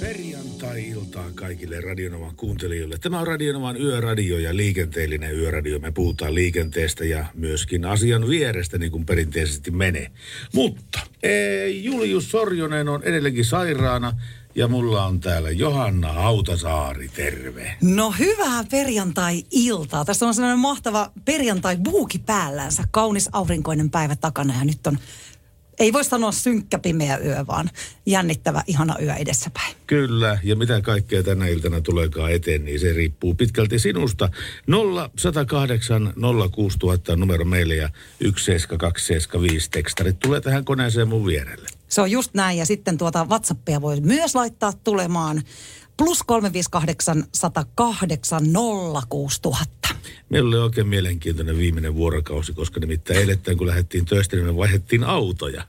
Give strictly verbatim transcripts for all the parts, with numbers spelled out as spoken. perjantai-iltaa kaikille Radio Novan kuuntelijoille. Tämä on Radio Novan Yöradio ja liikenteellinen yöradio. Me puhutaan liikenteestä ja myöskin asian vierestä, niin kuin perinteisesti menee. Mutta ee, Julius Sorjonen on edelleenkin sairaana. Ja mulla on täällä Johanna Hautasaari, terve. No hyvää perjantai-iltaa. Tässä on sellainen mahtava perjantai-buuki päällänsä. Kaunis aurinkoinen päivä takana ja nyt on, ei voi sanoa synkkä pimeä yö, vaan jännittävä ihana yö edessäpäin. Kyllä, ja mitä kaikkea tänä iltana tuleekaan eteen, niin se riippuu pitkälti sinusta. nolla yksi nolla kahdeksan nolla kuusi nolla nolla nolla numero meille ja yksi seitsemän kaksi seitsemän viisi tekstarit tulee tähän koneeseen mun vierelle. Se on just näin, ja sitten tuota WhatsAppia voi myös laittaa tulemaan plus kolme viisi kahdeksan sata kahdeksan nolla kuusi tuhatta. Meillä oli oikein mielenkiintoinen viimeinen vuorokausi, koska nimittäin eilettäin kun lähdettiin töistä, niin me vaihdettiin autoja.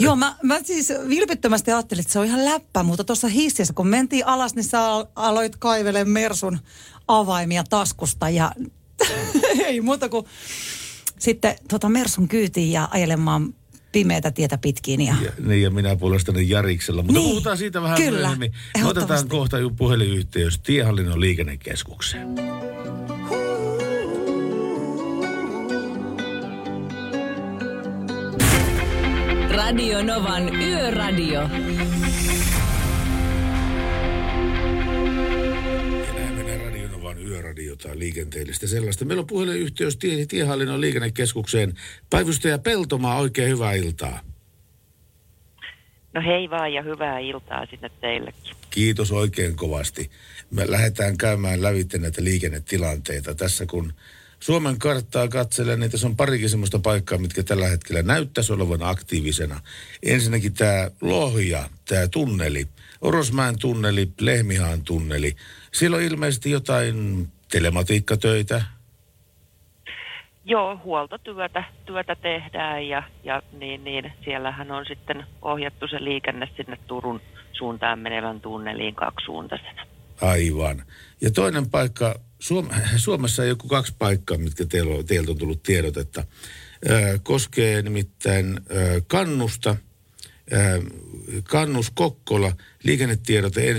Joo, mä, mä siis vilpittömästi ajattelin, että se on ihan läppä, mutta tuossa hississä, kun mentiin alas, niin sä aloit kaivelemaan Mersun avaimia taskusta, ja ei muuta kuin sitten tuota Mersun kyytiin ja ajelemaan pimeätä tietä pitkin. Ja... Ja, niin, ja minä puolestani Jariksella. Mutta niin, puhutaan siitä vähän kyllä, myöhemmin. Me otetaan kohta puhelinyhteys Tiehallinnon liikennekeskukseen. Radio Novan Yöradio. Ja näin mennään Radio Novan Yöradio tai liikenteellistä sellaista. Meillä on puhelinyhteys tie- Tiehallinnon liikennekeskukseen. Päivystäjä Peltomaa, oikein hyvää iltaa. No hei vaan ja hyvää iltaa sinne teillekin. Kiitos oikein kovasti. Me lähdetään käymään lävitse näitä liikennetilanteita tässä, kun Suomen karttaa katselen, niin tässä on parikin semmoista paikkaa, mitkä tällä hetkellä näyttäisi olevan aktiivisena. Ensinnäkin tämä Lohja, tämä tunneli, Orosmäen tunneli, Lehmihaan tunneli. Siellä on ilmeisesti jotain telematiikkatöitä. Joo, huoltotyötä työtä tehdään ja, ja niin, niin, siellähän on sitten ohjattu se liikenne sinne Turun suuntaan menevän tunneliin kaksisuuntaisena. Aivan. Ja toinen paikka... Suomessa on joku kaksi paikkaa, mitkä teiltä on tullut tiedotetta. Koskee nimittäin Kannusta, Kannus Kokkola, liikennetiedote,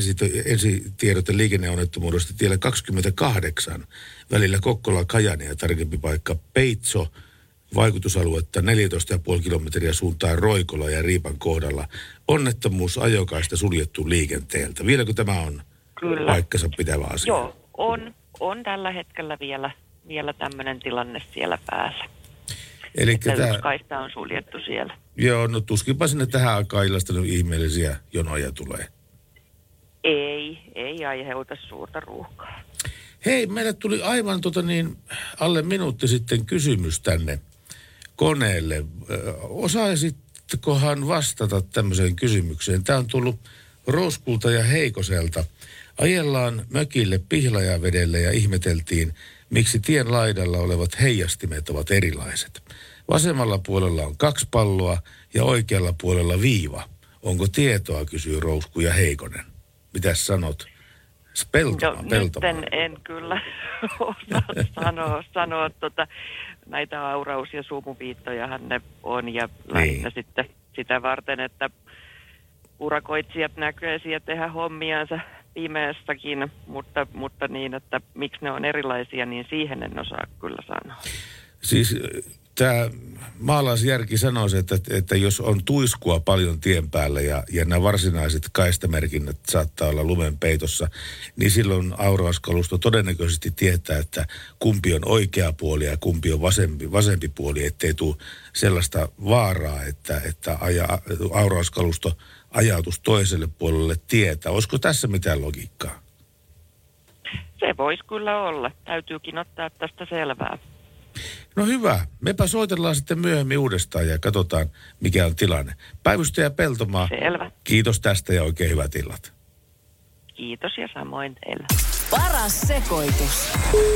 ensitiedote liikenneonnettomuudesta tiellä kaksikymmentäkahdeksan, välillä Kokkola Kajani ja tarkempi paikka Peitso, vaikutusaluetta neljätoista pilkku viisi kilometriä suuntaan Roikola ja Riipan kohdalla. Onnettomuus ajokaista suljettu liikenteeltä. Vieläkö tämä on kyllä paikkansa pitävä asia? Joo. On, on tällä hetkellä vielä, vielä tämmöinen tilanne siellä päällä. Elikkä että yksi kaista on suljettu siellä. Joo, no tuskinpa sinne tähän aikaan illasta ihmeellisiä jonoja tulee. Ei, ei aiheuta suurta ruuhkaa. Hei, meille tuli aivan tota niin, alle minuutti sitten kysymys tänne koneelle. Osaisitkohan vastata tämmöiseen kysymykseen? Tämä on tullut Rouskulta ja Heikoselta. Ajellaan mökille Pihlajavedelle ja ihmeteltiin, miksi tien laidalla olevat heijastimet ovat erilaiset. Vasemmalla puolella on kaksi palloa ja oikealla puolella viiva. Onko tietoa, kysyy Rousku ja Heikonen. Mitäs sanot? Peltomaan, no, Peltomaan. Nyt en, en kyllä osaa sanoa. Sano, tota, näitä auraus- ja suumuviittojahan ne on ja lähinnä sitten sitä varten, että urakoitsijat näkee siellä tehdä hommiansa viimeissäkin, mutta, mutta niin, että miksi ne on erilaisia, niin siihen en osaa kyllä sanoa. Siis tämä maalaisjärki sanoisi, että, että jos on tuiskua paljon tien päällä ja, ja nämä varsinaiset kaistamerkinnät saattaa olla lumen peitossa, niin silloin aurauskalusto todennäköisesti tietää, että kumpi on oikea puoli ja kumpi on vasempi, vasempi puoli, ettei tule sellaista vaaraa, että, että aja, aurauskalusto ajautus toiselle puolelle tietä. Olisiko tässä mitään logiikkaa? Se voisi kyllä olla. Täytyykin ottaa tästä selvää. No hyvä. Mepä soitellaan sitten myöhemmin uudestaan ja katsotaan, mikä on tilanne. Päivystäjä Peltomaa. Selvä. Kiitos tästä ja oikein hyvät illat. Kiitos ja samoin teillä. Paras sekoitus.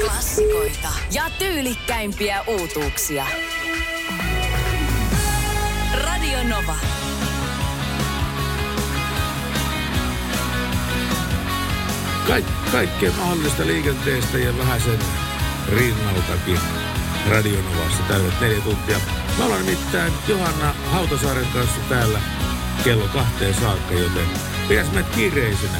Klassikoita ja tyylikkäimpiä uutuuksia. Radio Nova. Kaik- kaikkea mahdollista liikenteestä ja vähän sen rinnaltakin Radio Novassa täydet neljä tuntia. Mä ollaan nimittäin Johanna Hautasaaren kanssa täällä kello kahteen saakka, joten pidäs mä kiireisenä.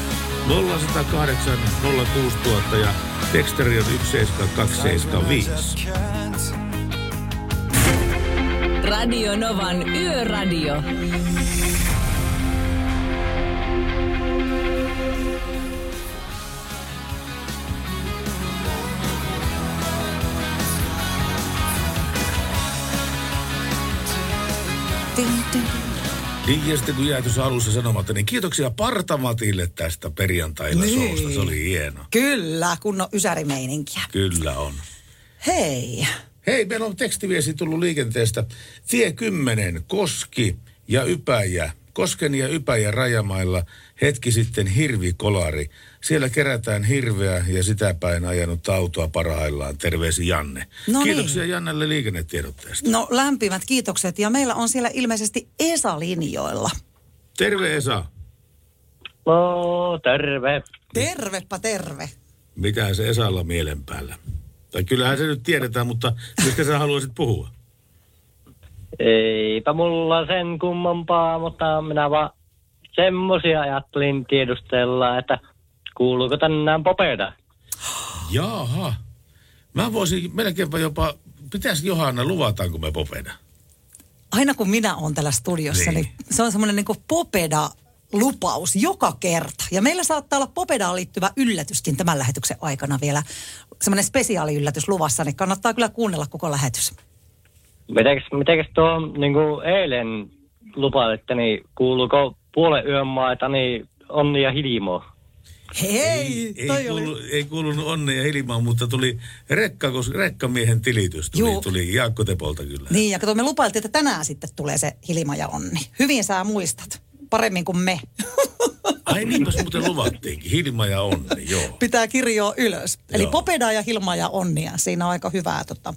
nolla yksi nolla kahdeksan nolla kuusi nolla nolla nolla ja teksteri on yksi seitsemän kaksi seitsemän viisi. Radio Novan Yöradio. Ja sitten kun jäi tuossa alussa sanomatta, niin kiitoksia Partamatille tästä perjantailla niin. Soosta. Se oli hieno. Kyllä, kunnon ysärimeininkiä. Kyllä on. Hei. Hei, meillä on tekstiviesi tullut liikenteestä. Tie kymmenen, Koski ja Ypäjä. Kosken ja Ypäjä rajamailla hetki sitten hirvikolari. Siellä kerätään hirveä ja sitä päin ajanut autoa parhaillaan. Terveisi Janne. No kiitoksia niin. Jannelle liikennetiedotteesta. No lämpimät kiitokset ja meillä on siellä ilmeisesti Esa-linjoilla. Terve Esa. No terve. Tervepä terve. Mitähän se Esalla mielen päällä? Tai kyllähän se nyt tiedetään, mutta mistä sä haluaisit puhua? Eipä mulla sen kummampaa, mutta minä vaan semmosia ajattelin tiedustella, että kuuluuko tänään Popeda? Jaaha. Mä voisin melkeinpä jopa, pitäisi Johanna luvataanko me Popeda? Aina kun minä oon täällä studiossa, niin, niin se on semmoinen niin kuin Popeda-lupaus joka kerta. Ja meillä saattaa olla Popedaan liittyvä yllätyskin tämän lähetyksen aikana vielä. Semmoinen spesiaali yllätys luvassa, niin kannattaa kyllä kuunnella koko lähetys. Mitenkäs, mitenkäs tuo niin kuin eilen lupailitte, niin kuuluuko puolen yön maita, niin Onni ja Hilmo? Hei! Ei, ei, kuulu, ei kuulunut Onni ja Hilmaa, mutta tuli rekka, koska rekkamiehen tilitys tuli, tuli Jaakko Tepolta kyllä. Niin, ja kato, me lupailtiin, että tänään sitten tulee se Hilma ja Onni. Hyvin sä muistat. Paremmin kuin me. Ai niin, jos muuten luvattiinkin. Hilma ja Onni, joo. Pitää kirjoa ylös. Joo. Eli Popeda ja Hilma ja Onnia. Siinä on aika hyvää tota,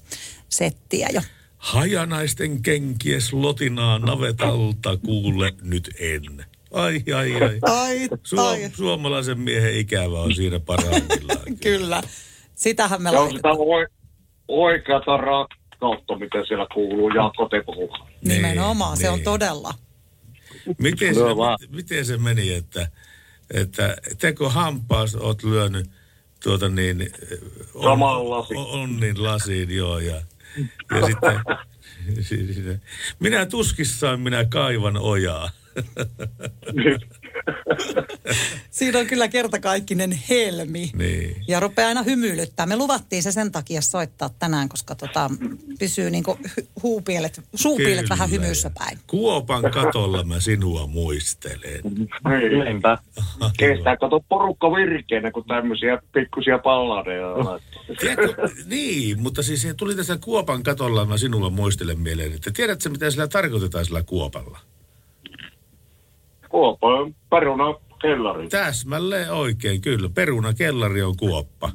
settiä jo. Hajanaisten kenkies lotinaa navetalta kuule nyt en. Ai, ai, ai. ai Suom- suomalaisen miehen ikävä on siinä parhaimmillaan. Kyllä. kyllä. Sitähän me laitetaan. Se on sitä oikeata rakkautta, miten siellä kuuluu ja kotipuhumaan. Nimenomaan, se on todella. Miten se, miten se meni, että, että teko hampaas oot lyönyt tuota niin, on, lasi. Onnin lasiin, joo, ja, ja sitten minä tuskissaan minä kaivan ojaa. Siinä on kyllä kertakaikkinen helmi. Niin. Ja rupeaa aina hymyilyttää. Me luvattiin se sen takia soittaa tänään, koska tota, pysyy niinku huupielet, suupielet kyllä. Vähän hymyissä päin. Kuopan katolla mä sinua muistelen. Niinpä. Kestää kato porukka virkeänä, kun tämmöisiä pikkusia palladeja on. Niin, mutta siis tuli tässä Kuopan katolla mä sinua muistelen mieleen, että tiedätkö mitä sillä tarkoitetaan sillä kuopalla? Kuoppa on perunakellari. Täsmälleen oikein, kyllä. Perunakellari on kuoppa.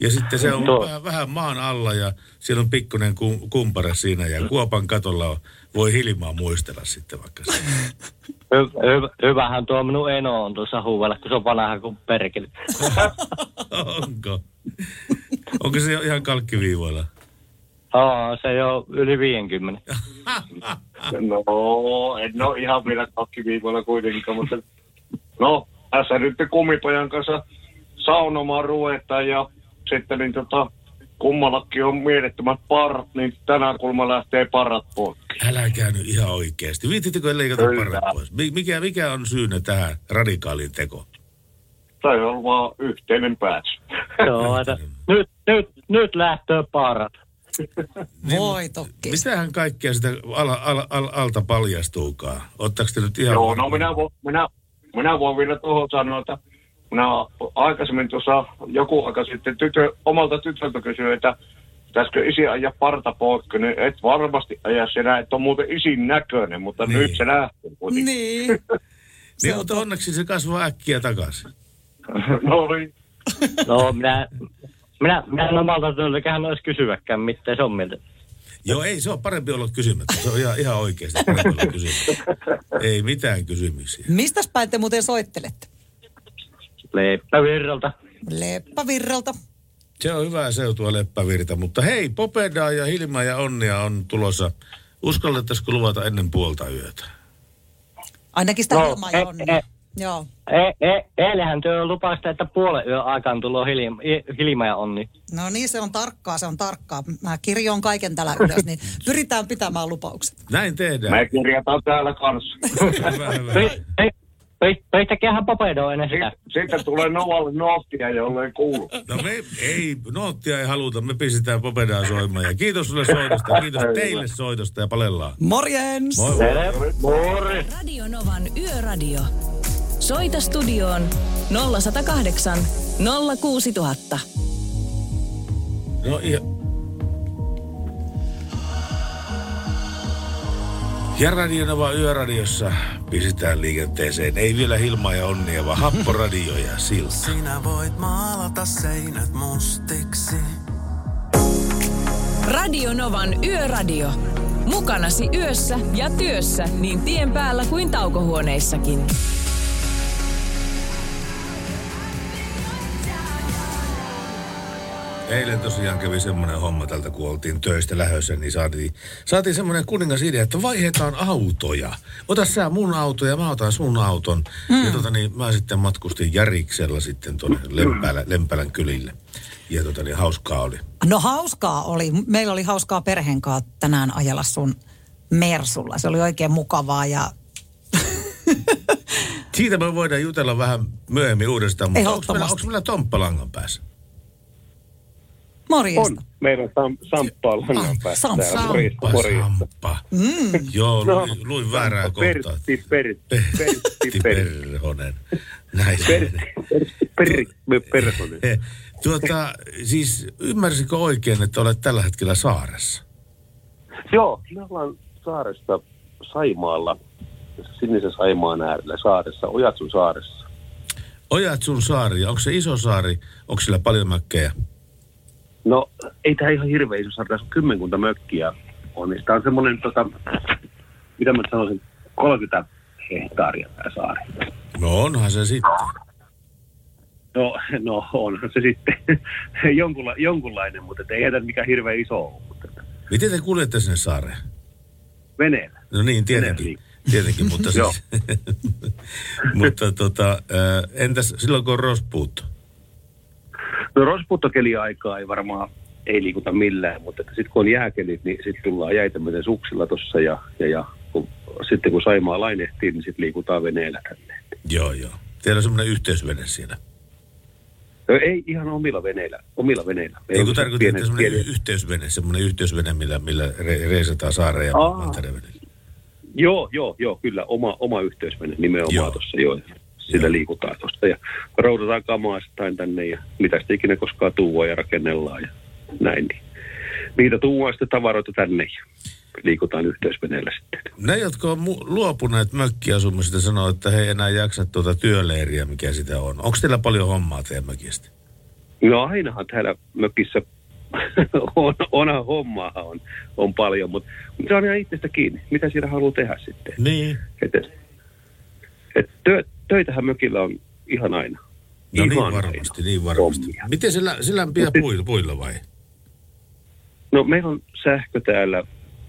Ja sitten se on vähän, vähän maan alla ja siellä on pikkuinen kum, kumpara siinä. Ja Kuopan katolla on, voi Hilmaa muistella sitten vaikka se. Hy- hy- hyvähän tuo minun eno on tuossa huuvalla, kun se on vanha kuin perkele. Onko? Onko se ihan kalkkiviivoilla? Aa, se on yli viisikymmentä. No, en ole ihan vielä kakkiviikolla kuitenkaan, mutta no, tässä nyt kumipojan kanssa saunomaan ruvetaan ja sitten niin tota, kummallakin on mielettömät parat, niin tänään kulma lähtee parat pois. Älä käynyt ihan oikeasti. Viittittekö leikata parat pois? Mikä, mikä on syynä tähän radikaaliin tekoon? Tai on vaan yhteinen päätös. Joo, että nyt, nyt, nyt lähtee parat. Niin, voi toki. Mitähän kaikkea sitä al, al, al, alta paljastuukaan? Ottaako te nyt ihan... Joo, varmaan? No minä, vo, minä, minä voin vielä tuohon sanoa, että minä aikaisemmin tuossa joku aika sitten tytö, omalta tytöltä kysyin, että Täskö isi ajaa parta poikki, niin et varmasti aja sinä, et on muuten isin näköinen, mutta niin. Nyt se lähtee kuitenkin. Niin, se on onneksi se kasvaa äkkiä takaisin. No niin. No minä, minä, minä en omalta tunnekaan olisi kysyäkään, mitä se on mieltä. Joo, ei, se on parempi olla kysymättä. Se on ihan, ihan oikeasti parempi olla kysymättä. Ei mitään kysymyksiä. Mistäs päin te muuten soittelette? Leppävirralta. Leppävirralta. Se on hyvää seutua Leppävirta, mutta hei, Popedaa ja Hilmaa ja Onnia on tulossa. Uskallettaisiko luvata ennen puolta yötä? Ainakin sitä no, Hilmaa ja eh, Onnia. Eh, Joo. Eh, eh, eilähän työ lupaa sitä, että puolen yön aikaan tulo Hilma, Hilma ja Onni. No niin, se on tarkkaa, se on tarkkaa. Mä kirjoon kaiken täällä ylös, niin pyritään pitämään lupaukset. Näin tehdään. Me kirjataan täällä kanssa. Hyvä, hyvä. Peistäkäähän Popedoa ennen sitä. Sitten tulee Novalle noottia, jolle ei kuulu. No me ei, noottia ei haluta. Me pistetään Popedaa soimaan. Ja kiitos sulle soitosta. Kiitos teille soitosta ja palellaan. Morjens! Moi, moi. Moi. Radio Novan Yöradio. Soita studioon nolla yksi nolla kahdeksan nolla kuusi nolla nolla nolla. No ihan... Ja Radio Nova Yöradiossa pistetään liikenteeseen. Ei vielä Hilmaa ja Onnia, vaan Happoradio ja Silta. Sinä voit maalata seinät mustiksi. Radio Novan Yöradio. Mukanasi yössä ja työssä niin tien päällä kuin taukohuoneissakin. Eilen tosiaan kävi semmoinen homma tältä, kun oltiin töistä lähössä, niin saatiin, saatiin semmoinen kuningasidea, että vaihdetaan autoja. Ota sä mun auto ja mä otan sun auton. Mm. Ja tota niin, mä sitten matkustin Järiksellä sitten tuonne Lempälä, Lempälän kylille. Ja tota niin, hauskaa oli. No hauskaa oli. Meillä oli hauskaa perheen kanssa tänään ajella sun Mersulla. Se oli oikein mukavaa ja... Siitä me voidaan jutella vähän myöhemmin uudestaan, mutta onko meillä, onko meillä Tomppa langan päässä? Morjesta. On. Meidän sam- Samppaa langan päästä. Sam- Samppa, Samppa. Mm. Joo, no, luin, luin väärää Sampa, kohtaa. Pertti, Pertti, Pertti, Perhonen. Näin. Pertti, Pertti, Perhonen. Tuota, siis ymmärsikö oikein, että olet tällä hetkellä saaressa? Joo, me ollaan saaresta Saimaalla, sinisen Saimaan äärellä saaressa, Ojatsun saaressa. Ojatsun saari, onko se iso saari? Onko sillä paljon mökkejä? No, ei tämä ihan hirveä iso saari. Tässä on kymmenkunta mökkiä. On, niin tämä on semmoinen, tota, mitä mä sanoisin, kolmekymmentä hehtaaria tämä saari. No onhan se sitten. No, no onhan se sitten. Jonkunla, jonkunlainen, mutta ei jätä mikään hirveä iso ole. Mutta... Miten te kuljette sinne saareen? Veneellä. No niin, tietenkin. Tietenkin, mutta siis... mutta tota, entäs silloin kun on rospuutto? No rospuuttokeliaikaa ei varmaan, ei liikuta millään, mutta sitten kun on jääkelit, niin sitten tullaan jäitä myöten suksilla tuossa ja, ja, ja kun, sitten kun Saimaa lainehtii, niin sitten liikutaan veneellä tänne. Joo, joo. Teillä on semmoinen yhteisvene siinä. No ei ihan omilla veneillä, omilla veneillä. Ei kun tarkoittaa, että semmoinen pienet... yhteysvene, semmoinen yhteysvene, millä, millä re- reisataan saareen ja mantareen veneellä. Joo, joo, joo, kyllä, oma, oma yhteysvene nimenomaan tuossa, joo. Sillä liikutaan tuosta ja roudataan kamaa sitten tänne ja mitä sitten ikinä koskaan tuua ja rakennellaan ja näin. Niin. Niitä tuua sitten tavaroita tänne ja liikutaan yhteisveneellä sitten. Ne, jotka on mu- luopuneet mökkiasumisesta, sanoo, että he ei enää jaksa tuota työleiriä, mikä sitä on. Onko teillä paljon hommaa teidän mökistä? No ainahan täällä mökissä on, onhan hommaa on, on paljon, mutta se on ihan itsestä kiinni. Mitä siinä haluaa tehdä sitten? Niin. Että et työt. Töitähän mökillä on ihan aina. No ihan niin varmasti, aina. niin varmasti. Hommia. Miten se, lä- se lämpiää puilla, puilla vai? No meillä on sähkö täällä,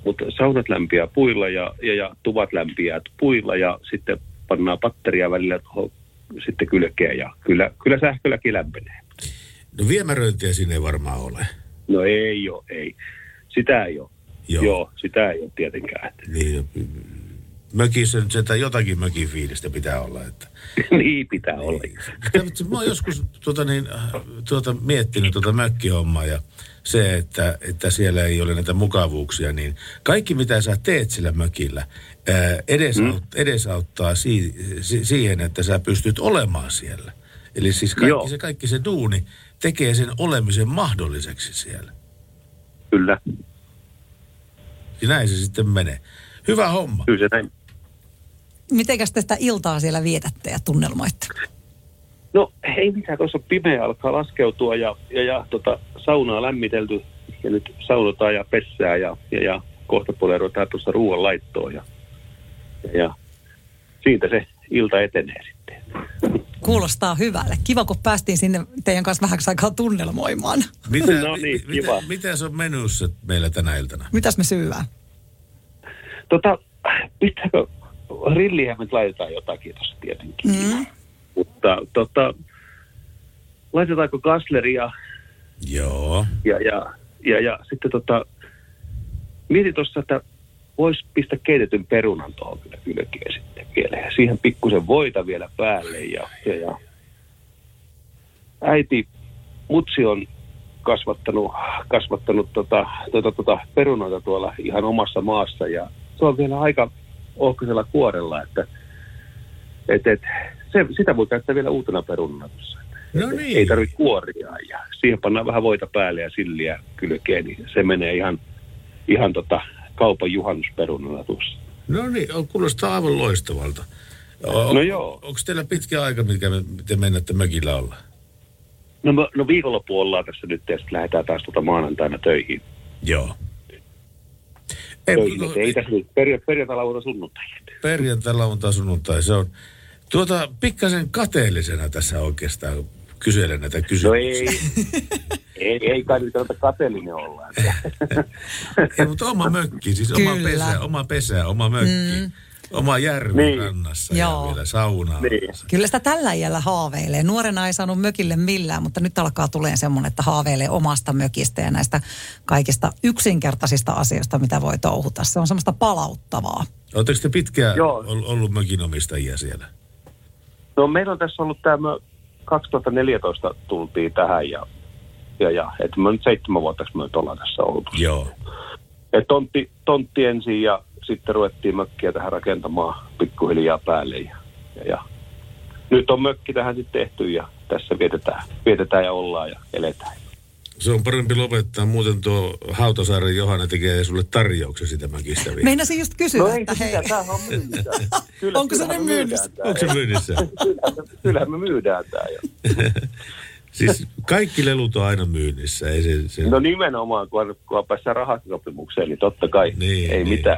mutta saunat lämpiää puilla ja, ja, ja tuvat lämpiää puilla ja sitten pannaan patteria välillä tuohon sitten kylkeen ja kyllä, kyllä sähkölläkin lämpenee. No viemäröintiä siinä ei varmaan ole. No ei ole, ei. Sitä ei ole. Joo, Joo sitä ei ole tietenkään. Niin mökissä nyt sitä jotakin mökin fiilistä pitää olla. Että... niin pitää niin. olla. Mä oon joskus tuota niin, tuota, miettinyt tuota mökkihommaa ja se, että, että siellä ei ole näitä mukavuuksia, niin kaikki mitä sä teet sillä mökillä edesaut, mm. edesauttaa si, si, siihen, että sä pystyt olemaan siellä. Eli siis kaikki se, kaikki se duuni tekee sen olemisen mahdolliseksi siellä. Kyllä. Ja näin se sitten menee. Hyvä homma. Kyllä se näin. Mitenkäs tästä iltaa siellä vietätte ja tunnelmoitte? No ei mitään, koska pimeä alkaa laskeutua ja, ja, ja tota, saunaa lämmitelty ja nyt saunotaan ja pessää ja, ja, ja kohta puolella ruvetaan tuossa ruoan laittoon ja, ja, ja siitä se ilta etenee sitten. Kuulostaa hyvälle. Kiva, kun päästiin sinne teidän kanssa vähäksi aikaa tunnelmoimaan. Mitä, no niin, mi, kiva. Mitä, mitä se on menussa meillä tänä iltana? Mitäs me syvään? Tota, pitääkö rillihämmet laitetaan jotakin tuossa tietenkin. Mm. Mutta tota, laitetaanko kasleria? Joo. Ja, ja, ja, ja sitten tota, mietin tuossa, että voisi pistää keitetyn perunan tuohon kyllä kylkeen sitten vielä. Ja siihen pikkusen voita vielä päälle. Ja, ja, ja. Äiti, mutsi on kasvattanut, kasvattanut tota, tota, tota, perunoita tuolla ihan omassa maassa. Ja se on vielä aika ohkaisella kuorella, että et, et, se, sitä voi käyttää vielä uutena perunana tuossa. No niin. Ei tarvitse kuoria ja siihen pannaan vähän voita päälle ja silliä kylkeen, niin se menee ihan, ihan tota kaupan juhannusperunana tuossa. No niin, kuulostaa aivan loistavalta. O, no joo. Onko teillä pitkä aika, mitkä me, te mennätte mökillä ollaan? No, no viikonloppu ollaan tässä nyt ja sitten lähdetään taas tuota maanantaina töihin. Joo. Ei, töihin, no, ei tässä nyt perja, perjantai-lauantai sunnuntai. Perjantai-lauantai sunnuntai, se on... Tuota, pikkasen kateellisena tässä oikeastaan kyselen näitä kysymyksiä. No ei, ei, ei kai nyt ole kateellinen ollaan. Ei, mutta oma mökki, siis kyllä. oma pesä, oma pesä, oma mökki, mm. oma järvi niin. rannassa Joo. ja vielä saunaa. Niin. Kyllä sitä tällä iällä haaveilee. Nuorena ei saanut mökille millään, mutta nyt alkaa tulemaan semmoinen, että haaveilee omasta mökistä ja näistä kaikista yksinkertaisista asioista, mitä voi touhuta. Se on semmoista palauttavaa. Oletteko te pitkään Joo. ollut mökinomistajia siellä? No meillä on tässä ollut tämä, kaksituhattaneljätoista tultiin tähän ja, ja, ja että me nyt seitsemän vuotta me nyt ollaan tässä ollut. Joo. Et tontti, tontti ensin ja sitten ruvettiin mökkiä tähän rakentamaan pikkuhiljaa päälle ja, ja, ja nyt on mökki tähän sitten tehty ja tässä vietetään, vietetään ja ollaan ja eletään. Se on parempi lopettaa. Muuten tuo Hautasaaren Johanna tekee sulle tarjouksen sitä mäkistä vielä. Meinasin just kysyä, no, että hei. Sitä, on kyllä, onko se ne myynnissä? Onko se myynnissä? Kyllähän me myydään tämä jo. Siis kaikki lelut on aina myynnissä. Ei se, se... No nimenomaan, kun, kun päästään rahasopimukseen, niin totta kai niin, ei niin. mitään.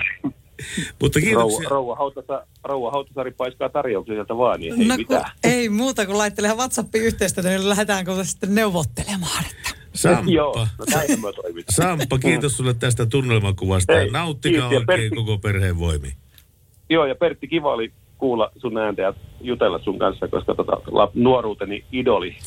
Mutta kiitoksia. Rouva, Hautasa, Rouva Hautasaari paiskaa tarjouksia sieltä vaan, niin ei no, mitään. Kun, ei muuta, kun laittelehan WhatsAppiin yhteistyötä, niin lähdetäänkö sitten neuvottelemaan, että... Samppa. Joo, no näin mä toimin. Samppa, kiitos sulle tästä tunnelmakuvasta. Hei, nauttikaa oikein Pertti, koko perheen voimi. Joo, ja Pertti, kiva oli kuulla sun ääntä ja jutella sun kanssa, koska tota, lap, nuoruuteni idoli.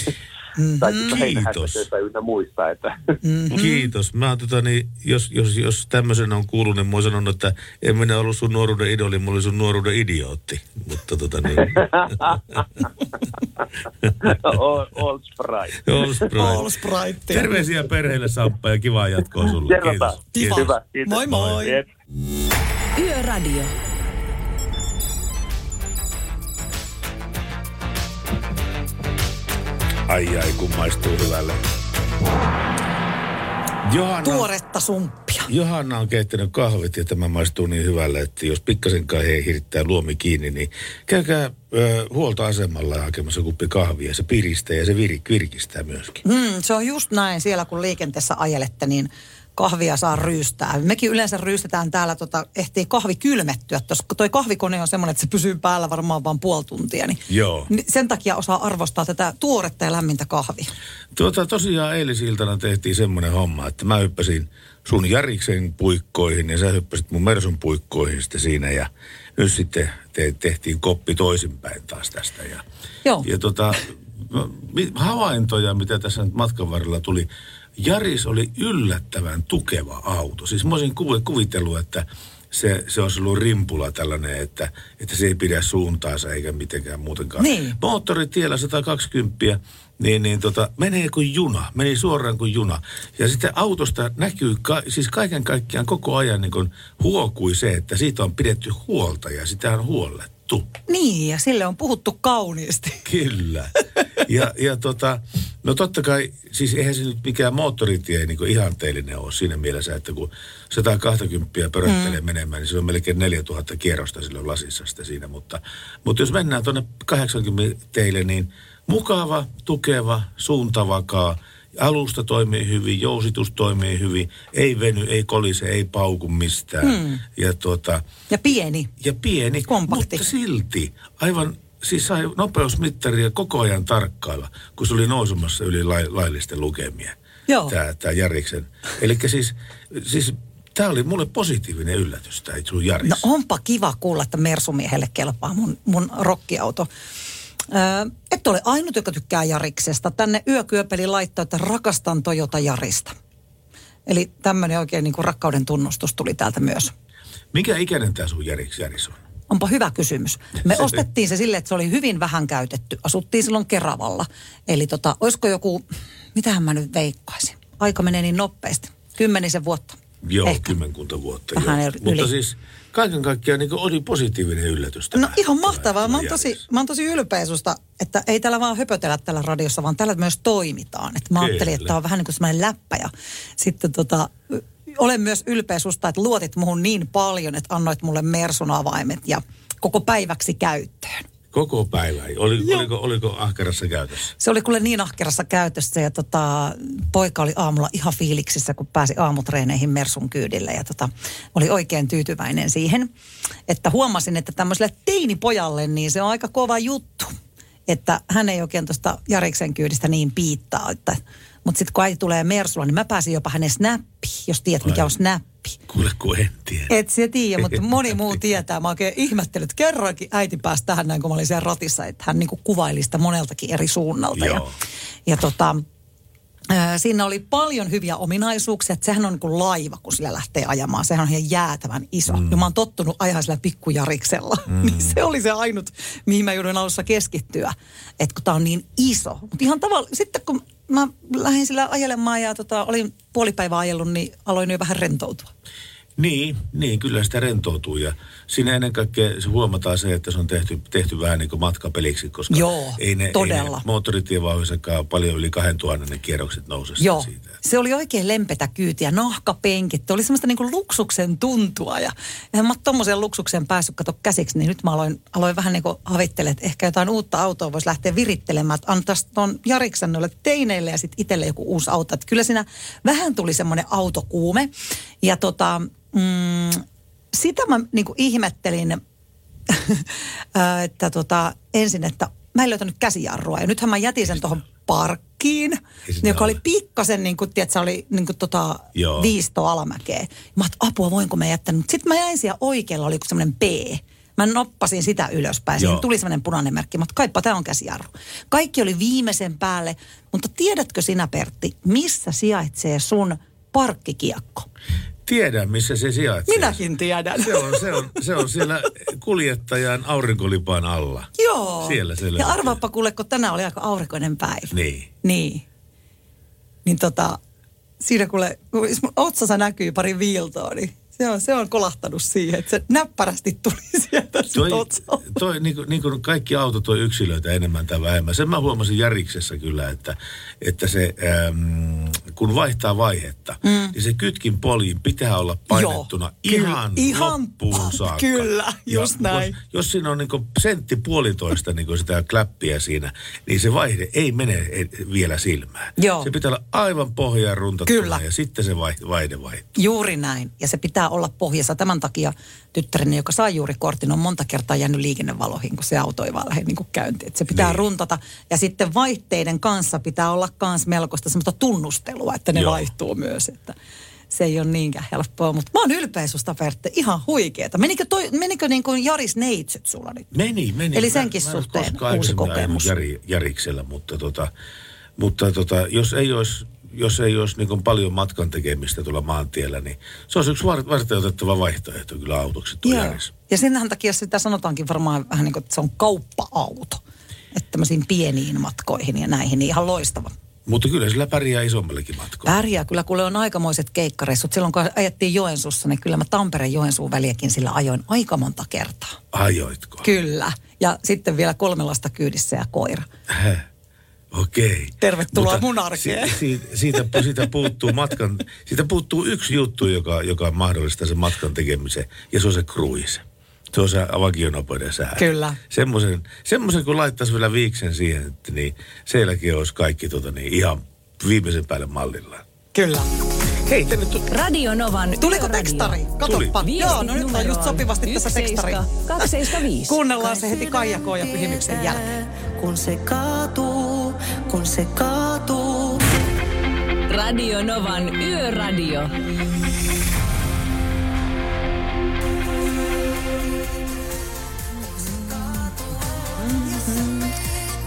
Mm-hmm. Tai kiitos. Ynnä muistaa, että... Mm-hmm. Kiitos. Mä, tota, niin, jos, jos, jos tämmöisen on kuullut, niin mä oon sanonut, että en minä ollut sun nuoruuden idoli, mä olin sun nuoruuden idiootti. Mutta tota niin... All, all Sprite. All Sprite. All Sprite. Terveisiä perheille, Samppa, ja kivaa jatkoa sulle. Kiitos. Kiitos. Hyvä. Kiitos. Moi moi. Yep. Yöradio. Ai ai, kun maistuu hyvälle. Johanna, tuoretta sumppia. Johanna on keittänyt kahvit ja tämä maistuu niin hyvälle, että jos pikkasenkaan he hirittää luomi kiinni, niin käykää ö, huoltoasemalla hakemassa kuppi kahvia. Se piristää ja se vir- virkistää myöskin. Mm, se on just näin siellä, kun liikenteessä ajelette, niin kahvia saa ryystää. Mekin yleensä ryystetään täällä, tota, ehtii kahvi kylmettyä. Tos, toi kahvikone on semmoinen, että se pysyy päällä varmaan vaan puoli tuntia. Niin Joo. Sen takia osaa arvostaa tätä tuoretta ja lämmintä kahvia. Tuota, tosiaan eilisiltana tehtiin semmoinen homma, että mä hyppäsin sun Järiksen puikkoihin ja sä hyppäsit mun Mersun puikkoihin sitten siinä. Ja nyt sitten te, tehtiin koppi toisinpäin taas tästä. Ja, Joo. ja tota, havaintoja, mitä tässä nyt matkan varrella tuli. Jaris oli yllättävän tukeva auto. Siis mä olisin kuvitellut, että se, se olisi ollut rimpula tällainen, että, että se ei pidä suuntaansa eikä mitenkään muutenkaan. Niin. Moottoritiellä sata kaksikymmentä, niin, niin tota, menee kuin juna, meni suoraan kuin juna. Ja sitten autosta näkyy, ka, siis kaiken kaikkiaan koko ajan niin kun huokui se, että siitä on pidetty huolta ja sitä on huollettu. Niin, ja sille on puhuttu kauniisti. Kyllä. Ja, ja tota... No totta kai, siis eihän se nyt mikään moottoritie niin ihanteellinen ole siinä mielessä, että kun sata kaksikymmentä pöröttelee mm. menemään, niin se on melkein neljätuhatta kierrosta silloin lasissa sitä siinä. Mutta, mutta jos mennään tuonne kahdeksankymmentä teille, niin mukava, tukeva, suuntavakaa, alusta toimii hyvin, jousitus toimii hyvin, ei veny, ei kolise, ei pauku mistään. Mm. Ja, tuota, ja pieni. Ja pieni, kompakti. Mutta silti aivan... Siis sai nopeusmittaria koko ajan tarkkailla, kun se oli nousumassa yli lai, laillisten lukemia, tämä Järiksen. Eli siis, siis tämä oli mulle positiivinen yllätys, tämä sun Jaris. No onpa kiva kuulla, että Mersumiehelle kelpaa mun, mun rokkiauto. Öö, et ole ainut, joka tykkää Jariksesta. Tänne Yökyöpeli laittaa, että rakastan Toyota Jarista. Eli tämmöinen oikein niin kuin rakkauden tunnustus tuli täältä myös. Mikä ikäinen tämä sun Järiks, Järis on? Onpa hyvä kysymys. Me ostettiin se silleen, että se oli hyvin vähän käytetty. Asuttiin silloin Keravalla. Eli tota, olisiko joku, mitähän mä nyt veikkaisin? Aika menee niin nopeasti. Kymmenisen vuotta. Joo, ehkä. Kymmenkunta vuotta. Joo. Mutta siis kaiken kaikkiaan niin oli positiivinen yllätys. Tämä, no ihan mahtavaa. Mä oon, tosi, mä oon tosi ylpeä susta, että ei täällä vaan höpötellä tällä radiossa, vaan täällä myös toimitaan. Et mä ajattelin, että tää on vähän niin kuin semmoinen läppä ja sitten tota... Olen myös ylpeä susta, että luotit muhun niin paljon, että annoit mulle Mersun avaimet ja koko päiväksi käyttöön. Koko päivä? Oli, oliko, oliko ahkerassa käytössä? Se oli kuule niin ahkerassa käytössä ja tota, poika oli aamulla ihan fiiliksissä, kun pääsi aamutreeneihin Mersun kyydille. Ja tota, oli oikein tyytyväinen siihen, että huomasin, että tämmöiselle teinipojalle niin se on aika kova juttu. Että hän ei oikein tuosta Jariksen kyydistä niin piittaa, että... Mutta sitten kun äiti tulee Mersulla, niin mä pääsin jopa hänen snappiin, jos tiedät mikä on snappi. Kuule, kun en tiedä. Et se tiedä, mutta moni muu tietää. Mä oikein ihmettellyt. Kerrankin äiti pääsi tähän näin, kun mä olin siellä ratissa, että hän niinku kuvaili sitä moneltakin eri suunnalta. Joo. Ja, ja tota, ää, siinä oli paljon hyviä ominaisuuksia. Että sehän on niin kuin laiva, kun sillä lähtee ajamaan. Sehän on ihan jäätävän iso. Mm. Ja mä oon tottunut ajaa sillä pikkujariksella. Mm. Niin se oli se ainut, mihin mä joudun alussa keskittyä. Että kun tää on niin iso. Mutta ihan tavallaan, sitten kun... Mä lähdin sillä ajelemaan ja tota, olin puolipäivää ajellut, niin aloin jo vähän rentoutua. Niin, niin, kyllä sitä rentoutuu ja siinä ennen kaikkea se huomataan se, että se on tehty, tehty vähän niin kuin matkapeliksi, koska Joo, ei ne, ne moottoritievauhissakaan paljon yli kahdentuhannen ne kierrokset nouse siitä. Se oli oikein lempetä kyytiä, nahkapenkit, oli semmoista niin kuin luksuksen tuntua ja en mä tommoseen luksukseen päässyt kato käsiksi, niin nyt mä aloin, aloin vähän niin kuin havittelemaan, että ehkä jotain uutta autoa voisi lähteä virittelemään, että antaisi tuon Jariksen noille teineille ja sitten itselle joku uusi auto. Että kyllä siinä vähän tuli semmoinen autokuume ja tota... Mm, sitä mä niin kuin ihmettelin, että tota, ensin, että mä en löytänyt käsijarrua. Ja nythän mä jätin sen tuohon parkkiin, joka oli pikkasen, niin kuin, tiedätkö, oli niin kuin, tota, viisto alamäkeä. Mä oot, apua, voinko mä jättänyt? Mutta sitten mä jäin siellä oikealla, oli semmoinen B. Mä noppasin sitä ylöspäin. Siinä tuli semmoinen punainen merkki. Mä oot, kaipa, tää on käsijarru. Kaikki oli viimeisen päälle. Mutta tiedätkö sinä, Pertti, missä sijaitsee sun parkkikiekko? Tiedän, missä se sijaitsee. Minäkin tiedän. Se on, se on, se on siellä kuljettajan aurinkolipan alla. Joo. Siellä se löytyy. Ja arvaappa kuule, kun tänään oli aika aurinkoinen päivä. Niin. Niin. Niin tota, siinä kuule, jos mun otsassa näkyy pari viiltoa, niin se on, se on kolahtanut siihen, että se näppärästi tuli sieltä sun otsalta. Toi, niin kuin, niin kuin kaikki autot on yksilöitä enemmän tai vähemmän. Sen mä huomasin Järiksessä kyllä, että, että se... Ähm, kun vaihtaa vaihetta, mm. niin se kytkin poljiin pitää olla painettuna Joo, ihan, ihan loppuun saakka. Kyllä, just ja näin. Jos, jos siinä on niinku sentti puolitoista niinku sitä kläppiä siinä, niin se vaihde ei mene vielä silmään. Joo. Se pitää olla aivan pohjaan runtattuna kyllä. Ja sitten se vaihde vaihtuu. Juuri näin. Ja se pitää olla pohjassa. Tämän takia tyttäreni, joka saa juuri kortin, on monta kertaa jäänyt liikennevaloihin, kun se auto ei vaan lähde niin käyntiin. Et se pitää niin. runtata. Ja sitten vaihteiden kanssa pitää olla kans melkoista semmoista tunnustelua. Että ne Joo. vaihtuu myös, että se ei ole niinkään helppoa. Mutta mä oon ylpeä susta, Pertti, ihan huikeeta. Menikö, toi, menikö niin kuin Jaris neitsyt sulla nyt? Meni, meni. Eli senkin mä, suhteen mä uusi kokemus. Jari, Järiksellä, mutta, tota, mutta tota, jos ei olisi, jos ei olisi niin kuin paljon matkan tekemistä tuolla maantiellä, niin se olisi yksi varten otettava vaihtoehto kyllä autoksi tuo Jaris. Ja senhän takia sitä sanotaankin varmaan vähän niin kuin, että se on kauppa-auto. Että tämmöisiin pieniin matkoihin ja näihin, niin ihan loistava. Mutta kyllä sillä pärjää isommallekin matkoilla. Pärjää kyllä, kun on aikamoiset keikkareissut. Silloin kun ajettiin Joensuussa, niin kyllä mä Tampereen Joensuun väliäkin sillä ajoin aika monta kertaa. Ajoitko? Kyllä. Ja sitten vielä kolme lasta kyydissä ja koira. Häh. Okei. Tervetuloa mun arkeen. Si- si- siitä, siitä, puuttuu matkan, siitä puuttuu yksi juttu, joka, joka mahdollistaa sen matkan tekemisen, ja se on se cruise. Se on se vakionopeuden säädä. Kyllä. Semmoisen, semmoisen kun laittaisi vielä viiksen siihen, että niin sielläkin olisi kaikki tota, niin ihan viimeisen päälle mallillaan. Kyllä. Hei, tänne tuli. Radio Novan. Tuliko tekstari? Katoppa. Joo, no nyt on just sopivasti tässä tekstari. kaksi seitsemän viisi Kuunnellaan se heti Kaija Koo ja Pyhimyksen jälkeen. Kun se kaatuu, kun se kaatuu. Radio Novan Yöradio.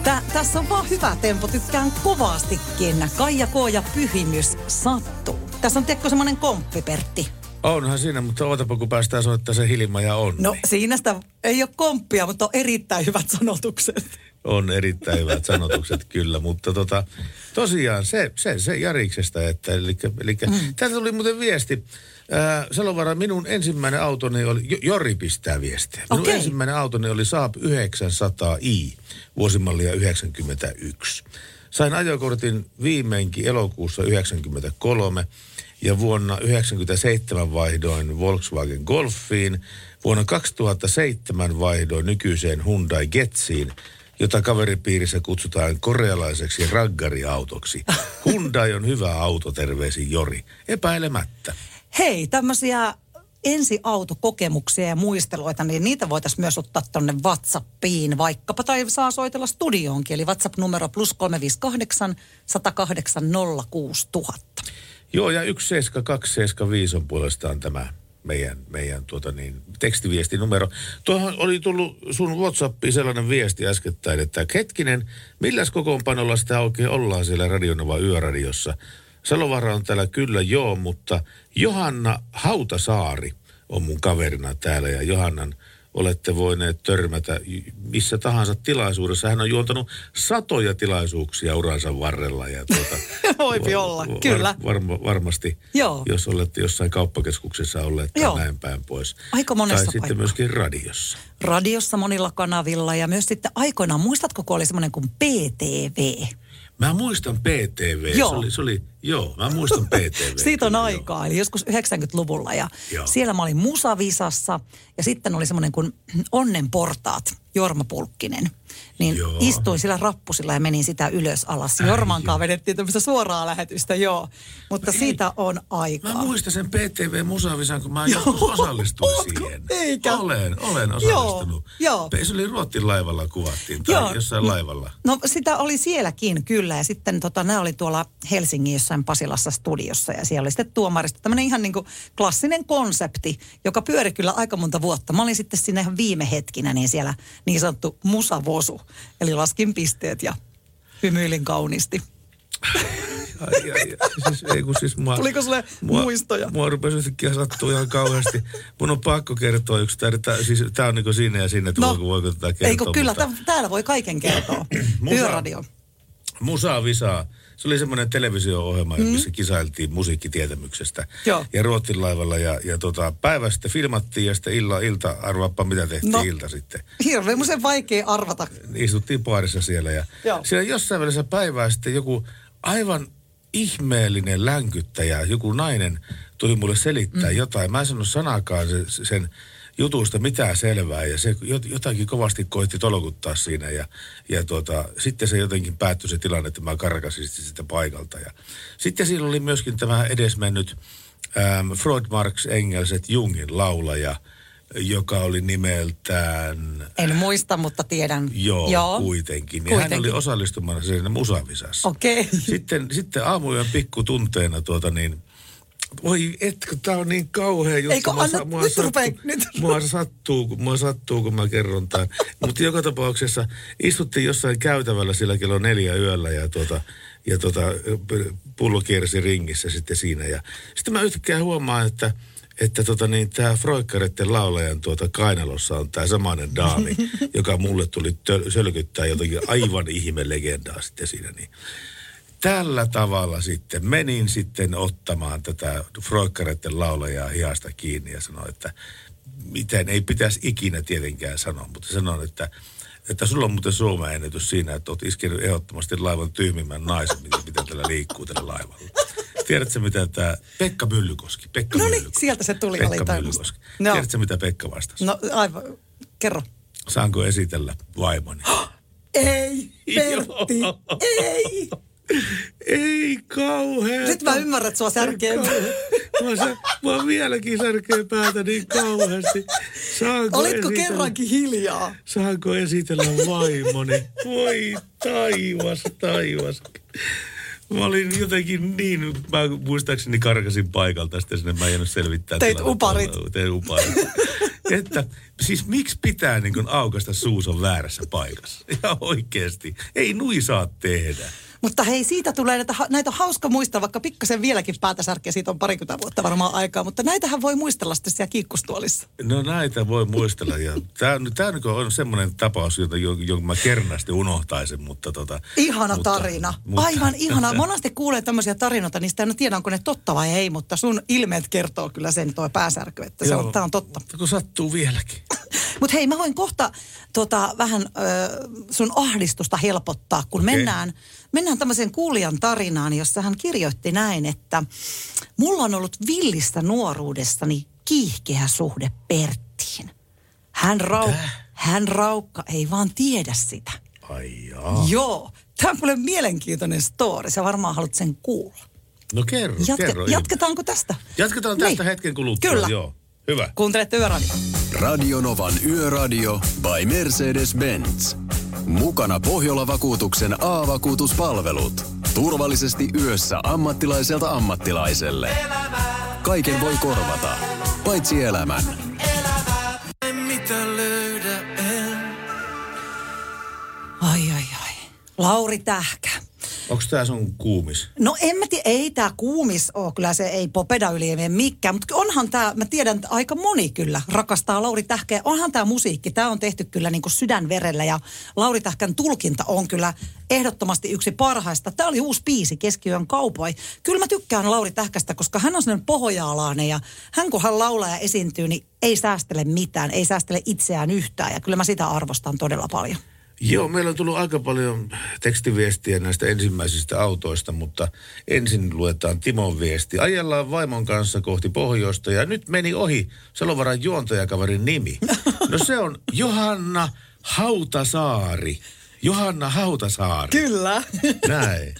Tä, tässä on vaan hyvä tempo, tykkään kovastikin. Kaija Koo ja Pyhimys sattuu. Tässä on tekko semmoinen komppi, Pertti. Onhan siinä, mutta ootapa kun päästään soittamaan se Hilma ja Onni. No siinä sitä ei ole komppia, mutta on erittäin hyvät sanotukset. On erittäin hyvät sanotukset, kyllä. Mutta tota, tosiaan se, se, se Jariksestä, että eli, eli, mm. täältä tuli muuten viesti. Äh, Salovaara, minun ensimmäinen autoni oli, Jori pistää viestiä. Minun okay. ensimmäinen autoni oli Saab yhdeksänsataa i, vuosimallia yhdeksänkymmentäyksi. Sain ajokortin viimeinkin elokuussa yhdeksänkymmentäkolme ja vuonna yhdeksänkymmentäseitsemän vaihdoin Volkswagen Golfiin. Vuonna kaksituhattaseitsemän vaihdoin nykyiseen Hyundai Getsiin, jota kaveripiirissä kutsutaan korealaiseksi raggariautoksi. Hyundai on hyvä auto, terveisin Jori. Epäilemättä. Hei, tämmöisiä ensiautokokemuksia ja muisteluita, niin niitä voitaisiin myös ottaa tuonne WhatsAppiin vaikkapa, tai saa soitella studioonkin, eli WhatsApp-numero plus kolme viisi kahdeksan sata kahdeksan nolla kuusi tuhatta. Joo, ja yksi seitsemän kaksi seitsemän viisi on puolestaan tämä meidän, meidän tuota niin, tekstiviestinumero. Tuohon oli tullut sun WhatsAppiin sellainen viesti äskettäin, että hetkinen, milläs kokoonpanolla sitä oikein ollaan siellä Radio Nova Yöradiossa? Salovaara on täällä kyllä joo, mutta Johanna Hautasaari on mun kaverina täällä ja Johannan olette voineet törmätä missä tahansa tilaisuudessa. Hän on juontanut satoja tilaisuuksia uransa varrella. Ja tuota, voipi var, olla, var, kyllä. Varma, varmasti, joo. Jos olette jossain kauppakeskuksessa olleet tai joo. näin päin pois. Aika monessa tai sitten paikka. Myöskin radiossa. Radiossa monilla kanavilla ja myös sitten aikoinaan, muistatko kun oli semmoinen kuin P T V? Mä muistan P T V. Joo. Se oli, se oli, joo, mä muistan P T V. Siitä on kyllä, aikaa, joo. Eli joskus yhdeksänkymmentäluvulla. Ja joo. Siellä mä olin musavisassa ja sitten oli semmoinen kuin Onnen portaat, Jorma Pulkkinen. Niin joo. Istuin sillä rappusilla ja menin sitä ylös alas. Jormankaan vedettiin tämmöistä suoraa lähetystä, joo. Mutta mä siitä ei, on aikaa. Mä muistan sen P T V-musavisan, kun mä joskus osallistuin siihen. Eikä. Olen, olen osallistunut. Joo, joo. Se oli Ruotin laivalla kuvattiin, tai joo. jossain laivalla. No sitä oli sielläkin, kyllä. Ja sitten tota, nämä oli tuolla Helsingin jossain Pasilassa studiossa. Ja siellä oli sitten tuomarista tämmöinen ihan niin kuin klassinen konsepti, joka pyöri kyllä aika monta vuotta. Mä olin sitten siinä ihan viime hetkinä, niin siellä niin sanottu musavosu. Eli laskin pisteet ja hymyilin kauniisti. Ai, ai, ai. Siis, ei, siis mua, tuliko sulle mua, muistoja? Mua rupesi yhtäkkiä sattua ihan kauheasti. Mun on pakko kertoa yksi. Tää, siis, tää on niin kuin siinä ja siinä, että no, voiko, voiko tätä kertoa. Eikö, kyllä, mutta täällä voi kaiken kertoa. Yöradio. Musa visaa. Se oli semmoinen televisio-ohjelma, mm. missä kisailtiin musiikkitietämyksestä. Joo. Ja Ruotin laivalla ja, ja tota, päivä sitten filmattiin ja sitten illa, ilta, arvaappa mitä tehtiin no. ilta sitten. Hirveän muuten vaikea arvata. Istuttiin baarissa siellä ja joo. siellä jossain välissä päivää sitten joku aivan ihmeellinen länkyttäjä, joku nainen tuli mulle selittää mm. jotain. Mä en sano sanakaan sen, sen jutusta mitään selvää ja se jotakin kovasti koitti tolkuttaa siinä ja, ja tuota, sitten se jotenkin päättyi se tilanne, että mä karkasin sitä paikalta. Ja sitten siinä oli myöskin tämä edesmennyt ähm, Freud, Marx, Engels et Jungin laulaja, joka oli nimeltään en muista, mutta tiedän. Joo, joo. Kuitenkin. Ja kuitenkin. Hän oli osallistumana siinä musavisassa. Okei. Okay. Sitten, sitten aamuyön pikkutunteena tuota niin oi, etkö, tää on niin kauhea juttu. Eikö, anna, mua, nyt sattu, rupea, nyt. Mua, sattuu, mua sattuu, kun mä kerron tämän. Mutta joka tapauksessa istuttiin jossain käytävällä sillä kello neljä yöllä ja, tuota, ja tuota, pullo kiersi ringissä sitten siinä. Ja sitten mä yhtäkkiä huomaan, että, että tota niin, tää Froikkaretten laulajan tuota kainalossa on tää samainen daami, joka mulle tuli töl, sölkyttää jotakin aivan ihmelegendaa sitten siinä niin. Tällä tavalla sitten menin sitten ottamaan tätä Froikkaretten laulajaa hihasta kiinni ja sanoin, että miten ei pitäisi ikinä tietenkään sanoa, mutta sanon, että että sulla on muuten Suomen-ennätys siinä, että oot iskenyt ehdottomasti laivan tyhmimmän naisen, mitä tällä liikkuu tällä laivalla. Tiedätkö mitä tämä Pekka Myllykoski? Pekka no niin, sieltä se tuli. Pekka Myllykoski. No. Tiedätkö mitä Pekka vastasi? No aivan, kerro. Saanko esitellä vaimoni? Ei, Pertti, ei. Ei kauheeta. Nyt mä ymmärrän, että sua särkee. Mä oon vieläkin särkee päätä niin kauheasti. Saanko Olitko esitellä, kerrankin hiljaa? Saanko esitellä vaimoni? Voi taivas, taivas. Mä olin jotenkin niin, mä muistaakseni karkasin paikalta, sitten sinne mä en jäänyt selvittää. Teit uparit. Tein uparit. Että siis miksi pitää niin kuin aukaista suuson väärässä paikassa? Ja oikeasti, ei nui saa tehdä. Mutta hei, siitä tulee, näitä, näitä on hauska muistaa, vaikka pikkasen vieläkin päätä särkeä, siitä on parikymmentä vuotta varmaan aikaa, mutta näitähän voi muistella sitten siellä kiikkustuolissa. No näitä voi muistella, ja tämä on semmoinen tapaus, jota, jonka mä kernaasti unohtaisin, mutta tota... Ihana mutta, tarina, mutta, aivan ihana. Monasti kuulee tämmöisiä tarinoita, niin sitä en tiedä, onko ne totta vai ei, mutta sun ilmeet kertoo kyllä sen toi pääsärky, että joo, se on, tämä on totta. Mutta kun sattuu vieläkin. Mutta hei, mä voin kohta tota, vähän ö, sun ahdistusta helpottaa, kun okay. mennään, mennään tämmöiseen kuulijan tarinaan, jossa hän kirjoitti näin, että mulla on ollut villistä nuoruudessani kiihkeä suhde Perttiin. Hän, rau- hän raukka ei vaan tiedä sitä. Ai jaa. Joo, tämä on paljon mielenkiintoinen story, sä varmaan haluat sen kuulla. No kerro, Jatka- kerro. Jatketaanko tästä? Jatketaan tästä niin. Hetken kuluttua. Kyllä. Joo. Hyvä. Kuuntelette Yöradio. Radio Novan Yöradio by Mercedes-Benz. Mukana Pohjola-vakuutuksen A-vakuutuspalvelut. Turvallisesti yössä ammattilaiselta ammattilaiselle. Kaiken voi korvata, paitsi elämän. Ai, ai, ai. Lauri Tähkä. Onko tää sun kuumis? No en mä tiedä, ei tää kuumis oo, kyllä se ei Popeda yli ei mene mikään, mutta onhan tää, mä tiedän, että aika moni kyllä rakastaa Lauri Tähkää, onhan tää musiikki, tää on tehty kyllä niinku sydänverellä ja Lauri Tähkän tulkinta on kyllä ehdottomasti yksi parhaista. Tää oli uusi biisi, Keskiyön kaupoi. Kyllä mä tykkään Lauri Tähkästä, koska hän on sellainen pohjaalainen ja hän kun hän laulaa ja esiintyy, niin ei säästele mitään, ei säästele itseään yhtään ja kyllä mä sitä arvostan todella paljon. Joo, meillä on tullut aika paljon tekstiviestiä näistä ensimmäisistä autoista, mutta ensin luetaan Timon viesti. Ajellaan vaimon kanssa kohti pohjoista ja nyt meni ohi Salovaaran juontajakaverin nimi. No se on Johanna Hautasaari. Johanna Hautasaari. Kyllä. Näin.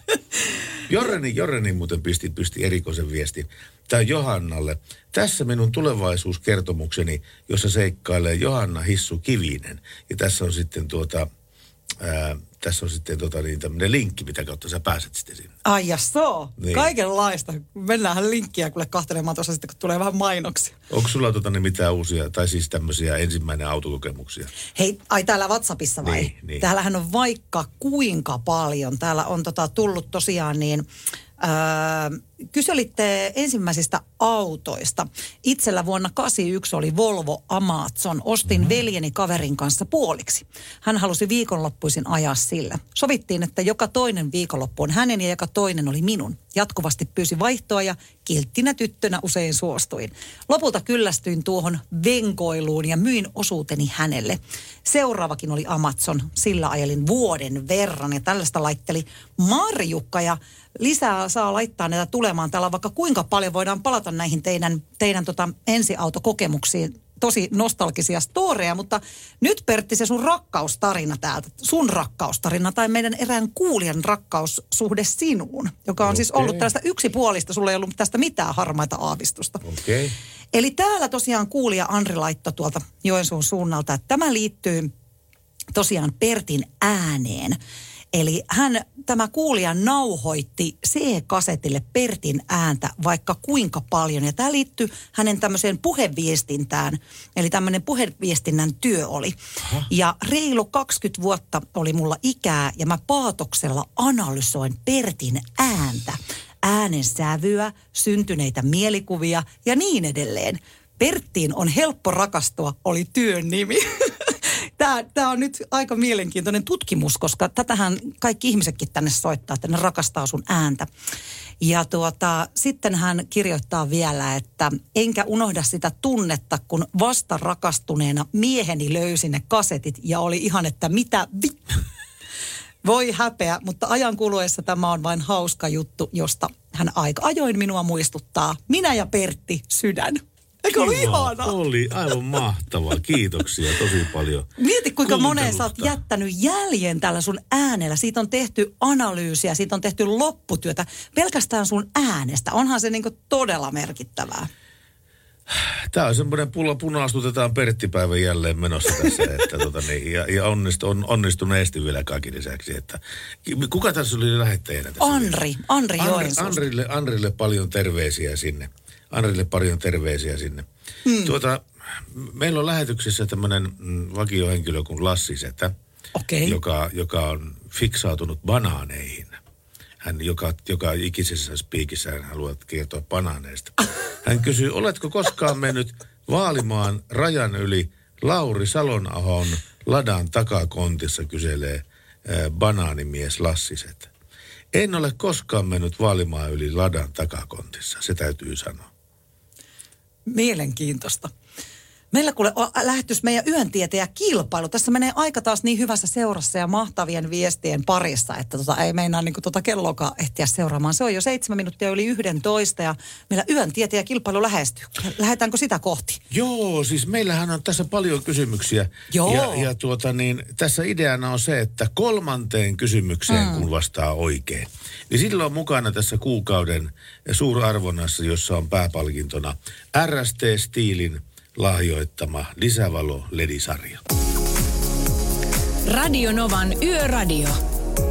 Jorreni, Jorreni muuten pisti, pisti erikoisen viestin. Tämä Johannalle. Tässä minun tulevaisuuskertomukseni, jossa seikkailee Johanna Hissu Kivinen. Ja tässä on sitten tuota... Ää, tässä on sitten tota, niin, tämmöinen linkki, mitä kautta sä pääset sitten sinne. Ai ja so. Niin. Kaikenlaista. Mennäänhän linkkiä kuule kahtelemaan tuossa sitten, kun tulee vähän mainoksia. Onko sulla tota, niin, mitään uusia, tai siis tämmöisiä ensimmäinen autokokemuksia? Hei, ai täällä WhatsAppissa vai? Niin, niin. Täällähän on vaikka kuinka paljon. Täällä on tota, tullut tosiaan niin... Öö, kyselitte ensimmäisistä autoista. Itsellä vuonna kahdeksankymmentäyksi oli Volvo Amazon. Ostin mm-hmm. veljeni kaverin kanssa puoliksi. Hän halusi viikonloppuisin ajaa sillä. Sovittiin, että joka toinen viikonloppu on hänen ja joka toinen oli minun. Jatkuvasti pyysi vaihtoa ja kilttinä tyttönä usein suostuin. Lopulta kyllästyin tuohon venkoiluun ja myin osuuteni hänelle. Seuraavakin oli Amazon. Sillä ajelin vuoden verran ja tällaista laitteli Marjukka ja lisää saa laittaa näitä tulemaan. Täällä vaikka kuinka paljon voidaan palata näihin teidän, teidän tota ensiautokokemuksiin. Tosi nostalgisia storeja, mutta nyt Pertti se sun rakkaustarina täältä, sun rakkaustarina tai meidän erään kuulijan rakkaussuhde sinuun, joka on okay. siis ollut tällaista yksipuolista, sulla ei ollut tästä mitään harmaita aavistusta. Okay. Eli täällä tosiaan kuulija Andri laittoi tuolta Joensuun suunnalta, että tämä liittyy tosiaan Pertin ääneen. Eli hän, tämä kuulija nauhoitti C-kasetille Pertin ääntä vaikka kuinka paljon. Ja tämä liittyy hänen tämmöiseen puheviestintään. Eli tämmöinen puheviestinnän työ oli. Aha. Ja reilu kaksikymmentä vuotta oli mulla ikää ja mä paatoksella analysoin Pertin ääntä. Äänen sävyä, syntyneitä mielikuvia ja niin edelleen. Perttiin on helppo rakastua, oli työn nimi. Tämä, tämä on nyt aika mielenkiintoinen tutkimus, koska tätähän kaikki ihmisetkin tänne soittaa, että ne rakastaa sun ääntä. Ja tuota, sitten hän kirjoittaa vielä, että enkä unohda sitä tunnetta, kun vasta rakastuneena mieheni löysi ne kasetit ja oli ihan, että mitä vittu. Voi häpeä, mutta ajan kuluessa tämä on vain hauska juttu, josta hän aika ajoin minua muistuttaa. Minä ja Pertti, sydän. Eikö ollut ihanaa? Oli aivan mahtavaa. Kiitoksia tosi paljon. Mieti, kuinka moneen sä oot jättänyt jäljen tällä sun äänellä. Siitä on tehty analyysiä, siitä on tehty lopputyötä. Pelkästään sun äänestä. Onhan se niinku todella merkittävää. Tämä on semmoinen pulla punastutetaan Pertti-päivän jälleen menossa tässä. Että tota niin, ja ja onnistu, on, onnistuneesti vielä kaikki lisäksi. Että, kuka tässä oli lähettäjänä? Tässä Anri. Anri Joensuusta. Anrille, Anrille paljon terveisiä sinne. Anrille paljon terveisiä sinne. Hmm. Tuota, meillä on lähetyksessä tämmöinen vakiohenkilö kuin Lassi Setä, okay. joka, joka on fiksautunut banaaneihin. Hän joka, joka ikisessä spiikissä hän haluaa kertoa banaaneista. Hän kysyy, oletko koskaan mennyt vaalimaan rajan yli Lauri Salonahon ladan takakontissa, kyselee äh, banaanimies Lassi Setä. En ole koskaan mennyt vaalimaan yli ladan takakontissa, se täytyy sanoa. Mielenkiintoista. Meillä kuule lähetys meidän yöntietäjä kilpailu. Tässä menee aika taas niin hyvässä seurassa ja mahtavien viestien parissa, että tota, ei meinaa niinku tota kellokaan ehtiä seuraamaan. Se on jo seitsemän minuuttia yli yhdentoista ja meillä yöntietäjä kilpailu lähestyy. Lähetäänkö sitä kohti? Joo, siis meillähän on tässä paljon kysymyksiä. Joo. Ja, ja tuota niin, tässä ideana on se, että kolmanteen kysymykseen mm. kun vastaa oikein, niin silloin on mukana tässä kuukauden suurarvonnassa, jossa on pääpalkintona R S T-stiilin lahjoittama lisävalo-ledisarja. Radio Novan Yöradio.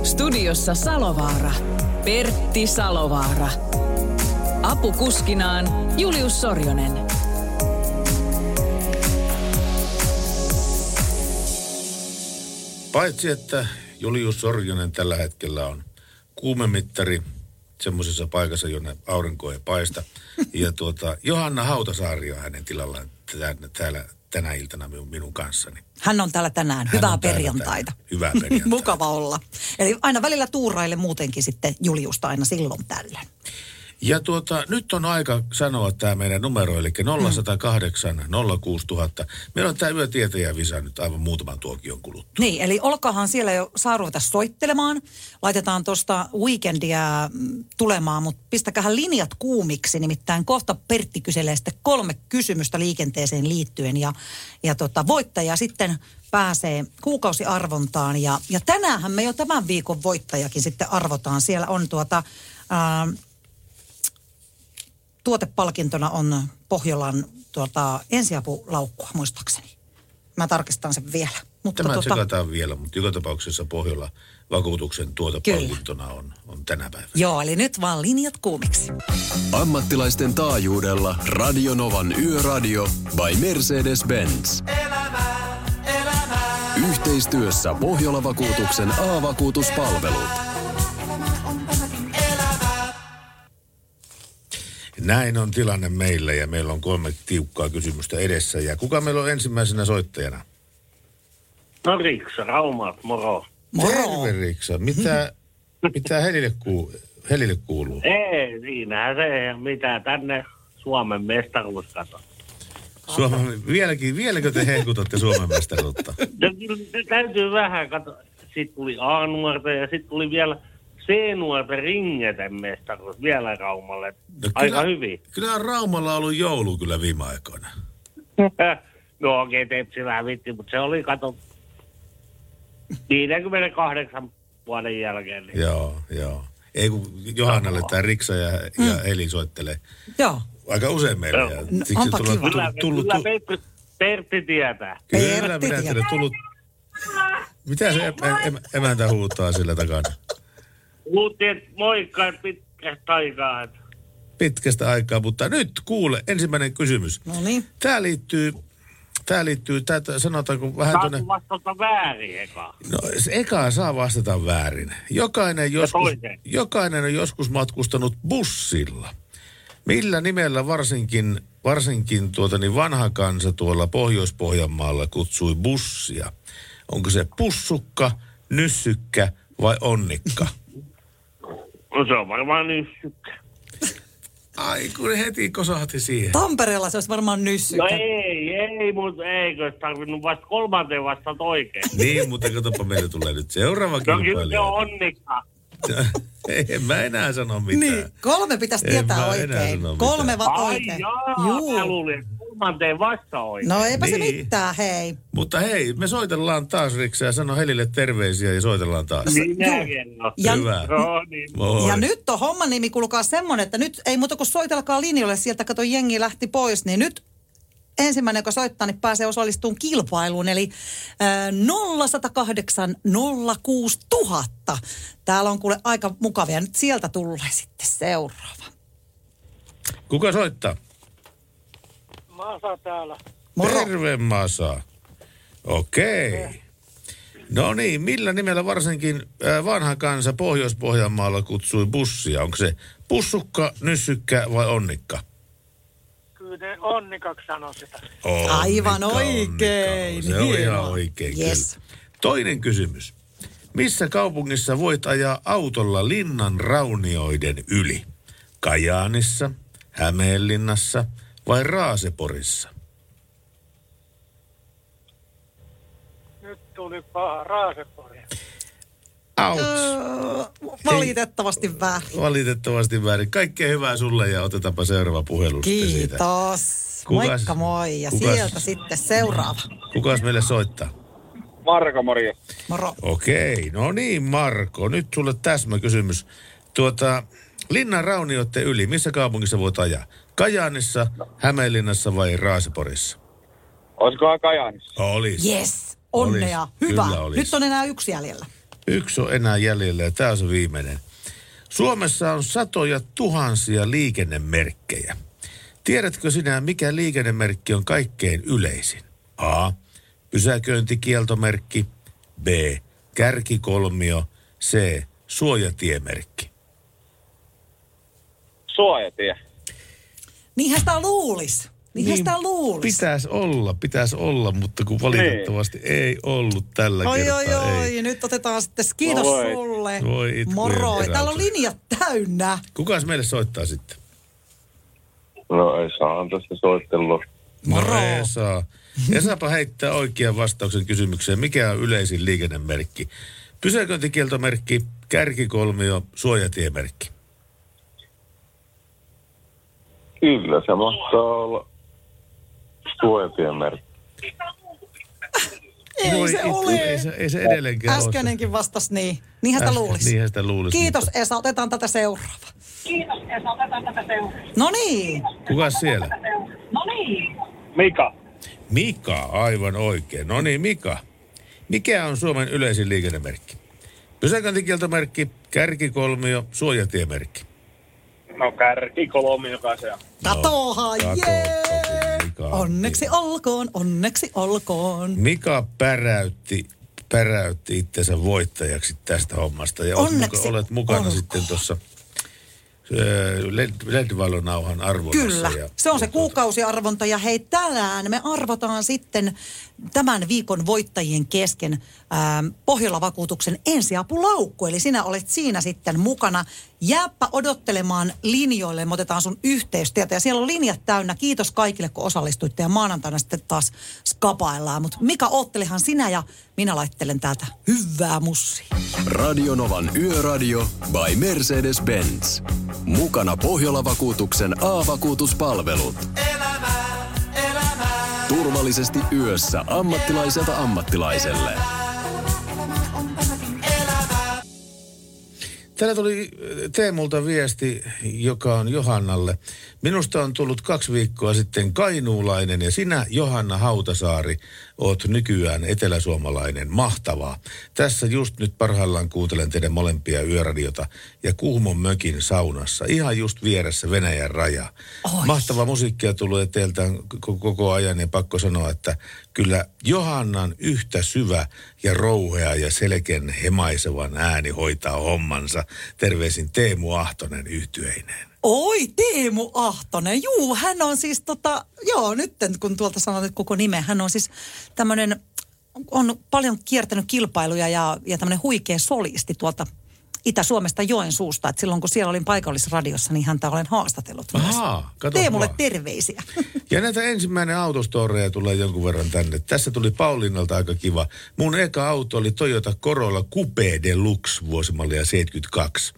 Studiossa Salovaara. Pertti Salovaara. Apukuskinaan Julius Sorjonen. Paitsi että Julius Sorjonen tällä hetkellä on kuumemittari semmoisessa paikassa, jonne aurinko ei paista. Ja tuota, Johanna Hautasaari on hänen tilallaan täällä tänä iltana minun kanssani. Hän on täällä tänään. Hyvää perjantaita. Täällä. Hyvää perjantaita. Mukava olla. Eli aina välillä tuuraille muutenkin sitten Juliusta aina silloin tällöin. Ja tuota, nyt on aika sanoa tämä meidän numero, eli nolla yksi nolla kahdeksan nolla kuusi nolla nolla nolla. Meillä on tämä yötietäjävisa nyt aivan muutaman tuokion kuluttua. Niin, eli olkahan siellä jo saa ruveta soittelemaan. Laitetaan tuosta weekendia tulemaan, mutta pistäkähän linjat kuumiksi. Nimittäin kohta Pertti kyselee sitten kolme kysymystä liikenteeseen liittyen. Ja, ja tota, voittaja sitten pääsee kuukausiarvontaan. Ja, ja tänäänhän me jo tämän viikon voittajakin sitten arvotaan. Siellä on tuota... Ää, tuotepalkintona on Pohjolan tuota, ensiapulaukkua, muistaakseni. Mä tarkistan sen vielä. Mutta tämä tuota... tsekataan vielä, mutta joka tapauksessa Pohjola-vakuutuksen tuotepalkintona on, on tänä päivänä. Joo, eli nyt vaan linjat kuumiksi. Ammattilaisten taajuudella Radio Novan Yöradio by Mercedes-Benz. Elämää, elämää. Yhteistyössä Pohjola-vakuutuksen A-vakuutuspalvelut. Näin on tilanne meillä ja meillä on kolme tiukkaa kysymystä edessä. Ja kuka meillä on ensimmäisenä soittajana? No Riksa, Raumat, moro. Moro. Terve Riksa. Mitä, mitä Helille, kuuluu, Helille kuuluu? Ei, siinähän se, mitä tänne Suomen mestaruus katsoo. Suomen, vieläkin, vieläkö te heikutatte Suomen mestaruutta? Täytyy vähän katsoa. Sitten tuli A-nuorten ja sitten tuli vielä... C-nuorten ringeten mestaruus vielä Raumalle. No aika kyllä, hyvin. Kyllä Raumalla on ollut joulu kyllä viime aikoina. No okei, okay, Tepsi vähän vitti, mutta se oli kato viisikymmentäkahdeksan vuoden jälkeen. Niin. Joo, joo. Ei kun Johannalle tämä Riksa ja, mm. ja Eli soittelee. Joo. Aika usein meillä. No, onpa tullut, kiva. Tullut, tullut, kyllä Pertti, Pertti tietää. Kyllä Pertti tietää. Tullut... Mitä se em, em, emäntä huutaa sillä takana? Luutin, moikka, pitkästä aikaa. Pitkästä aikaa, mutta nyt kuule, ensimmäinen kysymys. No niin. Tää liittyy, tää liittyy, tää sanotaanko vähän tuonne... Saanko vastata väärin ekaan? No, ekaan saa vastata väärin. Jokainen, joskus, jokainen on joskus matkustanut bussilla. Millä nimellä varsinkin, varsinkin tuota niin vanha kansa tuolla Pohjois-Pohjanmaalla kutsui bussia? Onko se pussukka, nyssykkä vai onnikka? No se on varmaan nyssykkä. Ai kun heti kosahti siihen. Tampereella se olisi varmaan nyssykkä. No ei, ei, mutta eikö olisi tarvinnut vasta kolmanteen vastaan oikein. Niin, mutta katsopa meille tulee nyt seuraava kilpailija. No kyllä se on onnikka. En mä enää sano mitään. Niin, kolme pitäisi tietää oikein. Kolme vaan oikein. Ai jaa, juu. Mä luulin, kolmanteen vasta oikein. No eipä niin. Se mitään, hei. Mutta hei, me soitellaan taas Riksa ja sano Helille terveisiä ja soitellaan taas. Minäkin. Ja, hyvä. No, niin. Ja nyt on homman nimi, kuulkaa semmonen, että nyt ei muuta kuin soitelkaa linjoille sieltä, kato jengi lähti pois, niin nyt ensimmäinen, joka soittaa, niin pääsee osallistumaan kilpailuun, eli nolla yksi nolla kahdeksan nolla kuusi tuhatta. Täällä on kuule aika mukavia. Nyt sieltä tulee sitten seuraava. Kuka soittaa? Masa täällä. Moro. Terve Masa. Okei. Okay. No niin, millä nimellä varsinkin vanha kansa Pohjois-Pohjanmaalla kutsui bussia? Onko se pussukka, nyssykkä vai onnikka? Onnikaksi sano sitä. Onnika, aivan oikein. Onnika. Se on ihan oikein. Yes. Toinen kysymys. Missä kaupungissa voit ajaa autolla linnan raunioiden yli? Kajaanissa, Hämeenlinnassa vai Raaseporissa? Nyt tuli paha Raasepori. Out. Öö, valitettavasti Hei. väärin. Valitettavasti väärin. Kaikkea hyvää sulle ja otetaanpa seuraava puhelu. Kiitos. Moikka moi. Ja kukas, sieltä sitten seuraava. Kukas meille soittaa? Marko, morjens. Moro. Okei, no niin Marko. Nyt sulle täsmäkysymys. Tuota, linnan raunioiden yli, missä kaupungissa voit ajaa? Kajaanissa, no. Hämeenlinnassa vai Raaseporissa? Olisikohan Kajaanissa? Olis. Yes, onnea. Olis. Hyvä. Nyt on enää yksi jäljellä. Yksi on enää jäljellä ja tämä on viimeinen. Suomessa on satoja tuhansia liikennemerkkejä. Tiedätkö sinä, mikä liikennemerkki on kaikkein yleisin? A. Pysäköintikieltomerkki. B. Kärkikolmio. C. Suojatiemerkki. Suojatie. Niinhän sitä luulisi. Niinhän sitä luulisi. Pitäisi olla, pitäisi olla, mutta kun valitettavasti niin. ei ollut tällä oi, kertaa. Oi, oi, oi, nyt otetaan sitten. Kiitos Voi. sulle. Voi Moro. Täällä on linjat täynnä. Kukas meille soittaa sitten? No ei saa antaa sitä soittelua. Moro. Ei saa. Ja saapa heittää oikean vastauksen kysymykseen. Mikä on yleisin liikennemerkki? Pysäköintikieltomerkki, kärkikolmio, suojatiemerkki. Kyllä, se mahtaa olla. Suojatiemerkki. Ei no, se ole. Ei se, ei se edelleenkään ole. Äskenenkin vastasi niin. Niinhän sitä luulisi. Niinhän sitä luulisi. Kiitos mutta... Esa, otetaan tätä seuraava. Kiitos Esa, otetaan tätä seuraava. No niin. Kuka siellä? No niin. Mika. Mika, aivan oikein. No niin, Mika. Mikä on Suomen yleisin liikennemerkki? Pysäköintikieltomerkki, kärkikolmio, suojatiemerkki. No kärkikolmio kasia. Katoahan, no, jee! Onneksi olkoon, onneksi olkoon. Mika päräytti, päräytti itsensä voittajaksi tästä hommasta. Ja onneksi olet, olet mukana olkoon. Sitten tuossa L E D-valonauhan arvonnassa. Kyllä, ja, se on ja se kuukausiarvonta. Ja hei, tänään me arvotaan sitten tämän viikon voittajien kesken ähm, Pohjola-vakuutuksen ensiapulaukku. Eli sinä olet siinä sitten mukana. Jääpä odottelemaan linjoille. Me otetaan sun yhteystietä. Ja siellä on linjat täynnä. Kiitos kaikille, kun osallistuitte. Ja maanantaina sitten taas skapaillaan. Mutta Mika, oottelehan sinä ja minä laittelen täältä hyvää mussia. Radio Novan Yöradio by Mercedes-Benz. Mukana Pohjola-vakuutuksen A-vakuutuspalvelut. Elämää, elämää. Turvallisesti yössä ammattilaiselta ammattilaiselle. Täällä tuli Teemulta viesti, joka on Johannalle. Minusta on tullut kaksi viikkoa sitten kainuulainen ja sinä, Johanna Hautasaari, oot nykyään eteläsuomalainen. Mahtavaa. Tässä just nyt parhaillaan kuuntelen teidän molempia yöradiota ja Kuhmon mökin saunassa. Ihan just vieressä Venäjän raja. Oi. Mahtavaa musiikkia tulee teiltä koko ajan ja pakko sanoa, että kyllä Johannan yhtä syvä ja rouhea ja selken hemaisevan ääni hoitaa hommansa. Terveisin Teemu Ahtonen yhtyeineen. Oi, Teemu Ahtonen. Juu, hän on siis tota, joo, nyt kun tuolta sanoit koko nimen, hän on siis tämmöinen on paljon kiertänyt kilpailuja ja, ja tämmöinen huikea solisti tuolta Itä-Suomesta Joensuusta. Et silloin kun siellä olin paikallisradiossa, niin häntä olen haastatellut. Ahaa, Teemulle vaan terveisiä. Ja näitä ensimmäinen autostoreja tulee jonkun verran tänne. Tässä tuli Pauliinalta aika kiva. Mun eka auto oli Toyota Corolla Coupe Deluxe vuosimallia seitsemänkymmentäkaksi.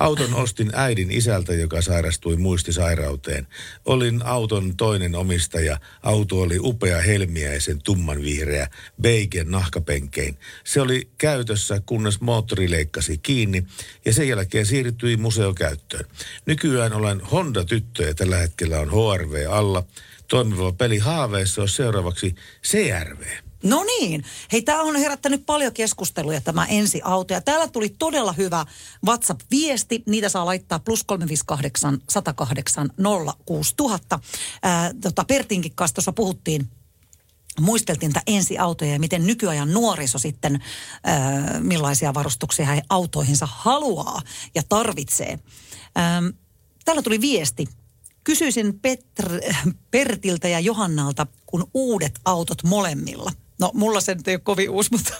Auton ostin äidin isältä, joka sairastui muistisairauteen. Olin auton toinen omistaja. Auto oli upea helmiäisen tummanvihreä Beigen nahkapenkein. Se oli käytössä, kunnes moottori leikkasi kiinni. Ja sen jälkeen siirtyi museokäyttöön. Nykyään olen Honda-tyttö ja tällä hetkellä on H R V alla. Toimiva peli haaveissa olisi seuraavaksi C R V. No niin. Hei, tämä on herättänyt paljon keskusteluja tämä ensiauto. Ja täällä tuli todella hyvä WhatsApp-viesti. Niitä saa laittaa plus kolme viisi kahdeksan sata kahdeksan nolla kuusi tuhatta. Ää, tota, Pertinkin kanssa tuossa puhuttiin. Muisteltiin tätä ensiautoja ja miten nykyajan nuoriso sitten, ää, millaisia varustuksia he autoihinsa haluaa ja tarvitsee. Ää, täällä tuli viesti. Kysyisin Petr, Pertiltä ja Johannalta, kun uudet autot molemmilla. No, mulla se nyt ei ole kovin uusi, mutta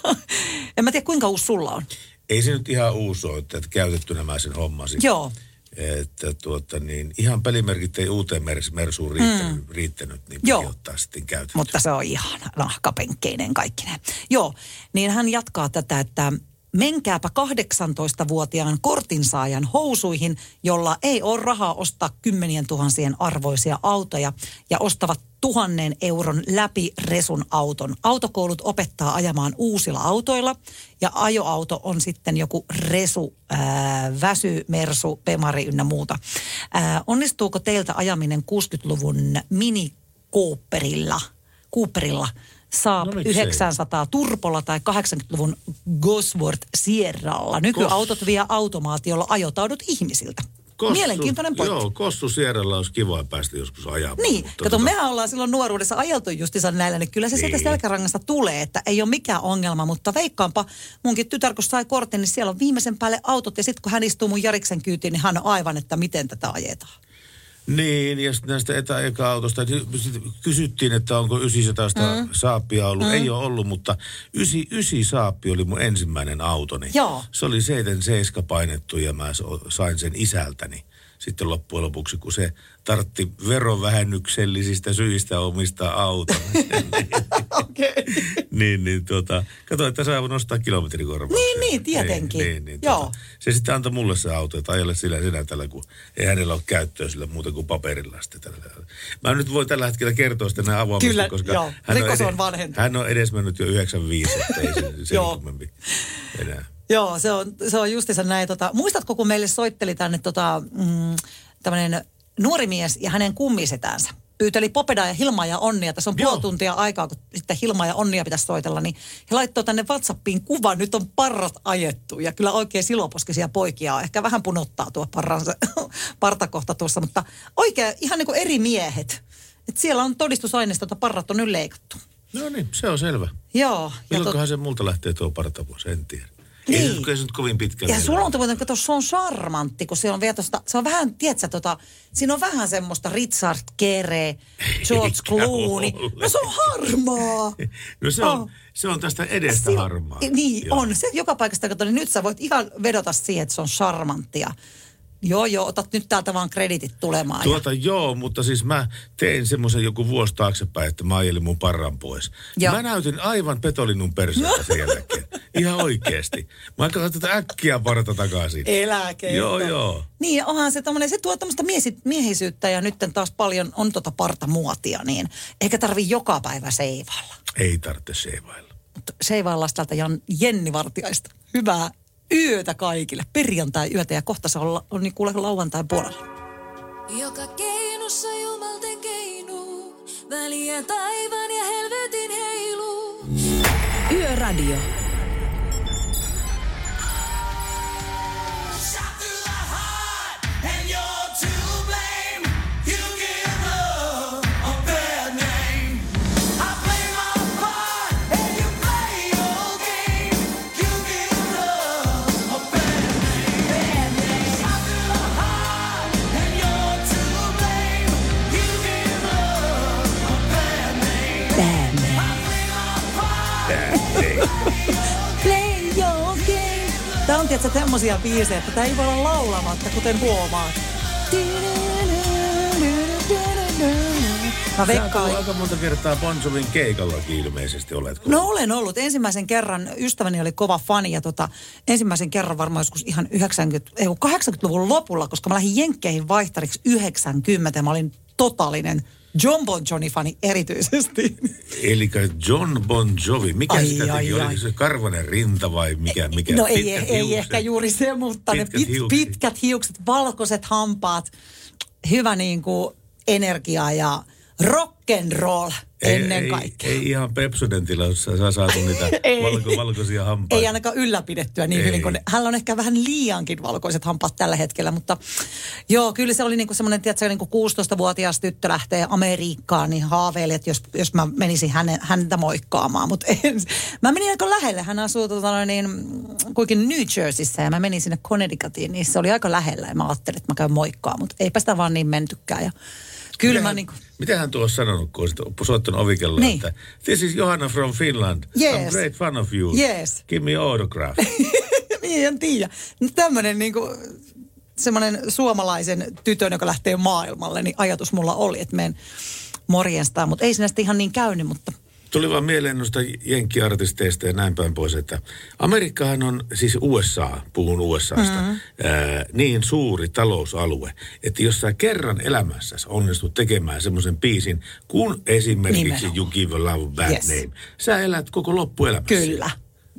en mä tiedä kuinka uusi sulla on. Ei se nyt ihan uusi ole, että käytettynä mä sen hommasin. Joo. Että tuota niin, ihan pelimerkit ei uuteen Mersuun riittänyt, mm. riittänyt niin joo, ottaa sitten käytetty. Mutta se on ihan nahkapenkkeinen kaikki ne. Joo, niin hän jatkaa tätä, että menkääpä kahdeksantoistavuotiaan kortinsaajan housuihin, jolla ei ole rahaa ostaa kymmenien tuhansien arvoisia autoja ja ostavat tuhannen euron läpi resun auton. Autokoulut opettaa ajamaan uusilla autoilla ja ajoauto on sitten joku resu, ää, väsy, mersu, pemari ynnä muuta. Ää, onnistuuko teiltä ajaminen kuudenkymmenen luvun Mini Cooperilla, Cooperilla Saab no, yhdeksänsataa Turpolla tai kahdeksankymmentäluvun Gosworth Sierralla? Nykyautot vie automaatiolla, ajotaudut ihmisiltä. Kossu, mielenkiintoinen pointti. Joo, Kossu Sierralla olisi kiva päästä joskus ajamaan. Niin, kato, tota... mehän ollaan silloin nuoruudessa ajeltu justiinsa näillä, niin kyllä se niin sieltä selkärangasta tulee, että ei ole mikään ongelma, mutta veikkaanpa, munkin tytär kun sai kortin, niin siellä on viimeisen päälle autot, ja sitten kun hän istuu mun Jariksen kyytiin, niin hän on aivan, että miten tätä ajetaan. Niin, ja sitten näistä etä-eka-autosta kysyttiin, että onko yhdeksänsataa mm. Saapia ollut. Mm. Ei ole ollut, mutta yhdeksänkymmentäyhdeksän Saapi oli mun ensimmäinen autoni. Joo. Se oli seitsemän seitsemän painettu ja mä sain sen isältäni. Sitten loppujen lopuksi, kun se tartti verovähennyksellisistä syistä omistaa auton. Okei. Niin, niin tuota, kato, että saa nostaa kilometrikorvauksia. Niin, niin, tietenkin. Niin, niin, niin, joo. Tuota, se sitten antoi mulle se auto, että ajalla sillä sinä tällä, kun ei hänellä ole käyttöä sillä muuta kuin paperilla. Sitten mä nyt voi tällä hetkellä kertoa sitä nämä avaamista, kyllä, koska joo, hän, on edes, on hän on edes mennyt jo yhdeksänkymmentäviisi, että ei se, se kummempi enää. Joo, se on, se on justiinsa näin. Tota, muistatko, kun meille soitteli tänne tota, mm, tämmöinen nuori mies ja hänen kummisetänsä? Pyyteli Popedaa ja Hilmaa ja Onnia. Tässä on joo, puoli tuntia aikaa, kun sitten Hilmaa ja Onnia pitäisi soitella. Niin he laittoi tänne WhatsAppiin kuvan, nyt on parrat ajettu. Ja kyllä oikein siloposkisia poikia on. Ehkä vähän punottaa tuo parransa, partakohta tuossa, mutta oikein ihan niin kuin eri miehet. Et siellä on todistusaineistoa, että parrat on nyt leikattu. No niin, se on selvä. Joo. Milloinkohan to... se multa lähtee tuo partavuus, en tiedä. Niin. Ei se nyt kovin pitkälle. Ja sulla on muuten, kato, se on charmantti, kun siellä on vielä tosta, se on vähän, tietsä, tota, siinä on vähän semmoista Richard Gere, George Clooney. No se on harmaa. No se on, oh. se on tästä edestä si- harmaa. Niin, joo, on. Se joka paikasta, kato, niin nyt sä voit ihan vedota siihen, että se on charmanttia. Joo, joo, otat nyt täältä vaan kreditit tulemaan. Tuota, ja... joo, mutta siis mä tein semmoisen joku vuosi taaksepäin, että mä ajelin mun parran pois. Joo. Mä näytin aivan petolinnun perseeltä sen jälkeen. Ihan oikeesti. Mä katsoin tätä äkkiä parta takaisin. Eläkeitä. Joo, joo. Niin, onhan se tommoinen, se tuo tämmöistä miehisyyttä ja nyt taas paljon on tota partamuotia, niin eikä tarvi joka päivä seivailla. Ei tarvitse seivailla. Mutta seivaillaan täältä Jan, Jenni Vartiaista. Hyvää yötä kaikille. Perjantai yötä ja kohta se on, la- on niin kuule lauantain puolella. Joka keinossa jumalten keinu, väliä taivaan ja helvetin heilu. Yöradio. tiedätkö tämmöisiä biisejä, että tää ei voi olla laulamatta, kuten huomaat. Mä veikkaan. Sä aika monta kertaa Bon Jovin keikallakin ilmeisesti olet. Kun... No olen ollut. Ensimmäisen kerran ystäväni oli kova fani ja tota, ensimmäisen kerran varmaan joskus ihan yhdeksänkymmentä, kahdeksankymmentäluvun lopulla, koska mä lähdin Jenkkeihin vaihtariksi yhdeksänkymmentä. Mä olin totaalinen John Bon Jovi-fani erityisesti. Elikkä John Bon Jovi, mikä ai, sitä teki? Oliko se karvainen rinta vai mikä? mikä? No ei, ei ehkä juuri se, mutta pitkät ne pit, hiukset. pitkät hiukset, valkoiset hampaat, hyvä niin kuin energia ja rock'n'roll ennen ei, kaikkea. Ei, ei ihan Pepsoden tilassa saa saatu niitä valko, valkoisia hampaita. Ei ainakaan ylläpidettyä niin ei. hyvin kuin hän on ehkä vähän liiankin valkoiset hampaat tällä hetkellä, mutta joo, kyllä se oli niinku semmoinen, tiedätkö, niinku kuusitoistavuotias tyttö lähtee Amerikkaan, niin haaveili, että jos, jos mä menisin häne, häntä moikkaamaan, mutta mä menin aika lähelle. Hän asuu tuota, niin, kuitenkin New Jerseyssä ja mä menin sinne Connecticutiin, niin se oli aika lähellä ja mä ajattelin, että mä käyn moikkaa, mutta eipä sitä vaan niin mentykään ja kyllä miten, mä niinku... Miten hän tuo sanonut, kun on soittanut ovikelloa, niin. että this is Johanna from Finland. Yes. I'm great fan of you. Yes. Give me autograph. Niin, en tiedä. No tämmönen niinku, semmonen suomalaisen tytön, joka lähtee maailmalle, niin ajatus mulla oli, että menen morjenstaan, mutta ei sinä sitten ihan niin käynyt, mutta... Tuli vaan mieleen noista jenkkiartisteista ja näin päin pois, että Amerikkahan on siis U S A, puhun USAsta, mm-hmm. ää, niin suuri talousalue, että jos sä kerran elämässäsi onnistut tekemään semmoisen biisin, kun esimerkiksi nimenomaan. You Give a Love Bad yes. Name, sä elät koko loppuelämässä. Kyllä.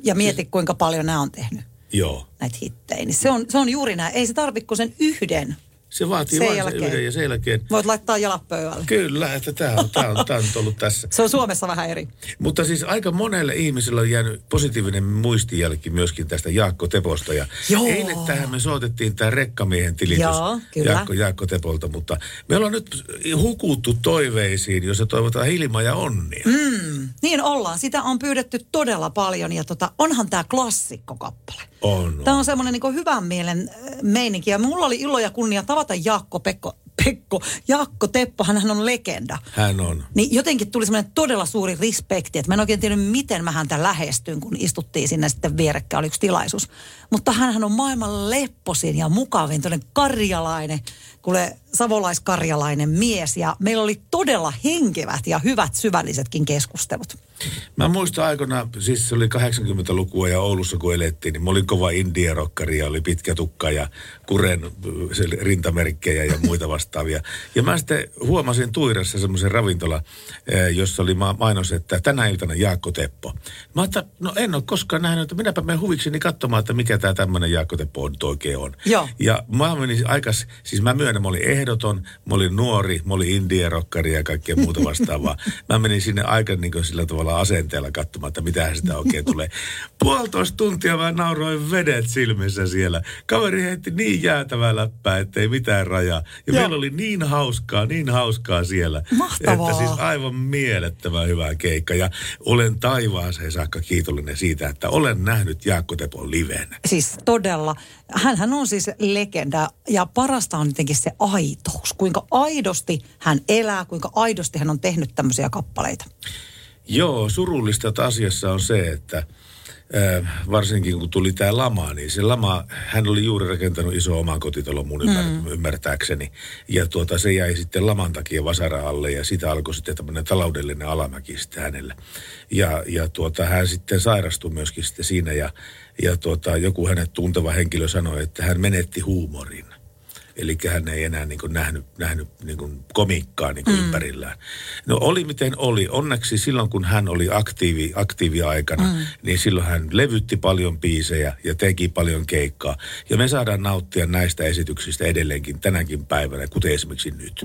Ja mieti, kuinka paljon nämä on tehnyt. Joo. Näitä hittejä. Se on, se on juuri näin. Ei se tarvitse kuin sen yhden. Se vaatii sen vain sen yhden ja sen jälkeen. Voit laittaa jalat pöydälle. Kyllä, että tämä on, tämä on, tämä on ollut tässä. Se on Suomessa vähän eri. Mutta siis aika monelle ihmiselle on jäänyt positiivinen muistijälki myöskin tästä Jaakko Teposta. Ja eilen tähän me soitettiin tämä rekkamiehen tilitys Joo, Jaakko, Jaakko Tepolta, mutta me ollaan nyt hukuttu toiveisiin, jossa toivotaan Hilma ja Onnia. Mm, niin ollaan. Sitä on pyydetty todella paljon ja tota, onhan tämä klassikkokappale. On, on. Tämä on semmoinen niin hyvän mielen meininki ja mulla oli ilo ja kunnia tavoittaa. Jaakko Pekko, Pekko, Jaakko Teppo, hän on legenda. Hän on. Niin jotenkin tuli semmoinen todella suuri respekti, että mä en oikein tiennyt, miten mä häntä lähestyin, kun istuttiin sinne sitten vierekkäin, oli yksi tilaisuus. Mutta hänhän on maailman lepposin ja mukavin, toinen karjalainen, kuule savolaiskarjalainen mies. Ja meillä oli todella henkevät ja hyvät syvällisetkin keskustelut. Mä muistan aikana, siis se oli kahdeksankymmentälukua ja Oulussa kun elettiin, niin mä olin kova indie-rokkari ja oli pitkä tukka ja kuren rintamerkkejä ja muita vastaavia. Ja mä sitten huomasin Tuirassa semmoisen ravintola, jossa oli mainos, että tänä iltana Jaakko Teppo. Mä ajattelin, no en ole koskaan nähnyt, että minäpä menen huvikseni katsomaan, että mikä tämä tämmöinen Jaakko Teppo on oikein on. Joo. Ja mä menin aikas, siis mä myönnän, mä olin ehdoton, mä olin nuori, mä olin indie-rokkari ja kaikkea muuta vastaavaa. Mä menin sinne aika niin kuin sillä tavalla asenteella katsomaan, että mitähän sitä oikein tulee. Puolitoista tuntia mä nauroin vedet silmissä siellä. Kaveri heitti niin jäätävää läppää, ettei mitään rajaa. Ja Joo. meillä oli niin hauskaa, niin hauskaa siellä. Mahtavaa. Että siis aivan mielettömän hyvä keikka. Ja olen taivaaseen saakka kiitollinen siitä, että olen nähnyt Jaakko Tepon livenä. Siis todella. Hänhän on siis legenda ja parasta on jotenkin se aitous. Kuinka aidosti hän elää, kuinka aidosti hän on tehnyt tämmöisiä kappaleita. Joo, surullista asiassa on se, että äh, varsinkin kun tuli tämä lama, niin se lama, hän oli juuri rakentanut iso oman kotitalon mun mm. ymmärtääkseni. Ja tuota, se jäi sitten laman takia vasara alle ja sitä alkoi sitten tämmöinen taloudellinen alamäki sitten hänellä. Ja, ja tuota, hän sitten sairastui myöskin sitten siinä ja, ja tuota, joku hänet tunteva henkilö sanoi, että hän menetti huumorin. Eli hän ei enää niin kuin nähnyt, nähnyt niin kuin komikkaa niin kuin mm. ympärillään. No oli miten oli. Onneksi silloin, kun hän oli aktiivi, aktiivi aikana, mm. niin silloin hän levytti paljon biisejä ja teki paljon keikkaa. Ja me saadaan nauttia näistä esityksistä edelleenkin tänäkin päivänä, kuten esimerkiksi nyt.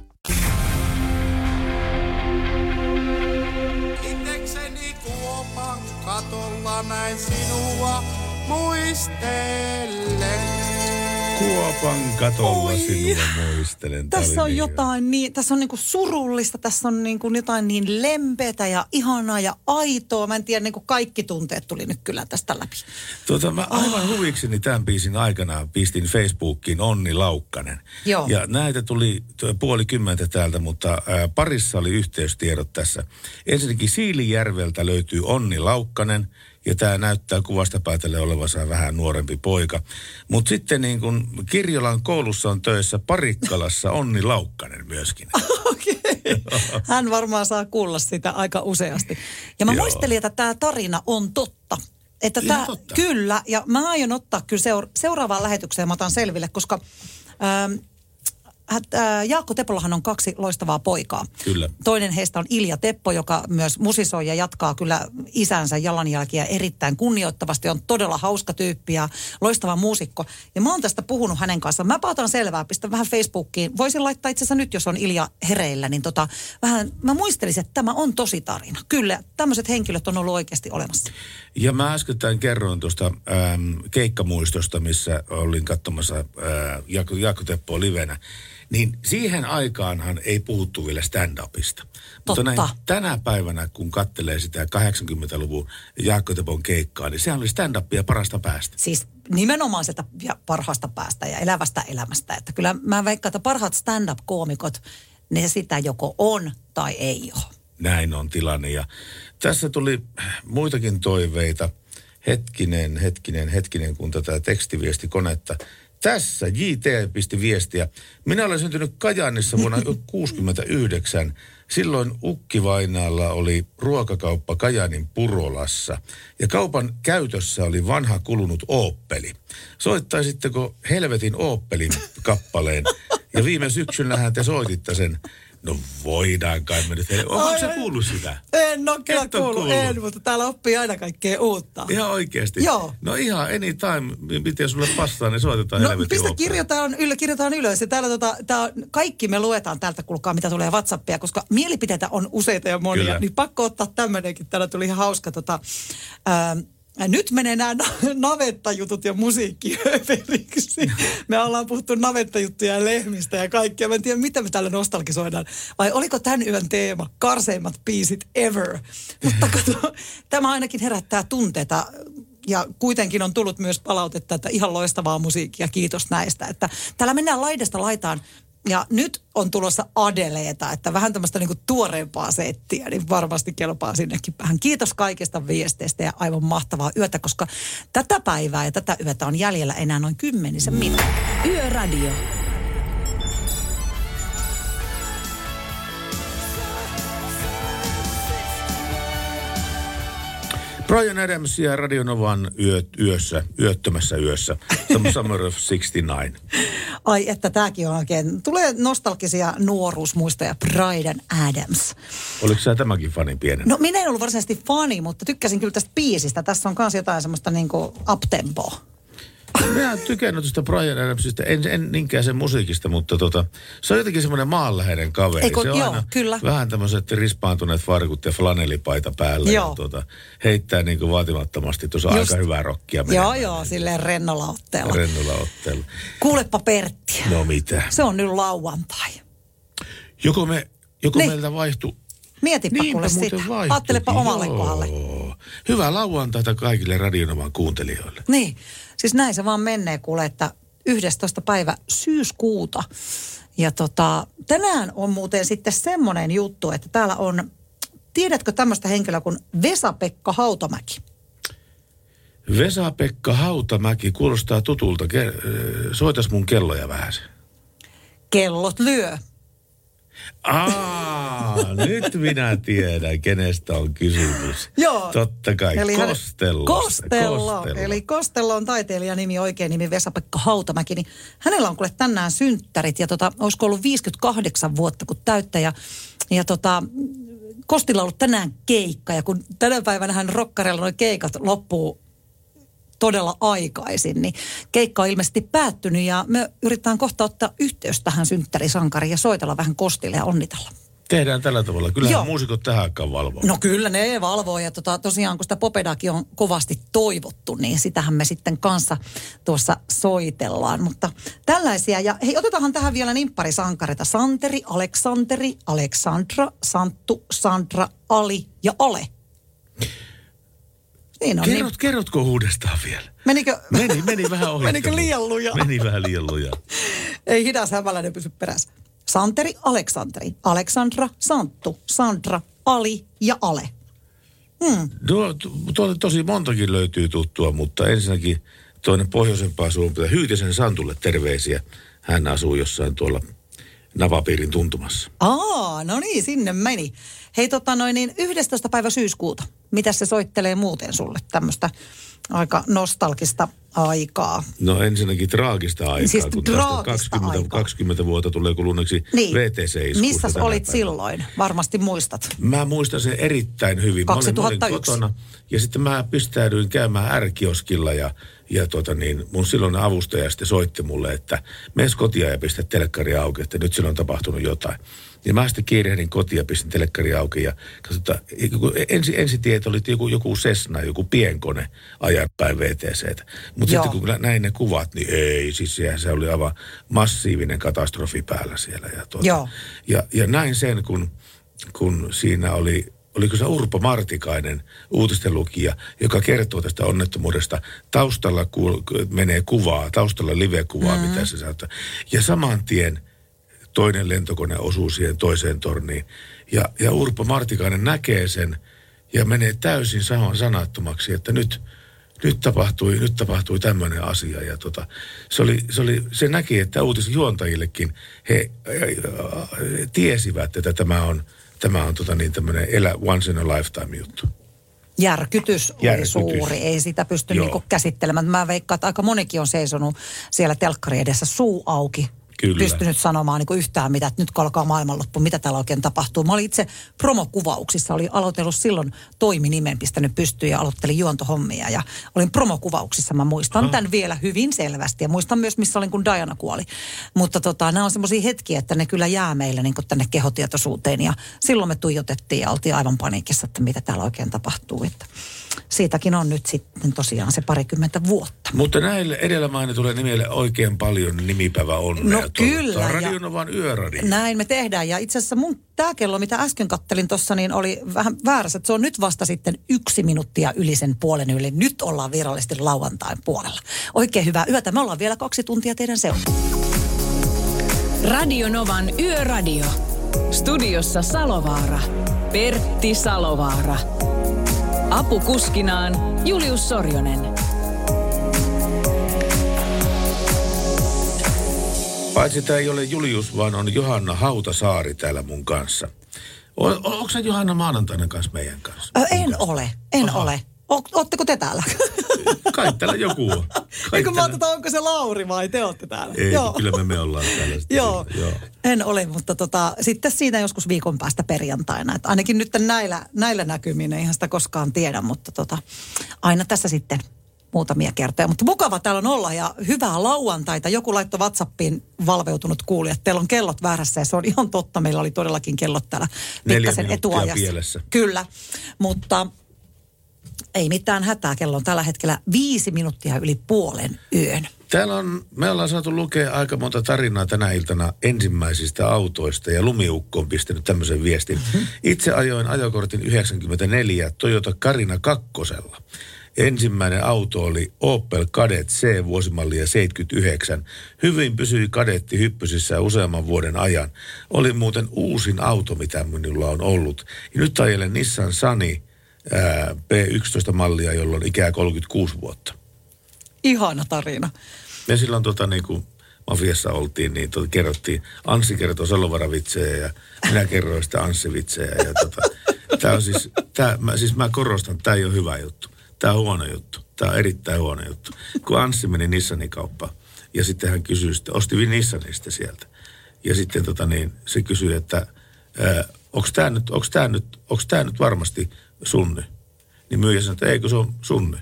Kotoa näin sinua muistellen. Kuopan katolla sinua muistelen. Tässä on niin jotain niin, tässä on niinku surullista, tässä on niinku jotain niin lempeätä ja ihanaa ja aitoa. Mä en tiedä, niinku kaikki tunteet tuli nyt kyllä tästä läpi. Tota, mä aivan oh. huvikseni tämän biisin aikana pistin Facebookiin Onni Laukkanen. Joo. Ja näitä tuli puoli kymmentä täältä, mutta ää, parissa oli yhteystiedot tässä. Ensinnäkin Siilijärveltä löytyy Onni Laukkanen. Ja tämä näyttää kuvasta päätelle olevansa vähän nuorempi poika. Mutta sitten niin kun Kirjolan koulussa on töissä Parikkalassa Onni Laukkanen myöskin. Okei. Hän varmaan saa kuulla sitä aika useasti. Ja mä Joo. muistelin, että tämä tarina on totta. Että tää, totta. Kyllä, ja mä aion ottaa kyllä seura- seuraavaan lähetykseen, mä otan selville, koska... Ähm, Jaakko Tepollahan on kaksi loistavaa poikaa. Kyllä. Toinen heistä on Ilja Teppo, joka myös musisoi ja jatkaa kyllä isänsä jalanjälkiä erittäin kunnioittavasti. On todella hauska tyyppi ja loistava muusikko. Ja mä oon tästä puhunut hänen kanssaan. Mä otan selvää, pistän vähän Facebookiin. Voisin laittaa itse asiassa nyt, jos on Ilja hereillä, niin tota, vähän, mä muistelisin, että tämä on tosi tarina. Kyllä, tämmöiset henkilöt on ollut oikeasti olemassa. Ja mä äskettäin kerroin tuosta ähm, keikkamuistosta, missä olin katsomassa äh, Jaakko, Jaakko Teppoa livenä. Niin siihen aikaanhan ei puhuttu vielä stand-upista. Totta. Mutta näin tänä päivänä, kun katselee sitä kahdeksankymmentäluvun Jaakko Tepon keikkaa, niin sehän oli stand-upia parasta päästä. Siis nimenomaan sieltä parhaasta päästä ja elävästä elämästä. Että kyllä mä veikkaan, että parhaat stand-up-koomikot, ne sitä joko on tai ei ole. Näin on tilanne. Ja tässä tuli muitakin toiveita. Hetkinen, hetkinen, hetkinen, kun tätä tekstiviestikonetta... Tässä J T pisti viestiä. Minä olen syntynyt Kajanissa vuonna kuusikymmentäyhdeksän. Silloin ukkivainaalla oli ruokakauppa Kajanin Purolassa. Ja kaupan käytössä oli vanha kulunut Opeli. Soittaisitteko helvetin Opelin kappaleen? Ja viime syksynähän te soititte sen. No voidaan kai me nyt. Onko sä kuullut sitä? En ole kyllä kuullut, kuullut, en, mutta täällä oppii aina kaikkea uutta. Ihan oikeasti? Joo. No ihan anytime, miten sulle passaa, niin soitetaan. No pistä kirjoitetaan, yl, kirjoitetaan ylös. Ja täällä tota, tää, kaikki me luetaan täältä, kuulkaa, mitä tulee WhatsAppia, koska mielipiteitä on useita ja monia. Kyllä. Niin pakko ottaa tämmöinenkin. Täällä tuli ihan hauska tota... Ähm, Nyt menee nämä navettajutut ja musiikki överiksi. Me ollaan puhuttu navettajuttuja ja lehmistä ja kaikkea. Mä en tiedä, mitä me täällä nostalgisoidaan. Vai oliko tämän yön teema karseimmat biisit ever? Mutta kato, tämä ainakin herättää tunteita. Ja kuitenkin on tullut myös palautetta, että ihan loistavaa musiikkia. Kiitos näistä. Että täällä mennään laidasta laitaan. Ja nyt on tulossa Adeleeta, että vähän tämmöistä niinku tuoreempaa settiä, niin varmasti kelpaa sinnekin vähän. Kiitos kaikista viesteistä ja aivan mahtavaa yötä, koska tätä päivää ja tätä yötä on jäljellä enää noin kymmenisen minuuttia. Yöradio. Brian Adams ja Radio Novan yö, yössä, yöttömässä yössä, Summer of sixty-nine. Ai, että tämäkin on oikein. Tulee nostalgisia nuoruusmuistoja, Brian Adams. Oliko sä tämäkin fani pienenä? No minä en ollut varsinaisesti fani, mutta tykkäsin kyllä tästä biisistä. Tässä on myös jotain semmoista niin kuin uptempoa. Mä en tykännyt tuosta Brian Adamsista, en, en niinkään sen musiikista, mutta tota, se on jotenkin semmoinen maanläheinen kaveri. Eikö, se on joo, aina kyllä. Vähän tämmöiset rispaantuneet farkut ja flanelipaita päällä. Ja tuota, heittää niin kuin vaatimattomasti tuossa aika hyvää rockia. Joo, joo, silleen rennolla otteella. Rennolla otteella. Kuulepa Perttiä. No mitä? Se on nyt lauantai. Joko, me, joko niin. meiltä vaihtui... Mietipä niin, kuule sitä. Ajattelepa omalle kohdalle. Hyvää lauantaita kaikille Radio Novan kuuntelijoille. Niin. Siis näin se vaan menee, kuule, että yhdestoista päivä syyskuuta. Ja tota, tänään on muuten sitten semmoinen juttu, että täällä on, tiedätkö tämmöistä henkilöä kuin Vesa-Pekka Hautamäki? Vesa-Pekka Hautamäki kuulostaa tutulta. Soitas mun kelloja vähän. Kellot lyö. Aa, nyt minä tiedän, kenestä on kysymys. Joo. Totta kai, eli Kostello. Kostello. Eli Kostello on taiteilijanimi, oikea nimi Vesa-Pekka Hautamäki. Niin hänellä on kuule tänään synttärit ja tota, olisiko ollut viisikymmentäkahdeksan vuotta kun täyttäjä. Ja tota, Kostilla on ollut tänään keikka ja kun tänä päivänä hän rokkareilla nuo keikat loppuu todella aikaisin, niin keikka on ilmeisesti päättynyt ja me yritetään kohta ottaa yhteys tähän synttärisankariin ja soitella vähän Kostille ja onnitella. Tehdään tällä tavalla. Kyllähän Joo. muusikot tähän aikaan valvoo. No kyllä ne valvoo ja tota, tosiaan kun sitä Popedaakin on kovasti toivottu, niin sitähän me sitten kanssa tuossa soitellaan. Mutta tällaisia ja hei otetaanhan tähän vielä nimppari sankareita. Santeri, Aleksanteri, Aleksandra, Santtu, Sandra, Ali ja Ale. Niin on, Kerrot, niin. Kerrotko uudestaan vielä? Menikö? Meni, meni vähän ohi. Menikö liian lujaa? Meni vähän liian lujaa. Ei hidas hämäläinen pysy perässä. Santeri, Aleksanteri, Aleksandra, Santtu, Sandra, Ali ja Ale. Hmm. No, to, to, tosi montakin löytyy tuttua, mutta ensinnäkin toinen pohjoisempaa suuntaan. Hyytisen Santulle terveisiä. Hän asuu jossain tuolla Navapiirin tuntumassa. Aa, no niin, sinne meni. Hei, tota noin niin yhdestoista päivä syyskuuta. Mitäs se soittelee muuten sulle tämmöistä aika nostalgista aikaa? No ensinnäkin traagista aikaa, siis kun tästä kaksikymmentä, kaksikymmentä vuotta tulee kuluneeksi niin. V T C-iskusta. Missäs olit päivänä. Silloin? Varmasti muistat. Mä muistan sen erittäin hyvin. kaksituhattayksi Mä olin, mä olin kotona ja sitten mä pistäydyin käymään R-kioskilla ja, ja tota niin, mun silloinen avustaja sitten soitti mulle, että menes kotia ja pistä telkkari auki, että nyt sillä on tapahtunut jotain. Ja mä sitten kiirehdin kotiin ja pistin telkkari auki ja katsotaan, ensi, ensi tieto oli joku, joku Cessna, joku pienkone ajan päin V T C:tä. Mutta sitten kun näin ne kuvat, niin ei, siis sehän se oli aivan massiivinen katastrofi päällä siellä. Ja, tuota, ja, ja näin sen, kun, kun siinä oli, oliko se Urpo Martikainen uutistenlukija, joka kertoo tästä onnettomuudesta. Taustalla ku, menee kuvaa, taustalla live-kuvaa, mm-hmm. mitä se saattaa. Ja saman tien toinen lentokone osuu siihen toiseen torniin. Ja, ja Urpo Martikainen näkee sen ja menee täysin saman sanattomaksi, että nyt, nyt tapahtui, nyt tapahtui tämmöinen asia. Ja tota, se, oli, se, oli, se näki, että uutisjuontajillekin he ä, ä, tiesivät, että tämä on, tämä on tota niin tämmöinen elä once in a lifetime juttu. Järkytys oli Järkytys. suuri, ei sitä pysty niinku käsittelemään. Mä veikkaan, että aika monikin on seisonut siellä telkkari edessä suu auki. Kyllä. Pystynyt sanomaan niin kuin yhtään mitä, että nyt kun alkaa maailmanloppu, mitä täällä oikein tapahtuu. Mä olin itse promokuvauksissa, olin aloitellut silloin toiminimen, pistänyt pystyyn ja aloittelin juontohommia. Ja olin promokuvauksissa, mä muistan Aha. tämän vielä hyvin selvästi ja muistan myös, missä olin, kun Diana kuoli. Mutta tota, nämä on semmoisia hetkiä, että ne kyllä jää meille niin kuin tänne kehotietoisuuteen ja silloin me tuijotettiin ja oltiin aivan paniikissa, että mitä täällä oikein tapahtuu, että siitäkin on nyt sitten tosiaan se parikymmentä vuotta. Mutta näille edellä mainitulle nimille oikein paljon nimipäivä onnea. No kyllä. Radio Novan yöradio. Näin me tehdään. Ja itse asiassa mun tämä kello, mitä äsken kattelin tuossa, niin oli vähän väärässä. Se on nyt vasta sitten yksi minuuttia yli sen puolen yli. Nyt ollaan virallisesti lauantain puolella. Oikein hyvää yötä. Me ollaan vielä kaksi tuntia teidän seurassa. Radio Novan yöradio. Studiossa Salovaara. Pertti Salovaara. Apukuskinaan Julius Sorjonen. Paitsi tämä ei ole Julius, vaan on Johanna Hautasaari täällä mun kanssa. O- o- Onko sä Johanna maanantaina kanssa meidän kanssa? Ö, en kanssa? ole, en Aha. ole. O- Ootteko te täällä? Kai täällä joku on. Eikö mä otetaan, onko se Lauri vai te ootte täällä? Ei, Joo. kyllä me, me ollaan täällä. Joo. Joo, en ole, mutta tota, sitten siinä joskus viikon päästä perjantaina. Et ainakin nyt näillä, näillä näkymin, eihän sitä koskaan tiedä, mutta tota, aina tässä sitten muutamia kertoja. Mutta mukava täällä olla ja hyvää lauantaita. Joku laittoi WhatsAppiin valveutunut kuulija, että teillä on kellot väärässä ja se on ihan totta. Meillä oli todellakin kellot täällä pikkasen etuajassa. Pielessä. Kyllä, mutta ei mitään hätää, kello on tällä hetkellä viisi minuuttia yli puolen yön. Täällä on, me ollaan saatu lukea aika monta tarinaa tänä iltana ensimmäisistä autoista ja lumiukko on pistänyt tämmöisen viestin. Mm-hmm. Itse ajoin ajokortin yhdeksänkymmentäneljä Toyota Carina kakkosella. Ensimmäinen auto oli Opel Kadett C vuosimallia seitsemänkymmentäyhdeksän Hyvin pysyi Kadetti hyppysissä useamman vuoden ajan. Oli muuten uusin auto, mitä minulla on ollut. Ja nyt ajelen Nissan Sunny P yksitoista-mallia, jolla on ikää kolmekymmentäkuusi vuotta. Ihana tarina. Ja silloin tuota niin kuin Mafiassa oltiin, niin tuota, kerrottiin, Anssi kertoi Salovara-vitsejä ja minä kerroin sitä Anssi-vitsejä. Ja tuota, tää on siis, tää, mä, siis mä korostan, että tää ei ole hyvä juttu. Tää on huono juttu. Tää on erittäin huono juttu. Kun Anssi meni Nissanin kauppaan ja sitten hän kysyi sitä, osti Nissanista sieltä. Ja sitten tota niin, se kysyi, että ää, onks tää nyt, onks tää nyt, onks tää nyt varmasti Sunny. Niin myyjä sanoi, että eikö se ole Sunny.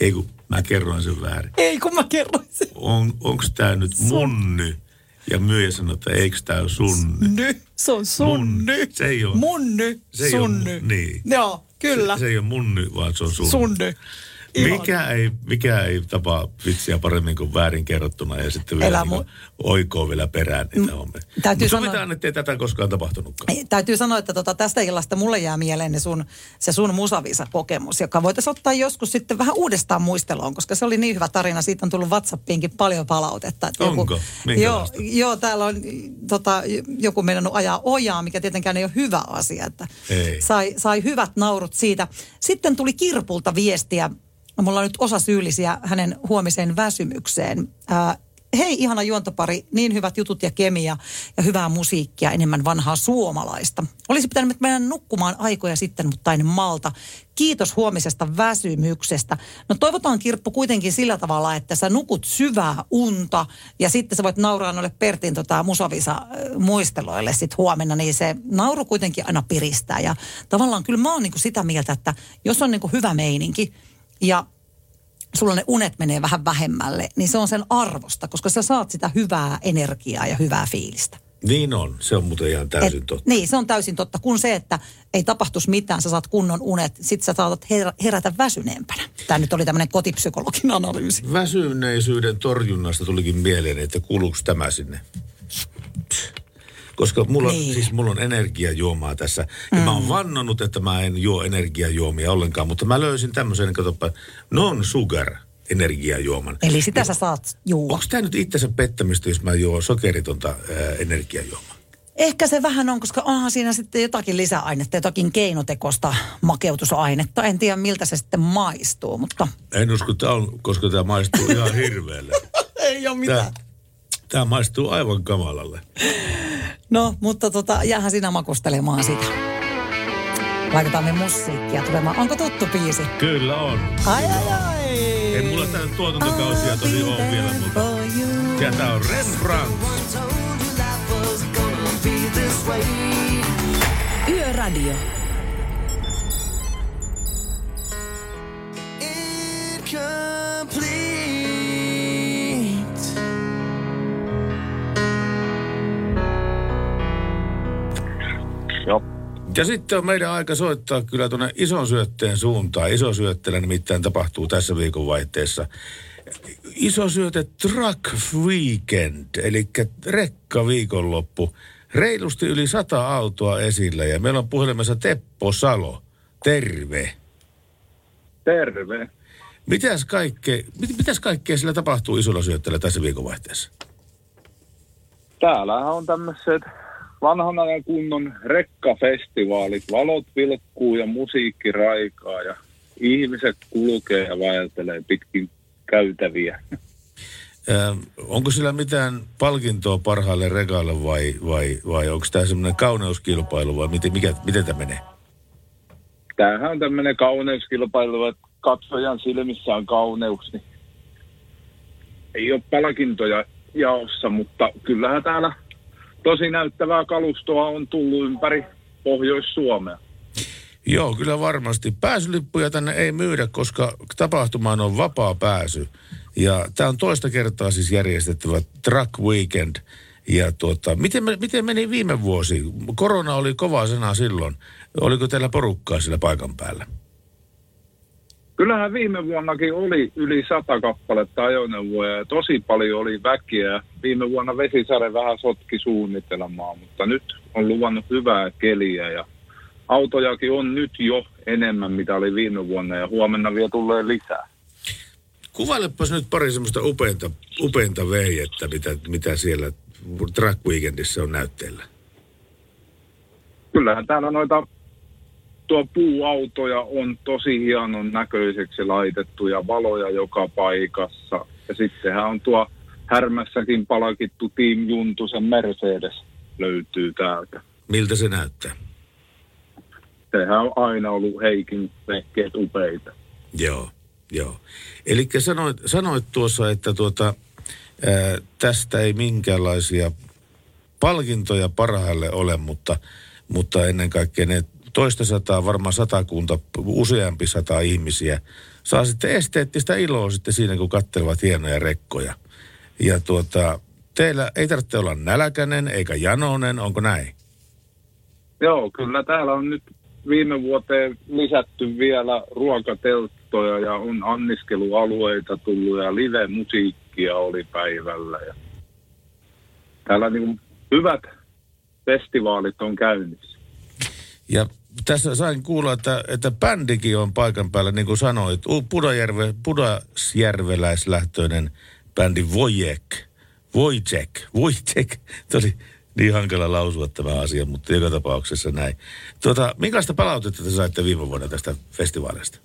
Ei kun mä kerroin sen väärin. Ei kun mä kerroin sen. On, onks tää nyt Munny? Ja myyjä sanoi, että eikö tää ole sunny? Ny, se on sunny. Se ei ole. Munny, se sunny. Ei ole, niin. Joo, kyllä. Se, se ei ole munny, vaan se on sunny. Sunny. Mikä ei, mikä ei tapaa vitsiä paremmin kuin väärin kerrottuna ja sitten vielä niin kuin, oikoo vielä perään niitä mm, hommia. Mutta sovitaan, ettei tätä koskaan tapahtunutkaan. Täytyy sanoa, että tota, tästä illasta mulle jää mieleen ne sun, se sun musaviisa-kokemus, joka voitaisiin ottaa joskus sitten vähän uudestaan muisteloon, koska se oli niin hyvä tarina. Siitä on tullut WhatsAppiinkin paljon palautetta. Että onko? Joku, joo, joo, täällä on tota, joku mennyt ajaa ojaa, mikä tietenkään ei ole hyvä asia. Että sai, sai hyvät naurut siitä. Sitten tuli Kirpulta viestiä. No, mulla on nyt osa syyllisiä hänen huomiseen väsymykseen. Ää, hei, ihana juontopari, niin hyvät jutut ja kemia ja hyvää musiikkia, enemmän vanhaa suomalaista. Olisi pitänyt mennä nukkumaan aikoja sitten, mutta en malta. Kiitos huomisesta väsymyksestä. No toivotaan, Kirppu, kuitenkin sillä tavalla, että sä nukut syvää unta ja sitten sä voit nauraa noille Pertin tota, musavisa-muisteloille sit huomenna, niin se nauru kuitenkin aina piristää. Ja tavallaan kyllä mä oon niinku sitä mieltä, että jos on niinku hyvä meininki, ja sulla ne unet menee vähän vähemmälle, niin se on sen arvosta, koska sä saat sitä hyvää energiaa ja hyvää fiilistä. Niin on, se on muuten ihan täysin Et, totta. Niin, se on täysin totta, kun se, että ei tapahtuisi mitään, sä saat kunnon unet, sit sä saatat herätä väsyneempänä. Tämä nyt oli tämmöinen kotipsykologin analyysi. Väsyneisyyden torjunnasta tulikin mieleen, että kuuluuko tämä sinne? Koska mulla, niin. siis mulla on energiajuomaa tässä. Ja mm. mä oon vannonut, että mä en juo energiajuomia ollenkaan, mutta mä löysin tämmöisen, katsoppa, non-sugar energiajuoman. Eli sitä no, sä saat juua. Onko tää nyt itsensä pettämistä, jos mä juon sokeritonta ää, energiajuomaa? Ehkä se vähän on, koska onhan siinä sitten jotakin lisäainetta, jotakin keinotekosta makeutusainetta. En tiedä, miltä se sitten maistuu, mutta... En usko, että on, koska tää maistuu ihan hirveelle. Ei ole mitään. Tää, tää maistuu aivan kamalalle. No, mutta tota, jäähän sinä makustelemaan sitä. Laitetaan me musiikkia tulemaan. Onko tuttu biisi? Kyllä on. Ai, ai, ai. Ei mulla tämän tuotantokausia tosi ole vielä, mutta... Ja tää on Rembrandt. Yöradio. Ja sitten on meidän aika soittaa kyllä tuonne ison syötteen suuntaan. Iso syötteellä nimittäin tapahtuu tässä viikonvaihteessa. Iso syöte Truck Weekend, eli rekka viikonloppu. Reilusti yli sata autoa esillä ja meillä on puhelimessa Teppo Salo. Terve. Terve. Mitäs kaikkea, mit, mitäs kaikkea sillä tapahtuu isolla syötteellä tässä viikonvaihteessa? Täällähän on tämmöiset... Vanhan ajan kunnon rekkafestivaalit, valot vilkkuu ja musiikki raikaa ja ihmiset kulkee ja vaeltelee pitkin käytäviä. Ö, onko sillä mitään palkintoa parhaalle rekalle vai, vai, vai onko tämä semmoinen kauneuskilpailu vai miten, mikä, miten tämä menee? Tämähän on tämmöinen kauneuskilpailu, että katsojan silmissä on kauneus. Niin ei ole palkintoja jaossa, mutta kyllähän täällä... Tosi näyttävää kalustoa on tullut ympäri Pohjois-Suomea. Joo, kyllä varmasti. Pääsylippuja tänne ei myydä, koska tapahtumaan on vapaa pääsy. Ja tämä on toista kertaa siis järjestettävä Truck Weekend. Ja tuota, miten, miten meni viime vuosi? Korona oli kova sana silloin. Oliko teillä porukkaa siellä paikan päällä? Kyllähän viime vuonnakin oli yli sata kappaletta ajoneuvoja ja tosi paljon oli väkeä. Viime vuonna Vesisade vähän sotki suunnitelmaa, mutta nyt on luvannut hyvää keliä ja autojakin on nyt jo enemmän mitä oli viime vuonna ja huomenna vielä tulee lisää. Kuvailepas nyt pari semmoista upeinta, upeinta veijettä, mitä, mitä siellä Truck Weekendissä on näytteillä. Kyllähän täällä noita... Tuo puuautoja on tosi hienon näköiseksi laitettu ja valoja joka paikassa. Ja sittenhän on tuo Härmässäkin palkittu Team Juntusen Mercedes löytyy täältä. Miltä se näyttää? Sehän on aina ollut Heikin vehkeet upeita. Joo, joo. Eli sanoit, sanoit tuossa, että tuota, ää, tästä ei minkäänlaisia palkintoja parhaalle ole, mutta, mutta ennen kaikkea ne... Toista sataa, varmaan satakunta, useampi sata ihmisiä saa sitten esteettistä iloa sitten siinä, kun katselevat hienoja rekkoja. Ja tuota, teillä ei tarvitse olla nälkäinen eikä janoinen, onko näin? Joo, kyllä täällä on nyt viime vuoteen lisätty vielä ruokatelttoja ja on anniskelualueita tullut ja live-musiikkia oli päivällä. Ja täällä niin hyvät festivaalit on käynnissä. Ja tässä sain kuulla, että, että bändikin on paikan päällä, niin kuin sanoit, Pudajärve, pudasjärveläislähtöinen bändi Vojek. Vojek, Vojek, tuli niin hankala lausua tämä asia, mutta joka tapauksessa näin. Tuota, minkälaista palautetta te saitte viime vuonna tästä festivaalista?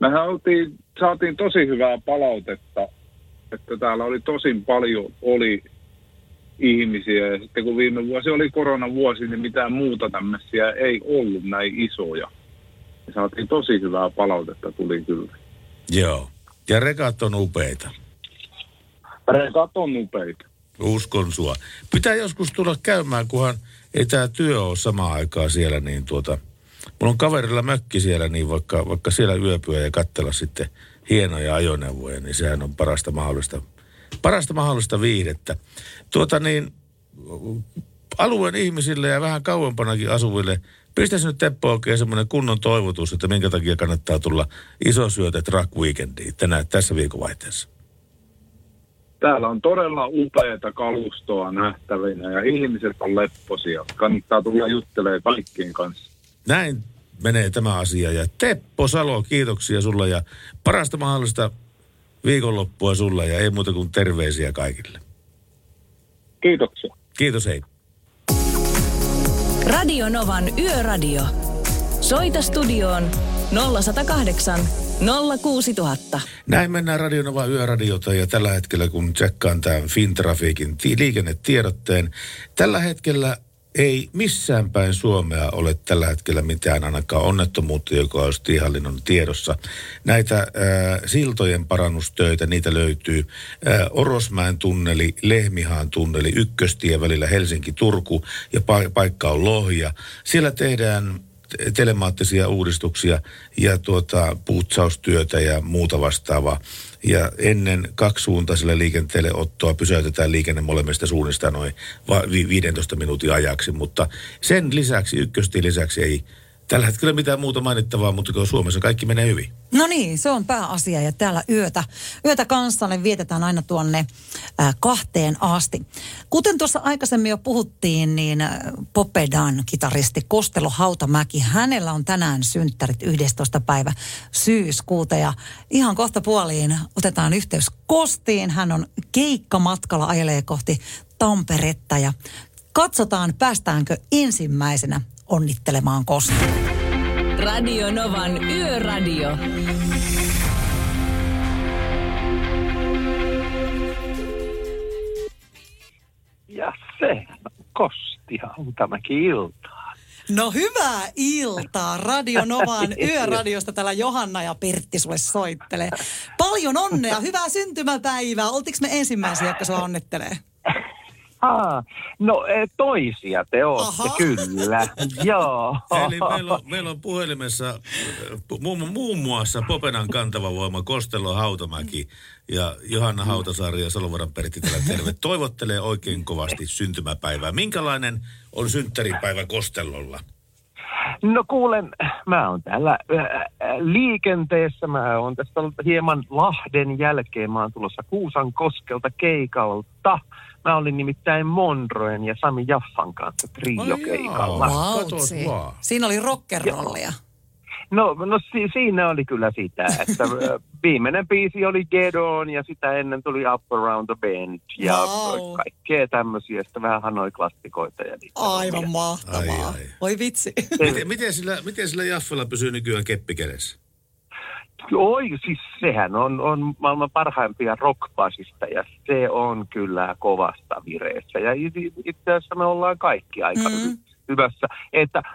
Mehän oltiin, saatiin tosi hyvää palautetta, että täällä oli tosi paljon oli ihmisiä. Ja sitten kun viime vuosi oli koronavuosi, niin mitään muuta tämmöisiä ei ollut näin isoja. Ja saatiin tosi hyvää palautetta, tuli kyllä. Joo, ja rekat on upeita. Rekat on upeita. Uskon sua. Pitää joskus tulla käymään, kunhan ei tämä työ ole samaan aikaan siellä, niin tuota, mulla on kaverilla mökki siellä, niin vaikka, vaikka siellä yöpyä ja katsella sitten hienoja ajoneuvoja, niin sehän on parasta mahdollista, parasta mahdollista viihdettä. Tuota niin, alueen ihmisille ja vähän kauempanakin asuville, pistäisi nyt Teppo oikein semmoinen kunnon toivotus, että minkä takia kannattaa tulla Isosyöte Truck Weekendiin tänään tässä viikonvaihteessa. Täällä on todella upeata kalustoa nähtävinä ja ihmiset on lepposia. Kannattaa tulla juttelemaan kaikkien kanssa. Näin menee tämä asia. Ja Teppo Salo, kiitoksia sulla ja parasta mahdollista viikonloppua sulla ja ei muuta kuin terveisiä kaikille. Kiitoksia. Kiitos, hei. Radio Novan Yöradio. Soita studioon nolla yksi nolla kahdeksan nolla kuusi tuhatta. Näin mennään Radio Nova Yöradiota ja tällä hetkellä kun tsekkaan tämän Fintrafiikin ti- liikennetiedotteen, tällä hetkellä ei missään päin Suomea ole tällä hetkellä mitään ainakaan onnettomuutta, joka olisi tiehallinnon tiedossa. Näitä äh, siltojen parannustöitä, niitä löytyy äh, Orosmäen tunneli, Lehmihaan tunneli, Ykköstie välillä Helsinki-Turku ja pa- paikka on Lohja. Siellä tehdään telemaattisia uudistuksia ja tuota, puutsaustyötä ja muuta vastaavaa. Ja ennen kaksisuuntaiselle liikenteelle ottoa pysäytetään liikenne molemmista suunnista noin viidentoista minuutin ajaksi, mutta sen lisäksi, ykköstien lisäksi ei tällä hetkellä mitään muuta mainittavaa, mutta kun Suomessa kaikki menee hyvin. No niin, se on pääasia ja täällä yötä, yötä kanssalle vietetään aina tuonne äh, kahteen asti. Kuten tuossa aikaisemmin jo puhuttiin, niin äh, Popedan kitaristi Kostello Hautamäki, hänellä on tänään synttärit yhdestoista päivä syyskuuta ja ihan kohta puoliin otetaan yhteys Kostiin. Hän on keikkamatkalla, ajelee kohti Tamperetta ja katsotaan päästäänkö ensimmäisenä onnittelemaan Kosta. Radio Novan Yöradio. Ja se Kosti Hautamäki iltaa. No hyvää iltaa. Radio Novan Yöradiosta täällä Johanna ja Pertti sulle soittelee. Paljon onnea, hyvää syntymäpäivää. Oltiinko me ensimmäisiä, jotka sua onnittelee? Aa, no toisia te ootte, aha, kyllä. Joo. Eli meillä on, meillä on puhelimessa muun, muun muassa Popedan kantava voima Kostello Hautamäki ja Johanna Hautasaari ja Salovaaran Pertti täällä terve. Toivottelee oikein kovasti syntymäpäivää. Minkälainen on synttäripäivä Kostellolla? No kuulen, mä oon täällä äh, liikenteessä, mä oon tästä hieman Lahden jälkeen, mä oon tulossa Kuusankoskelta keikalta. Mä olin nimittäin Monroen ja Sami Jaffan kanssa triokeikalla. Wow, siinä oli rockerollia. No, no si- siinä oli kyllä sitä, että viimeinen biisi oli Get On ja sitä ennen tuli Up Around the Bend ja wow, kaikkea tämmöisiä. Sitten vähän hanoi klassikoita ja niitä. Aivan tämmöisiä. Mahtavaa. Ai, ai. Oi vitsi. Miten, miten, sillä, miten sillä Jaffalla pysyy nykyään keppikädessä? Oi, siis sehän on, on maailman parhaimpia rockbasista ja se on kyllä kovasta vireessä. Ja itse asiassa me ollaan kaikki aika mm-hmm. hyvässä. Että äh,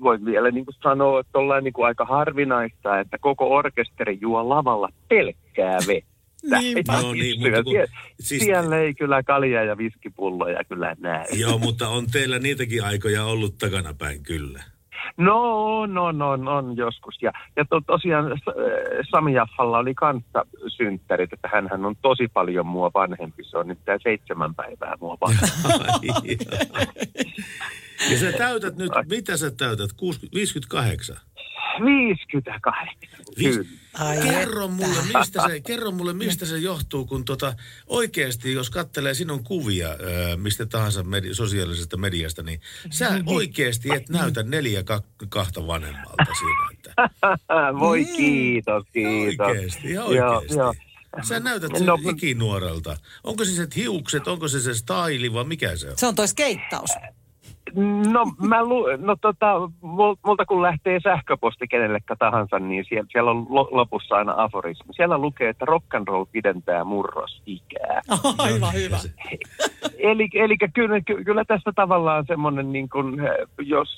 voin vielä niin kuin sanoa, että ollaan niin kuin aika harvinaista, että koko orkesteri juo lavalla pelkkää vettä. Niinpä. No niin, mutta kun, siis, siellä ei kyllä kaljaa ja viskipulloja kyllä näy. Joo, mutta on teillä niitäkin aikoja ollut takanapäin kyllä. No, no, no, on joskus. Ja, ja to, tosiaan Sami Jaffalla oli kanssa synttärit, että hänhän on tosi paljon mua vanhempi. Se on nyt tää seitsemän päivää mua vanhempi. Ja sä täytät nyt, mitä sä täytät? viisikymmentäkahdeksan viisikymmentäkahdeksan Viis... Kerro, mulle, mistä se, kerro mulle, mistä se johtuu, kun tota, oikeasti, jos katselee sinun kuvia ö, mistä tahansa medi- sosiaalisesta mediasta, niin sä oikeasti et näytä neljä ka- kahta vanhemmalta siinä. Että... Voi kiitos, kiitos. Oikeasti, ihan oikeasti. Joo, joo. Sä näytät sen no, ikinuorelta. Onko se se hiukset, onko se se staili vai mikä se on? Se on toi skeittaus. No, mä lu- no tota, multa kun lähtee sähköposti kenellekään tahansa, niin siellä, siellä on lo- lopussa aina aforismi. Siellä lukee, että rock'n'roll pidentää murrosikää. Oh, aivan hyvä. Eli, eli kyllä, kyllä tässä tavallaan semmoinen, niin kuin, jos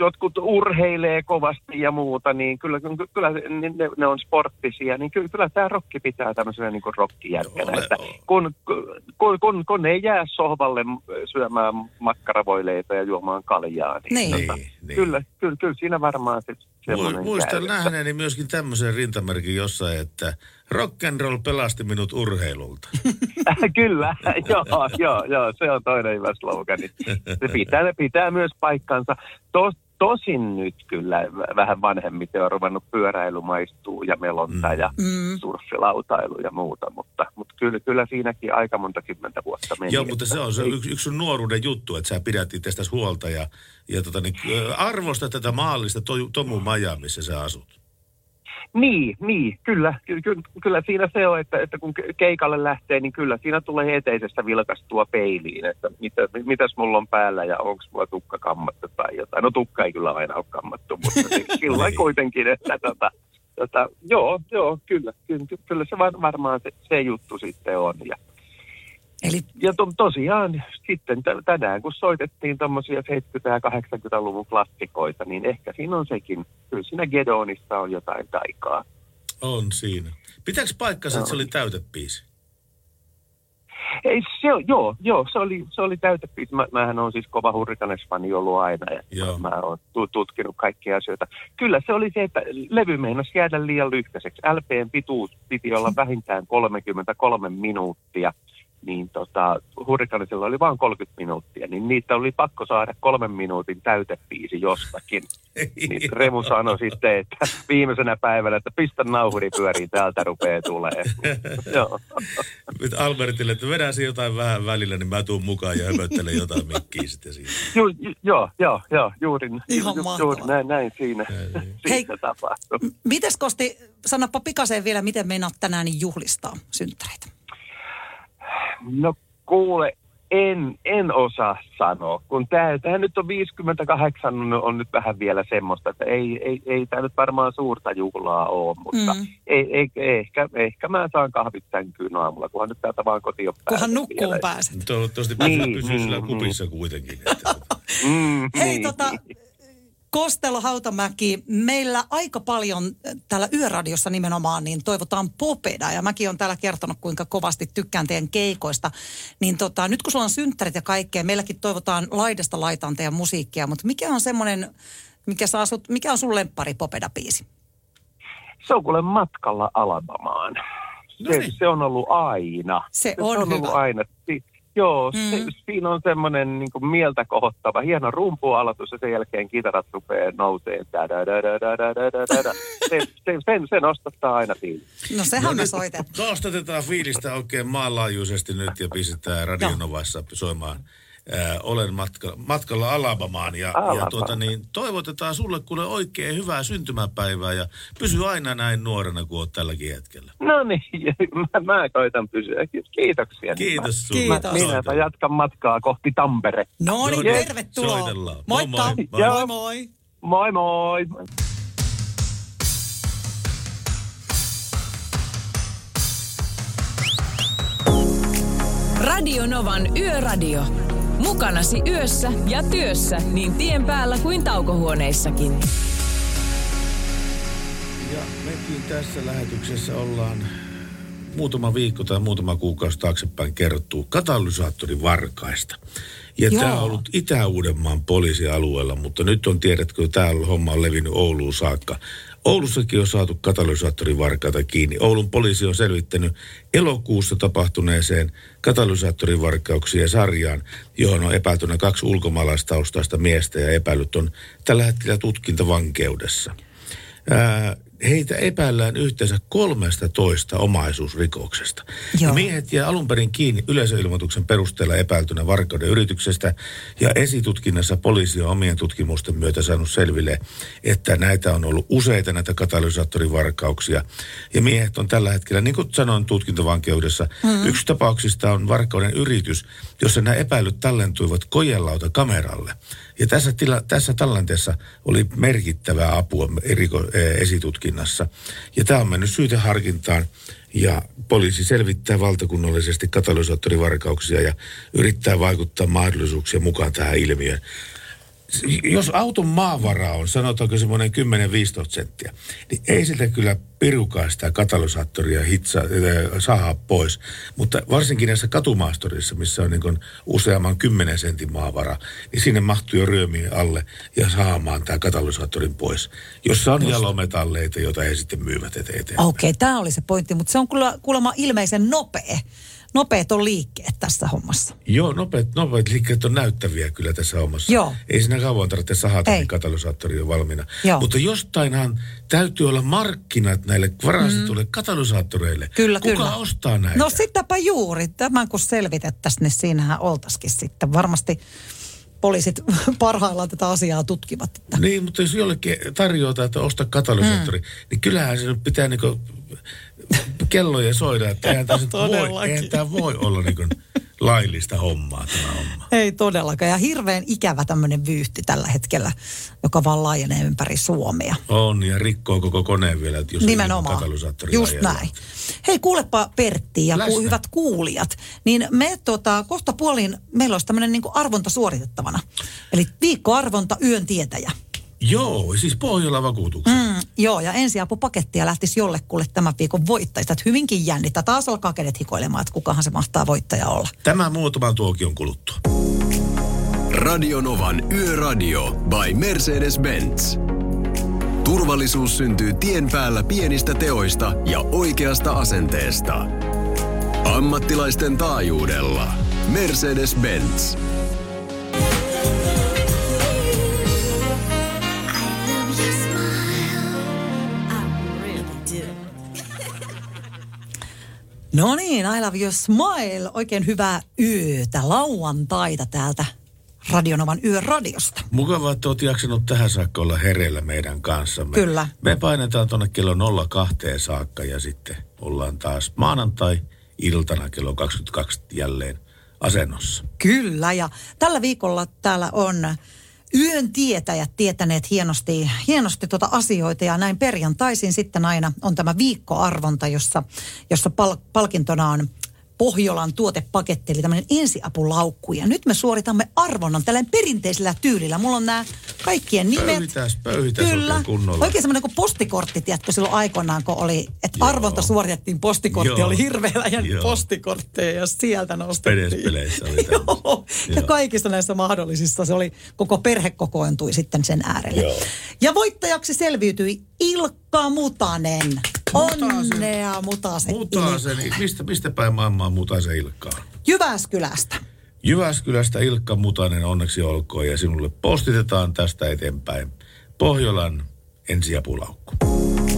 jotkut urheilee kovasti ja muuta, niin kyllä, kyllä ne, ne on sporttisia, niin kyllä, kyllä tämä rokki pitää tämmöisenä niin kuin rokkijärkenä. Kun, kun, kun, kun ei jää sohvalle syömään makkaravoille ja juomaan kaljaa. Niin niin, tota, niin. Kyllä, kyllä, kyllä siinä varmaan se semmoinen. Muistan nähneeni myöskin tämmöisen rintamerkin jossain, että rock'n'roll pelasti minut urheilulta. Kyllä, joo, joo, joo, se on toinen hyvä slogani. Se pitää, pitää myös paikkansa. Tos, tosin nyt kyllä vähän vanhemmiten on ruvennut pyöräilu maistuu ja melonta mm. ja mm. surffilautailu ja muuta, mutta, mutta kyllä, kyllä siinäkin aika monta kymmentä vuotta meni. Joo, mutta se on se yksi, yksi sun nuoruuden juttu, että sä pidät itsestäsi huolta ja, ja tota, niin, arvosta tätä maallista tomumajaa, missä sä asut. Niin, niin kyllä, kyllä, kyllä siinä se on, että, että kun keikalle lähtee, niin kyllä siinä tulee eteisestä vilkastua peiliin, että mitä, mitäs mulla on päällä ja onko mulla tukka kammattu tai jotain. No tukka ei kyllä aina ole kammattu, mutta silloin kuitenkin, että tota, tota, joo, joo, kyllä, kyllä, kyllä se varmaan se, se juttu sitten on. Ja, eli... ja to, tosiaan sitten tänään, kun soitettiin tommosia seitsemänkymmentä- ja kahdeksankymmentäluvun klassikoita, niin ehkä siinä on sekin. Kyllä siinä Gedonissa on jotain taikaa. On siinä. Pitääkö paikkansa, että se oli täytepiisi? Ei, se on, joo, joo, se oli, se oli täytepiisi. Mä, mähän on siis kova Hurricanes-fani ollut aina ja joo. Mä oon tutkinut kaikkia asioita. Kyllä se oli se, että levy meinasi jäädä liian lyhkäiseksi. L P:n pituus piti olla vähintään kolmekymmentäkolme minuuttia. Niin tota, Hurrikanisilla oli vain kolmekymmentä minuuttia, niin niitä oli pakko saada kolmen minuutin täytebiisi jostakin. Niin Remu sanoi sitten, että viimeisenä päivänä, että pistä nauhuri pyöriin, täältä rupeaa tulemaan. Nyt Albertille, että vedän siinä jotain vähän välillä, niin mä tuun mukaan ja höpöttelen jotain mikkiä sitten siinä. Joo, joo, joo, joo, juuri, juuri näin, näin siinä, siinä tapahtuu. M- mites Kosti, sanoppa pikaseen vielä, miten meinaat tänään niin juhlistaa synttäreitä? No kuule, en, en osaa sanoa, kun tämä nyt on viisikymmentäkahdeksan, on, on nyt vähän vielä semmoista, että ei, ei, ei tämä nyt varmaan suurta juhlaa ole, mutta mm. ei, ei, ehkä, ehkä mä saan kahvit sänkyyn aamulla, kunhan nyt täältä vaan kotiin on päässyt. Kunhan nukkuun vielä. Pääset. Toivottavasti niin, pysyy mm, sillä kupissa mm. kuitenkin. mm, Hei niin. tota, Kostello Hautamäki, meillä aika paljon täällä Yöradiossa nimenomaan, niin toivotaan Popeda. Ja mäkin olen täällä kertonut, kuinka kovasti tykkään teidän keikoista. Niin tota, nyt kun sulla on synttärit ja kaikkea, meilläkin toivotaan laidasta laitaan teidän musiikkia. Mutta mikä on semmoinen, mikä, saa sut, mikä on sun lemppari Popeda-biisi? Se on kuule Matkalla Alabamaan. Se, se on ollut aina. Se on, se on ollut aina. Joo, mm. se, siinä on semmoinen niin kuin mieltä kohottava, hieno rumpualatus ja sen jälkeen kitarat rupeaa nousemaan. Se, se, sen, sen ostattaa aina fiilistä. No sehän no, me soitetaan. Nostatetaan fiilistä oikein maanlaajuisesti nyt ja pistetään Radio Novassa soimaan. Äh, olen matka, matkalla Alabamaan ja, ja tuota, niin, toivotetaan sulle kuule oikein hyvää syntymäpäivää ja pysy aina näin nuorena kuin olet tälläkin hetkellä. No niin, mä, mä koitan pysyä. Kiitoksia. Kiitos niin. Sulle. Kiitos. Minäpä jatkan matkaa kohti Tampere. No niin, yes. Tervetuloa. Soitellaan. Moikka. Moi moi. Moi moi. Moi moi. Moi. Radio Novan Yöradio. Mukanasi yössä ja työssä niin tien päällä kuin taukohuoneissakin. Ja mekin tässä lähetyksessä ollaan muutama viikko tai muutama kuukausi taaksepäin kerrottu katalysaattorin varkaista. Ja Joo. tämä on ollut Itä-Uudenmaan poliisialueella, mutta nyt on, tiedätkö, täällä homma on levinnyt Ouluun saakka. Oulussakin on saatu katalysaattorivarkaita kiinni. Oulun poliisi on selvittänyt elokuussa tapahtuneeseen katalysaattorivarkauksien sarjaan, johon on epäiltynä kaksi ulkomaalaistaustaista miestä ja epäilyt on tällä hetkellä tutkintavankeudessa. Ää, heitä epäillään yhteensä kolmetoista omaisuusrikoksesta. Joo. Miehet jää alun perin kiinni yleisöilmoituksen perusteella epäiltynä varkauden yrityksestä, ja esitutkinnassa poliisi on omien tutkimusten myötä saanut selville, että näitä on ollut useita näitä katalysaattorivarkauksia. Ja miehet on tällä hetkellä, niin kuin sanoin, tutkintavankeudessa. Mm-hmm. Yksi tapauksista on varkauden yritys, jossa nämä epäilyt tallentuivat kojelauta kameralle. Ja tässä, tila, tässä tallenteessa oli merkittävää apua eriko, esitutkinnassa. Ja tämä on mennyt syyteharkintaan ja poliisi selvittää valtakunnallisesti katalysaattorivarkauksia ja yrittää vaikuttaa mahdollisuuksia mukaan tähän ilmiöön. Jos auton maavara on, sanotaanko semmoinen kymmenen viisitoista senttiä, niin ei siltä kyllä pirukaa sitä katalysaattoria hitsa, äh, sahaa pois. Mutta varsinkin näissä katumaastorissa, missä on niin kuin useamman kymmenen sentin maavara, niin sinne mahtuu jo ryömiin alle ja saamaan tämä katalysaattorin pois, jossa on jalometalleita, joita he sitten myyvät eteenpäin. Okei, okay, tämä oli se pointti, mutta se on kuulemma ilmeisen nopea. Nopeat on liikkeet tässä hommassa. Joo, nopeat, nopeat liikkeet on näyttäviä kyllä tässä hommassa. Joo. Ei siinä kauan tarvitse sahata, niin katalysaattori on valmiina. Joo. Mutta jostainhan täytyy olla markkinat näille varastetuille mm. katalysaattoreille. Kyllä, Kuka kyllä. ostaa näitä? No sitäpä juuri. Tämän kun selvitettäisiin, niin siinähän oltaisikin sitten varmasti... Poliisit parhaillaan tätä asiaa tutkivat. Niin, mutta jos jollekin tarjotaan, että osta katalysaattori, mm. niin kyllähän se nyt pitää niinku kelloja soida, että eihän tämä voi, eihän tämä voi olla niinku laillista hommaa tämä homma. Ei todellakaan. Ja hirveän ikävä tämmöinen vyyhti tällä hetkellä, joka vaan laajenee ympäri Suomea. On, ja rikkoo koko koneen vielä, että jos nimenomaan. Katalysaattori just laajalla. Näin. Hei, kuulepa Pertti ja ku, hyvät kuulijat, niin me tota, kohta puoliin meillä olisi tämmöinen niinku arvonta suoritettavana. Eli viikkoarvonta yön tietäjä. Joo, siis Pohjola-vakuutuksen. Mm, joo, ja ensiapupakettia lähtisi jollekulle tämän viikon voittajista. Että hyvinkin jännittää. Taas alkaa kädet hikoilemaan, että kukahan se mahtaa voittaja olla. Tämä muutaman tuokion kuluttua. Radio Novan Yöradio by Mercedes-Benz. Turvallisuus syntyy tien päällä pienistä teoista ja oikeasta asenteesta. Ammattilaisten taajuudella. Mercedes-Benz. No niin, I love your smile. Oikein hyvää yötä, lauantaita täältä Radio Novan Yöradiosta. Mukavaa, että oot jaksanut tähän saakka olla hereillä meidän kanssamme. Kyllä. Me painetaan tuonne kello nolla kaksi saakka ja sitten ollaan taas maanantai-iltana kello kaksikymmentäkaksi jälleen asennossa. Kyllä, ja tällä viikolla täällä on... Yön tietäjät tietäneet hienosti, hienosti tuota asioita, ja näin perjantaisin sitten aina on tämä viikkoarvonta, jossa, jossa pal- palkintona on Pohjolan tuotepaketti, eli tämmöinen ensiapulaukku. Ja nyt me suoritamme arvonnan tällainen perinteisellä tyylillä. Mulla on nämä kaikkien nimet. Pöyhitäs, pöyhitäs kyllä, oikein kunnolla. Oikein semmoinen kuin postikortti, tiedätkö, silloin aikoinaan, kun oli, että arvonta suoritettiin postikortti, Joo. oli hirveellä ja postikortteja, ja sieltä nostettiin. Pedespeleissä oli tämmöistä. Ja kaikissa näissä mahdollisissa se oli, koko perhe kokoontui sitten sen äärelle. Joo. Ja voittajaksi selviytyi Ilkka Mutanen. Onnea Mutasen Ilkka. Mistä, mistä päin maailmaa Mutasen Ilkkaan? Jyväskylästä. Jyväskylästä Ilkka Mutanen, onneksi olkoon. Ja sinulle postitetaan tästä eteenpäin Pohjolan ensiapulaukku.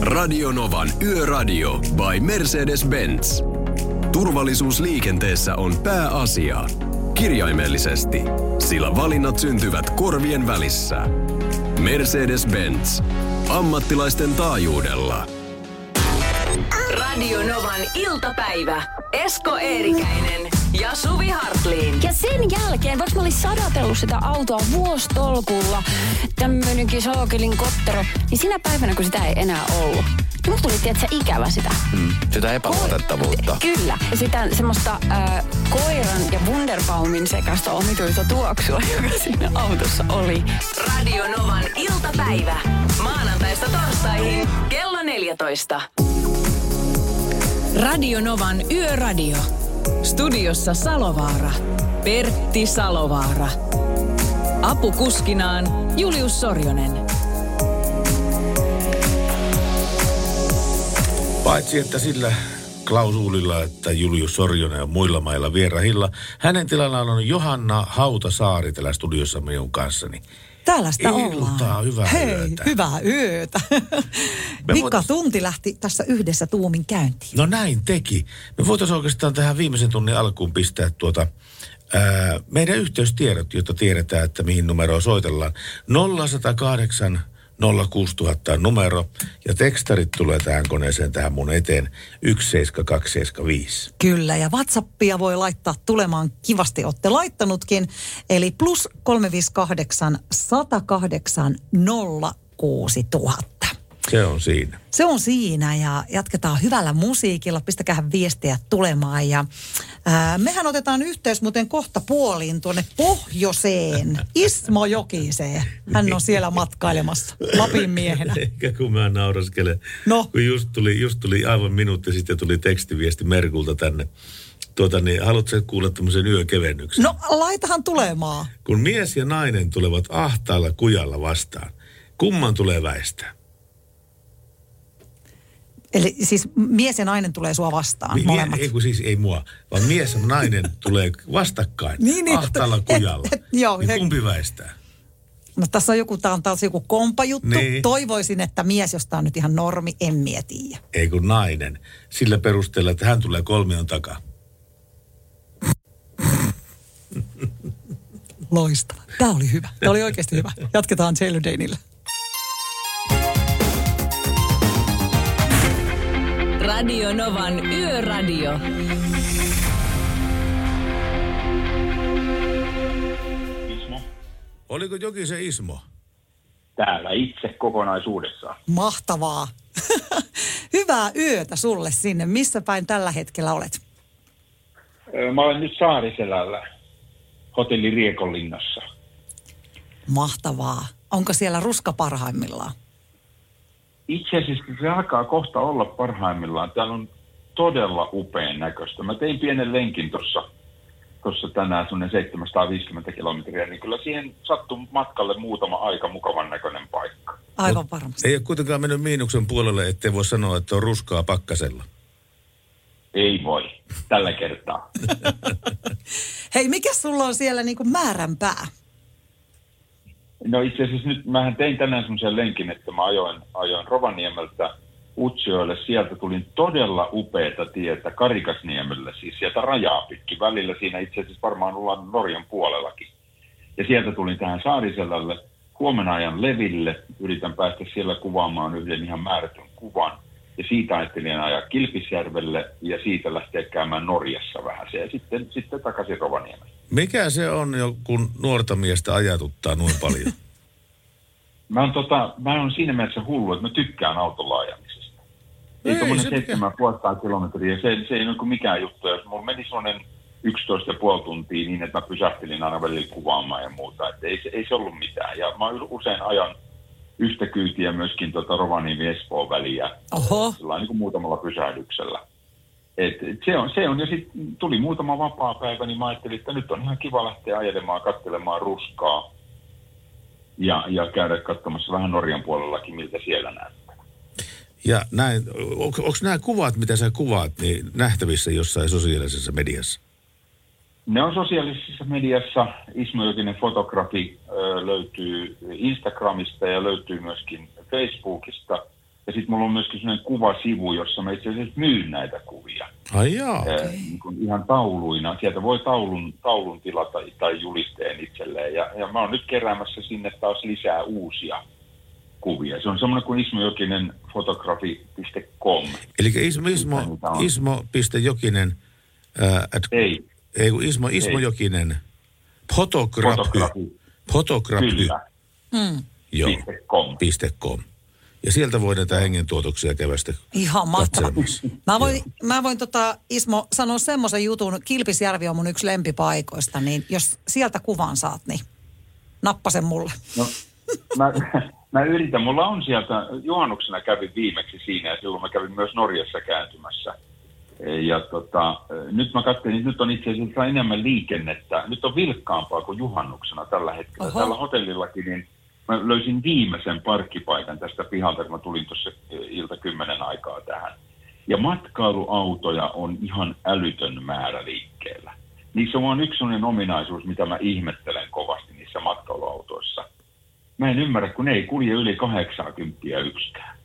Radio Novan Yöradio by Mercedes-Benz. Turvallisuus liikenteessä on pääasia. Kirjaimellisesti, sillä valinnat syntyvät korvien välissä. Mercedes-Benz. Ammattilaisten taajuudella. Radio Novan iltapäivä. Esko Eerikäinen ja Suvi Hartlin. Ja sen jälkeen, vaikka mä olin sadatellut sitä autoa vuostolkulla, tämmöinenkin saakelin kottero, niin sinä päivänä, kun sitä ei enää ollut, niin mulla tuli tietysti ikävä sitä. Mm, sitä epäluotettavuutta. Kyllä. Ja sitä semmoista äh, koiran ja Wunderbaumin sekasta omituista tuoksua, joka siinä autossa oli. Radio Novan iltapäivä. Maanantaista torstaihin kello neljätoista. Radio Novan Yöradio. Studiossa Salovaara, Pertti Salovaara. Apukuskinaan Julius Sorjonen. Paitsi että sillä klausuulilla, että Julius Sorjonen on muilla mailla vierahilla, hänen tilallaan on Johanna Hautasaari täällä studiossa minun kanssani. Tällaista Iltaa, ollaan. Hyvää Hei, yötä. hyvää yötä. Mika tunti lähti tässä yhdessä tuumin käyntiin. No näin teki. Me voitaisiin oikeastaan tähän viimeisen tunnin alkuun pistää tuota ää, meidän yhteystiedot, jotta tiedetään, että mihin numeroon soitellaan. nolla yksi nolla kahdeksan nolla kuusi nolla nolla nolla numero ja tekstarit tulee tähän koneeseen, tähän mun eteen yksi seitsemän kaksi seitsemän viisi. Kyllä, ja WhatsAppia voi laittaa tulemaan, kivasti olette laittanutkin, eli plus kolme viisi kahdeksan yksi nolla kahdeksan nolla kuusi nolla nolla nolla. Se on siinä. Se on siinä ja jatketaan hyvällä musiikilla. Pistäkää viestejä tulemaan ja ää, mehän otetaan yhteys muuten kohta puoliin tuonne pohjoiseen, Ismo Jokiseen. Hän on siellä matkailemassa Lapin miehenä. Eikä kun mä nauraskelen. No. Kun just tuli, just tuli aivan minuutti sitten tuli tekstiviesti Merkulta tänne. Tuota niin, haluatko sä kuulla tämmöisen yökevennyksen? No laitahan tulemaan. Kun mies ja nainen tulevat ahtaalla kujalla vastaan, kumman tulee väistää? Eli siis mies ja nainen tulee sua vastaan, mie- molemmat. Ei kun siis ei mua, vaan mies ja nainen tulee vastakkain, niin, niin, ahtaalla kujalla. Et, et, joo, niin he... kumpi väistää? No tässä on joku, tämä on taas joku kompajuttu. Niin. Toivoisin, että mies, jos tämä on nyt ihan normi, en mietiä. Ei kun nainen, sillä perusteella, että hän tulee kolmion takaa. Loistava. Tämä oli hyvä. Tämä oli oikeasti hyvä. Jatketaan Taylor Danella. Radio Novan Yöradio. Ismo. Oliko jokin se Ismo? Täällä itse kokonaisuudessaan. Mahtavaa. Hyvää yötä sulle sinne. Missä päin tällä hetkellä olet? Mä olen nyt Saariselällä, hotelli Riekonlinnassa. Mahtavaa. Onko siellä ruska parhaimmillaan? Itse asiassa se alkaa kohta olla parhaimmillaan. Täällä on todella upean näköistä. Mä tein pienen lenkin tuossa tuossa tänään semmoinen seitsemänsataaviisikymmentä kilometriä, niin kyllä siihen sattui matkalle muutama aika mukavan näköinen paikka. Aivan varmasti. Ei ole kuitenkaan mennyt miinuksen puolelle, ettei voi sanoa, että on ruskaa pakkasella. Ei voi, tällä kertaa. Hei, mikä sulla on siellä niin kuin määränpää? No itse asiassa nyt, mähän tein tänään semmoisen lenkin, että mä ajoin, ajoin Rovaniemeltä Utsjoelle. Sieltä tulin todella upeata tietä Karikasniemellä, siis sieltä rajaa pitkin. Välillä siinä itse asiassa varmaan ollaan Norjan puolellakin. Ja sieltä tulin tähän Saariselälle, huomenna ajan Leville. Yritän päästä siellä kuvaamaan yhden ihan määrätön kuvan. Ja siitä ajattelin ajaa Kilpisjärvelle ja siitä lähteä käymään Norjassa vähän se ja sitten, sitten takaisin Rovaniemelle. Mikä se on, kun nuorta miestä ajatuttaa noin paljon? mä, on tota, mä on siinä mielessä hullu, että mä tykkään autolla ajamisesta. Ei, ei tommoinen seitsemän pilkku viisi kilometriä, se, se ei ole mikään juttu. Jos mulla meni semmoinen yksitoista pilkku viisi tuntia niin, että mä pysähtelin aina välillä kuvaamaan ja muuta. Että ei, ei se ollut mitään. Ja mä usein ajan yhtä kyytiä myöskin tuota Rovaniemi-Espoon väliä. Oho. Niin kuin muutamalla pysähdyksellä. Et se on, se on, ja sitten tuli muutama vapaapäivä, niin mä ajattelin, että nyt on ihan kiva lähteä ajelemaan, katselemaan ruskaa ja, ja käydä katsomassa vähän Norjan puolellakin, miltä siellä näyttää. Ja näin, on, onko nämä kuvat, mitä sä kuvaat, niin nähtävissä jossain sosiaalisessa mediassa? Ne on sosiaalisessa mediassa. Ismo Jokinen fotografi ö, löytyy Instagramista ja löytyy myöskin Facebookista. Ja sitten mulla on myöskin sellainen kuvasivu, jossa mä itse asiassa myyn näitä kuvia. Ai jaa, okay. eh, niin kuin ihan tauluina. Sieltä voi taulun, taulun tilata tai julisteen itselleen. Ja, ja mä oon nyt keräämässä sinne taas lisää uusia kuvia. Se on semmoinen kuin ismo jokinen fotografi piste com. Eli ismo, ismo, ismo.jokinen... Äh, at... Ei. Ei kun Ismo, Ismo Jokinen, fotografy, mm. joo, .com. .com. Ja sieltä voi näitä hengentuotoksia kevästä ihan mahtavaa. Mä voin, mä voin tota, Ismo sanoa semmoisen jutun, Kilpisjärvi on mun yksi lempipaikoista, niin jos sieltä kuvan saat, niin nappa sen mulle. No, mä, mä yritän, mulla on sieltä, juhannuksena kävin viimeksi siinä ja silloin mä kävin myös Norjassa kääntymässä. Ja tota, nyt mä katselin, että nyt on itse asiassa enemmän liikennettä. Nyt on vilkkaampaa kuin juhannuksena tällä hetkellä. Oho. Tällä hotellillakin niin mä löysin viimeisen parkkipaikan tästä pihalta, kun mä tulin tuossa ilta kymmenen aikaa tähän. Ja matkailuautoja on ihan älytön määrä liikkeellä. Niissä on yksi sellainen ominaisuus, mitä mä ihmettelen kovasti niissä matkailuautoissa. Mä en ymmärrä, kun ne ei kulje yli kahdeksankymmentä yksikään.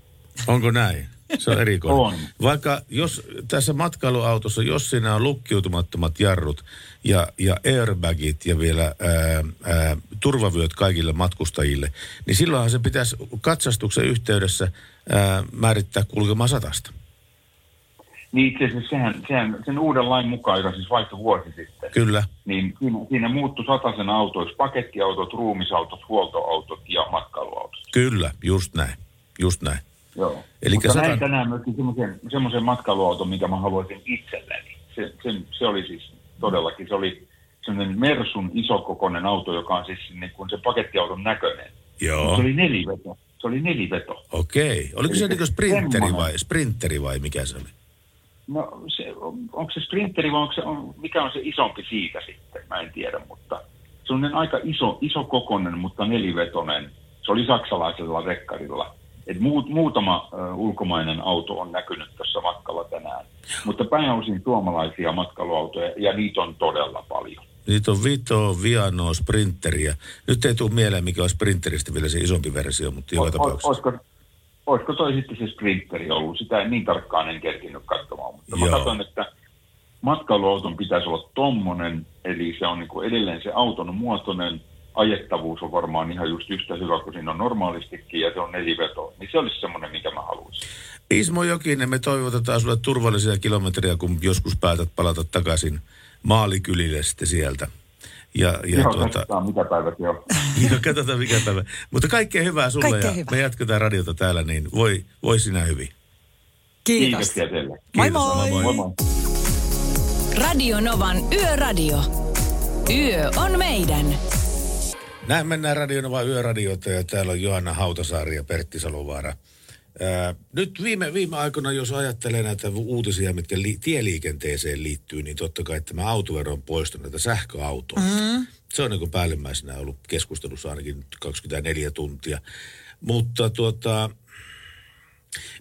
Onko näin? Se on erikoinen. On. Vaikka jos tässä matkailuautossa, jos siinä on lukkiutumattomat jarrut ja, ja airbagit ja vielä ää, ää, turvavyöt kaikille matkustajille, niin silloinhan se pitäisi katsastuksen yhteydessä ää, määrittää kulkemaan satasta. Niin itse asiassa sehän, sehän, sen uuden lain mukaan, joka siis vaihtui vuosi sitten. Kyllä. Niin siinä, siinä muuttui sataisen autoiksi pakettiautot, ruumisautot, huoltoautot ja matkailuautot. Kyllä, just näin, just näin. Joo. Elikkä mutta satan... näin tänään myöskin semmoisen, semmoisen matkailuauton, minkä mä haluaisin itselleni. Se, se, se oli siis todellakin, se oli semmoinen Mersun isokokoinen auto, joka on siis niin kuin se pakettiauton näköinen. Joo. Mut se oli neliveto, se oli neliveto. Okei, oliko eli se niin sprinteri vai, sprinteri vai mikä se oli? No se, on, onko se sprinteri vai onko se, on, mikä on se isompi siitä sitten, mä en tiedä, mutta se on aika iso, iso kokoinen, mutta nelivetoinen. Se oli saksalaisella rekkarilla. Et muut, muutama uh, ulkomainen auto on näkynyt tässä matkalla tänään, mutta pääosin suomalaisia matkailuautoja ja niitä on todella paljon. Niitä on Vito, Viano, Sprinteriä. Nyt ei tule mieleen, mikä on Sprinteristä vielä se isompi versio, mutta joka tapauksessa. Olisiko, olisiko toi sitten se Sprinteri ollut? Sitä en niin tarkkaan en kerkinyt katsomaan, mutta joo. Mä katson, että matkailuauton pitäisi olla tommonen, eli se on niinku edelleen se auton muotoinen. Ajettavuus on varmaan ihan just yhtä hyvä kuin siinä on normaalistikin ja se on neliveto. Niin se olisi semmoinen, mikä mä haluaisin. Ismo Jokinen, me toivotetaan sulle turvallisia kilometrejä, kun joskus päätät palata takaisin maalikylille sitten sieltä. Ja, ja joo, tuota... katsotaan mikä päivä se on. Joo, katsotaan mikä päivä. Mutta kaikkea hyvää sulle kaikkea ja hyvä. Me jatketaan radiota täällä, niin voi, voi sinä hyvin. Kiitos. Kiitos. Kiitos. Moi moi. Moi, moi. Moi. Radio Novan Yöradio. Yö on meidän. Näin mennään Radio Nova Yöradiota ja täällä on Johanna Hautasaari ja Pertti Salovaara. Ää, nyt viime, viime aikoina, jos ajattelee näitä uutisia, mitkä li, tieliikenteeseen liittyy, niin totta kai tämä autovero on poistunut näitä sähköautoja. Mm-hmm. Se on niin kuin päällimmäisenä ollut keskustelussa ainakin kaksikymmentäneljä tuntia. Mutta tuota,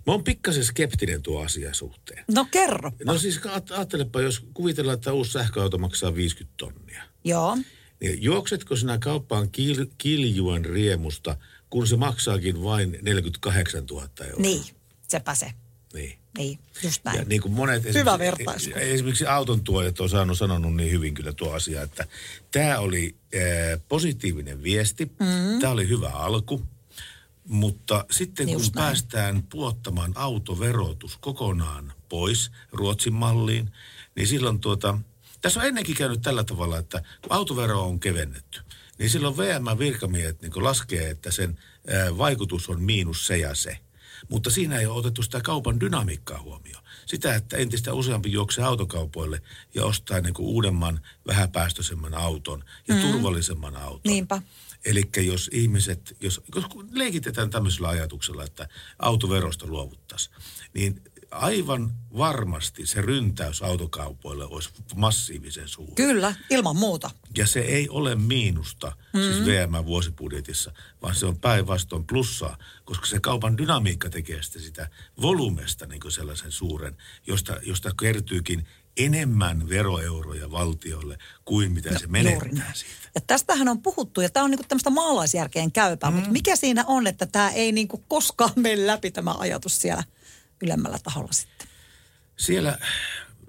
mä oon pikkasen skeptinen tuo asian suhteen. No kerro. No siis ajattelepa, jos kuvitellaan, että uusi sähköauto maksaa viisikymmentä tonnia. Joo. Niin juoksetko sinä kauppaan kil, kiljuen riemusta, kun se maksaakin vain neljäkymmentäkahdeksantuhatta euroa? Niin, sepä se. Niin. Niin, just näin. Ja niin kuin monet hyvä vertaisku. Esimerkiksi autontuojat on saanut sanonut niin hyvin kyllä tuo asia, että tämä oli äh, positiivinen viesti, mm-hmm. Tämä oli hyvä alku, mutta sitten niin kun päästään puottamaan autoverotus kokonaan pois Ruotsin malliin, niin silloin tuota... Tässä on ennenkin käynyt tällä tavalla, että kun autovero on kevennetty, niin silloin V M-virkamiehet niin laskee, että sen vaikutus on miinus se ja se. Mutta siinä ei ole otettu sitä kaupan dynamiikkaa huomioon. Sitä, että entistä useampi juoksee autokaupoille ja ostaa niin uudemman, vähäpäästöisemmän auton ja mm. turvallisemman auton. Niinpä. Eli jos ihmiset, jos leikitetään tämmöisellä ajatuksella, että autoverosta luovuttaisiin, niin... Aivan varmasti se ryntäys autokaupoille olisi massiivisen suuri. Kyllä, ilman muuta. Ja se ei ole miinusta, mm-hmm. siis V M-vuosibudjetissa, vaan se on päinvastoin plussaa, koska se kaupan dynamiikka tekee sitä, sitä volumesta niin kuin sellaisen suuren, josta, josta kertyykin enemmän veroeuroja valtiolle kuin mitä no, se menettää siitä. Ja tästähän on puhuttu, ja tämä on niinku tämmöistä maalaisjärkeen käypää, mm. mutta mikä siinä on, että tämä ei niinku koskaan mene läpi tämä ajatus siellä? Ylemmällä taholla sitten. Siellä,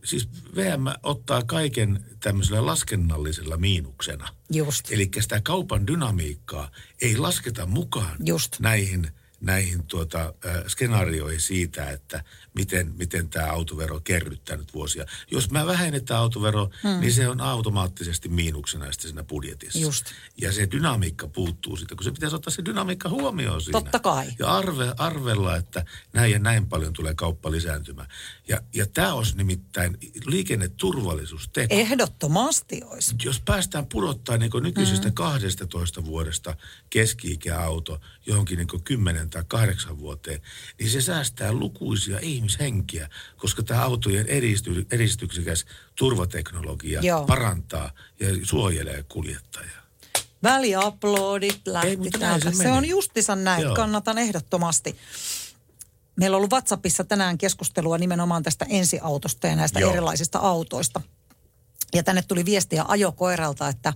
siis V M ottaa kaiken tämmöisellä laskennallisella miinuksena. Just. Eli sitä kaupan dynamiikkaa ei lasketa mukaan just. näihin, näihin tuota, äh, skenaarioihin siitä, että miten, miten tämä autovero kerryttää nyt vuosia. Jos mä vähennetään autovero, hmm. niin se on automaattisesti miinuksena sitten siinä budjetissa. Just. Ja se dynamiikka puuttuu siitä, kun se pitäisi ottaa se dynamiikka huomioon siinä. Totta kai. Ja arve, arvella, että näin ja näin paljon tulee kauppa lisääntymään. Ja, ja tämä olisi nimittäin liikenneturvallisuusteko. Ehdottomasti olisi. Jos päästään pudottaa niin nykyisestä hmm. kahdestatoista vuodesta keski-ikäauto johonkin niin kymmenen seitsemänkymmentäkahdeksan vuoteen, niin se säästää lukuisia ihmishenkiä, koska tämä autojen eristy, eristyksikäs turvateknologia Joo. parantaa ja suojelee kuljettajaa. Väliaplodit lähti täältä. Se, se on justiinsa näin. Joo. Kannatan ehdottomasti. Meillä on ollut WhatsAppissa tänään keskustelua nimenomaan tästä ensiautosta ja näistä Joo. erilaisista autoista. Ja tänne tuli viestiä ajokoiralta, että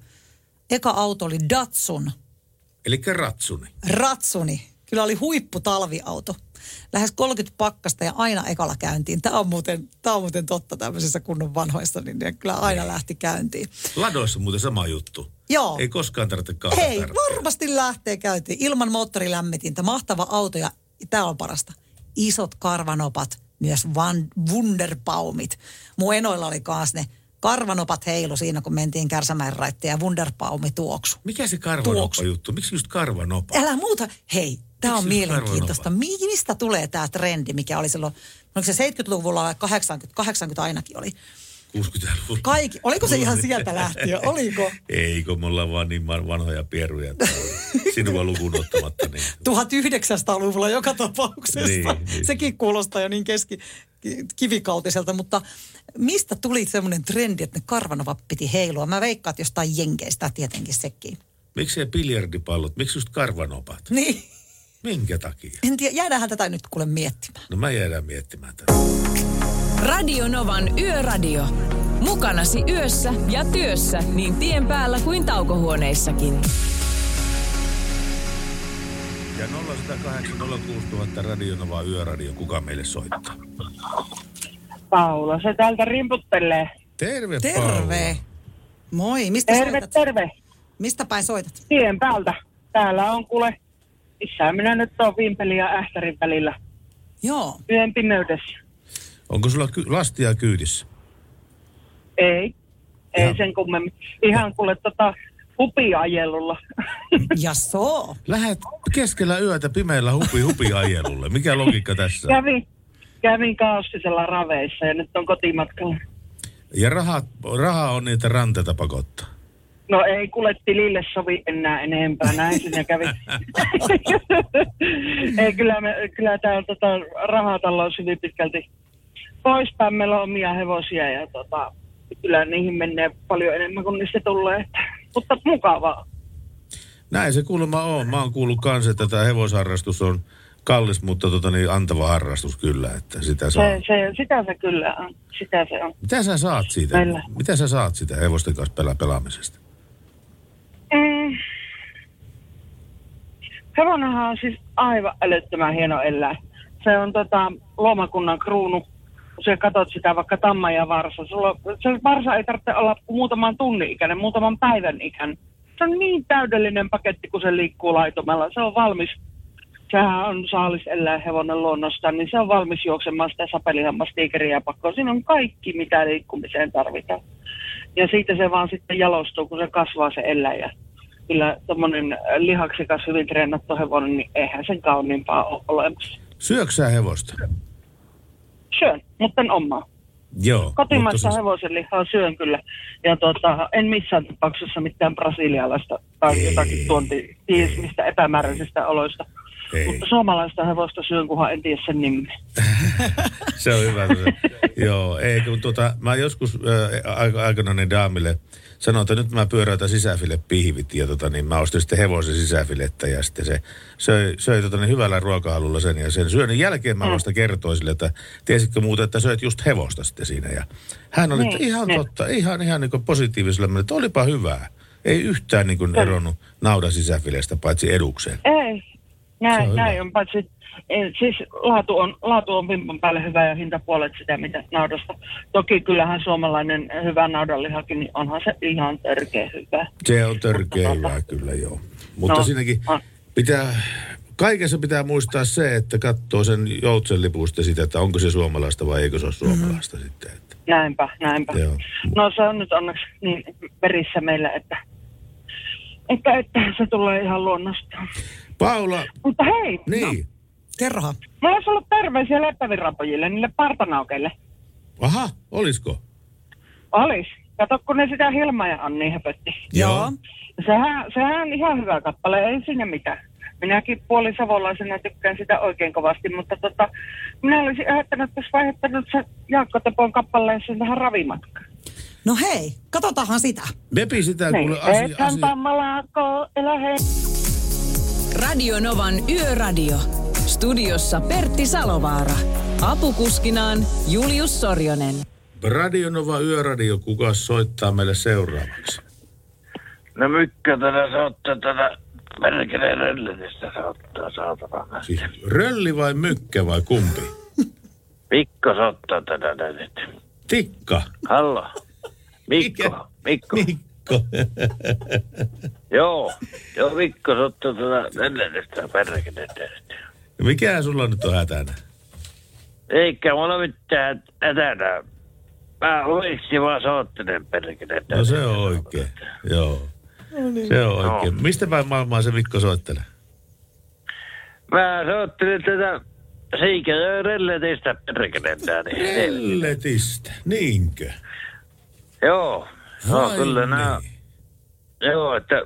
eka auto oli Datsun. Elikkä ratsuni. Ratsuni. Kyllä oli huippu talviauto. Lähes kolmekymmentä pakkasta ja aina ekalla käyntiin. Tämä on muuten, tämä on muuten totta tämmöisissä kunnon vanhoissa, niin ne kyllä aina Hei. lähti käyntiin. Ladoissa muuten sama juttu. Joo. Ei koskaan tarvitse kautta. Ei, varmasti lähtee käyntiin. Ilman moottorilämmitintä. Mahtava auto ja tämä on parasta. Isot karvanopat, myös van, wunderbaumit. Mun enoilla oli kaas ne. Karvanopat heilu siinä, kun mentiin Kärsämäen raittia ja wunderbaumi tuoksu. Mikä se karvanoppa juttu? Miksi just karvanopa? Älä muuta. Hei, tämä on mielenkiintoista. Karvanopa? Mistä tulee tämä trendi, mikä oli silloin, oliko se seitsemänkymmentäluvulla vai kahdeksankymmentä, kahdeksankymmentä ainakin oli? kuusikymmentäluvulla. Kaikki. Oliko se ihan sieltä lähtien? Oliko? Eikö, me ollaan vaan niin vanhoja pieruja. Sinua lukuun ottamatta. Niin. tuhatyhdeksänsataaluvulla joka tapauksessa. Niin, niin. Sekin kuulostaa jo niin keski... kivikautiselta, mutta mistä tuli semmoinen trendi, että ne karvanovat piti heilua? Mä veikkaan jostain jenkeistä tietenkin sekin. Miksi ei biljardipallot? Miksi just karvanopat? Niin. Minkä takia? En tiedä, jäädäänhän tätä nyt kuule miettimään. No mä jäädään miettimään tätä. Radio Novan Yöradio. Mukanasi yössä ja työssä niin tien päällä kuin taukohuoneissakin. Ja nolla yksi nolla kahdeksan nolla kuusi nolla nolla nolla Radio Nova Yöradio. Kuka meille soittaa? Paula, se täältä rimputtelee. Terve, terve. Paula. Moi, mistä terve, soitat? Terve, terve. Mistä päin soitat? Tien päältä. Täällä on kuule, missä minä nyt on Vimpelin ja Ähtärin välillä. Joo. Yön pimeydessä. Onko sulla ky- lastia kyydissä? Ei. Ei ja. Sen kummemmin. Ihan kuule tota... hupiajelulla. Ja so. Lähet keskellä yötä pimeällä hupi hupiajelulle. Mikä logiikka tässä? Kävin, kävin kaostisella raveissa ja nyt on kotimatkalla. Ja rahat, rahaa on niitä ranteita pakottaa. No ei kuule tilille sovi enää enempää. Näin sinä kävi. Ei kyllä, me, kyllä tää on tota rahatalous hyvin pitkälti poispäin. Meillä on omia hevosia ja tota, kyllä niihin menee paljon enemmän kuin niistä tulee. Mutta mukavaa. Näin se kuulemma on. Mä oon kuullut kanssa, että tämä hevosharrastus on kallis, mutta tota niin, antava harrastus kyllä, että sitä saa. Se, se, sitä se kyllä on. Sitä se on. Mitä sä saat siitä? Meillä. Mitä sä saat siitä hevosten kanssa pelaa pelaamisesta? Mm. Hevonenhan on siis aivan älyttömän hieno eläin. Se on tota lomakunnan kruunu. Sä katot sitä vaikka tamma ja varsa. Sulla, se varsa ei tarvitse olla muutaman tunnin ikäinen, muutaman päivän ikäinen. Se on niin täydellinen paketti, kun se liikkuu laitomella. Se on valmis. Sehän on saaliseläin hevonen luonnosta, niin se on valmis juoksemaan sitä sapelihammastiikeriä pakkoon. Siinä on kaikki, mitä liikkumiseen tarvitaan. Ja siitä se vaan sitten jalostuu, kun se kasvaa se eläin. Ja kyllä tommonen lihaksikas, hyvin treenattu hevonen, niin eihän sen kauniimpaa ole olemassa. Syöksää hevosta? Syön, mutta en omaa. Joo. Kotimaista siis... hevosen lihaa syön kyllä. Ja tuota, en missään tapauksessa mitään brasilialaista tai ei, jotakin tuontiismistä epämääräisistä oloista. Ei. Mutta suomalaista hevosta syön, kunhan en tiedä sen nimeä. Se on hyvä. Joo, ei kun tuota, mä joskus äh, aikanaan daamille sanoin, että nyt mä pyöräytän sisäfile pihvit ja tota niin mä ostin sitten hevosen sisäfilettä ja sitten se söi, söi tota niin hyvällä ruokahalulla sen ja sen syönnin jälkeen mä vasta kertoin sille, että tiesitkö muuta, että söit just hevosta sitten siinä ja hän oli, niin, ihan niin. totta, ihan ihan niin kuin positiivisella, että olipa hyvää. Ei yhtään niin kuin eronnut naudan sisäfilestä paitsi edukseen. Ei. Näin on, näin on, paitsi siis laatu on, laatu on vimpan päälle hyvä ja hinta puolet sitä, mitä naudasta. Toki kyllähän suomalainen hyvä naudanlihakin, niin onhan se ihan törkeä hyvä. Se on törkeä mutta, hyvä, kyllä joo. Mutta no, siinäkin on. Pitää, kaikessa pitää muistaa se, että katsoo sen joutsenlipusta sitä, että onko se suomalaista vai eikö se ole suomalaista mm-hmm. sitten. Että. Näinpä, näinpä. Joo. No se on nyt onneksi niin verissä meillä, että, että, että se tulee ihan luonnostaan. Paula. Mutta hei. Niin. No. Kerrohan. Mulla olisi ollut terveisiä leppävirrapojille, niille partanaukeille. Aha, olisko? Olis. Kato, kun ne sitä Hilmaa ja Onni höpötti. Joo. Sehän, sehän on ihan hyvä kappale, ei siinä mitään. Minäkin puolisavolaisena tykkään sitä oikein kovasti, mutta tota, minä olisin ehdottanut, että olisi vaihtanut sen Jaakko Tepon kappaleen sen tähän Ravimatkaan. No hei, katsotaanhan sitä. Bepi sitä kuule asia. Et Santamalako, elä hei. Radio Novan Yöradio. Studiossa Pertti Salovaara. Apukuskinaan Julius Sorjonen. Radio Nova Yöradio, kuka soittaa meille seuraavaksi? No Mykkä tänä soittaa tänä. Merkeleen röllistä saattaa saatava näin. Siis rölli vai mykkä vai kumpi? Mikko saattaa tänä näin. Tikka. Hallo. Mikko. Mikä? Mikko. Mikko. joo. Joo, Mikko saattaa tänä röllistä merkeleen röllistä. Mikähän sulla nyt on hätänä? Eikä mulla mitään hätänä. Mä luiksi vaan saattinen merkeleen. No se on oikein. Joo. No niin. Se on oikein. No. Mistä päin maailmaa se Mikko soittelee? Mä soittelen tätä Siikälöön relletistä perkenentää. Relletistä, niinkö? Joo, no Ai kyllä niin. nää. Joo, että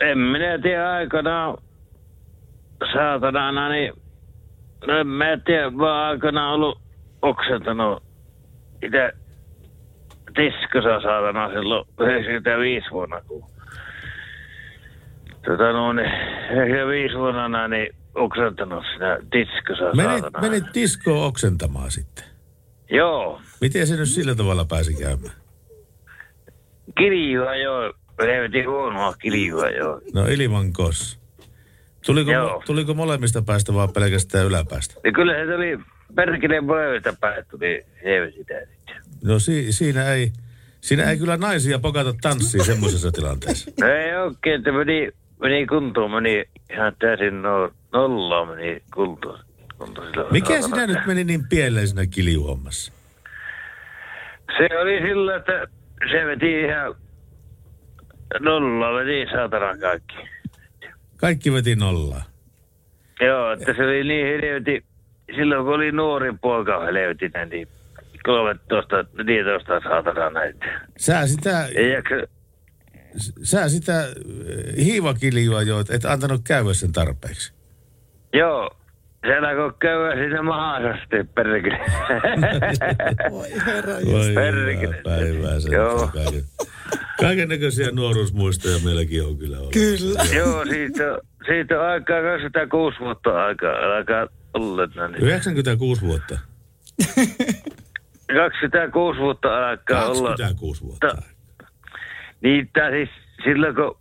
en minä tiedä aikanaan, saatanana, niin en mä tiedä, vaan aikanaan ollut oksentanut itse tiskossa saatana silloin yhdeksänkymmentäviisi vuonna, kun tota noin, yhdeksänkymmentäviisi vuonna niin oksentanut sinä tiskossa saatana. Menit diskoon oksentamaan sitten? Joo. Miten se nyt sillä tavalla pääsi käymään? Kiljua joo, helvetin huonoa kiljua joo. No ilman kos. Tuliko, mo, tuliko molemmista päästä vaan pelkästään yläpäästä? Ja kyllä se tuli perkeleen molemmista päästä, tuli helvetin täysin. No si- siinä, ei, siinä ei kyllä naisia pokata tanssia semmoisessa tilanteessa. No ei oikein, että meni, meni kuntoon, meni ihan täysin nollaan, meni kuntoon. kuntoon Mikä sinä nyt meni niin pieleen siinä kiljuhommassa? Se oli sillä, että se veti ihan nollaan, veti saatana kaikki. Kaikki veti nollaan? Joo, että ja. Se oli niin helvetin, silloin kun oli nuori poika helvetinen, niin kolmetoista, neljätoista saatana näitä. Sä sitä, Eikä... sä sitä hiivakiljua jo, et antanut käydä sen tarpeeksi. Joo, se alkoi käydä sinne mahansa sitten perkele. Voi herra just. Perkele. Päivää sen. Joo. Kaiken näköisiä nuoruusmuistoja meilläkin on kyllä ollut. Kyllä. Joo, siitä on, siitä on aikaa kaksikymmentäkuusi vuotta aikaa. Alkaa olla. yhdeksänkymmentäkuusi vuotta. kaksikymmentäkuusi vuotta alkaa olla. kaksikymmentäkuusi vuotta. Ta- niin, tää siis silloin kun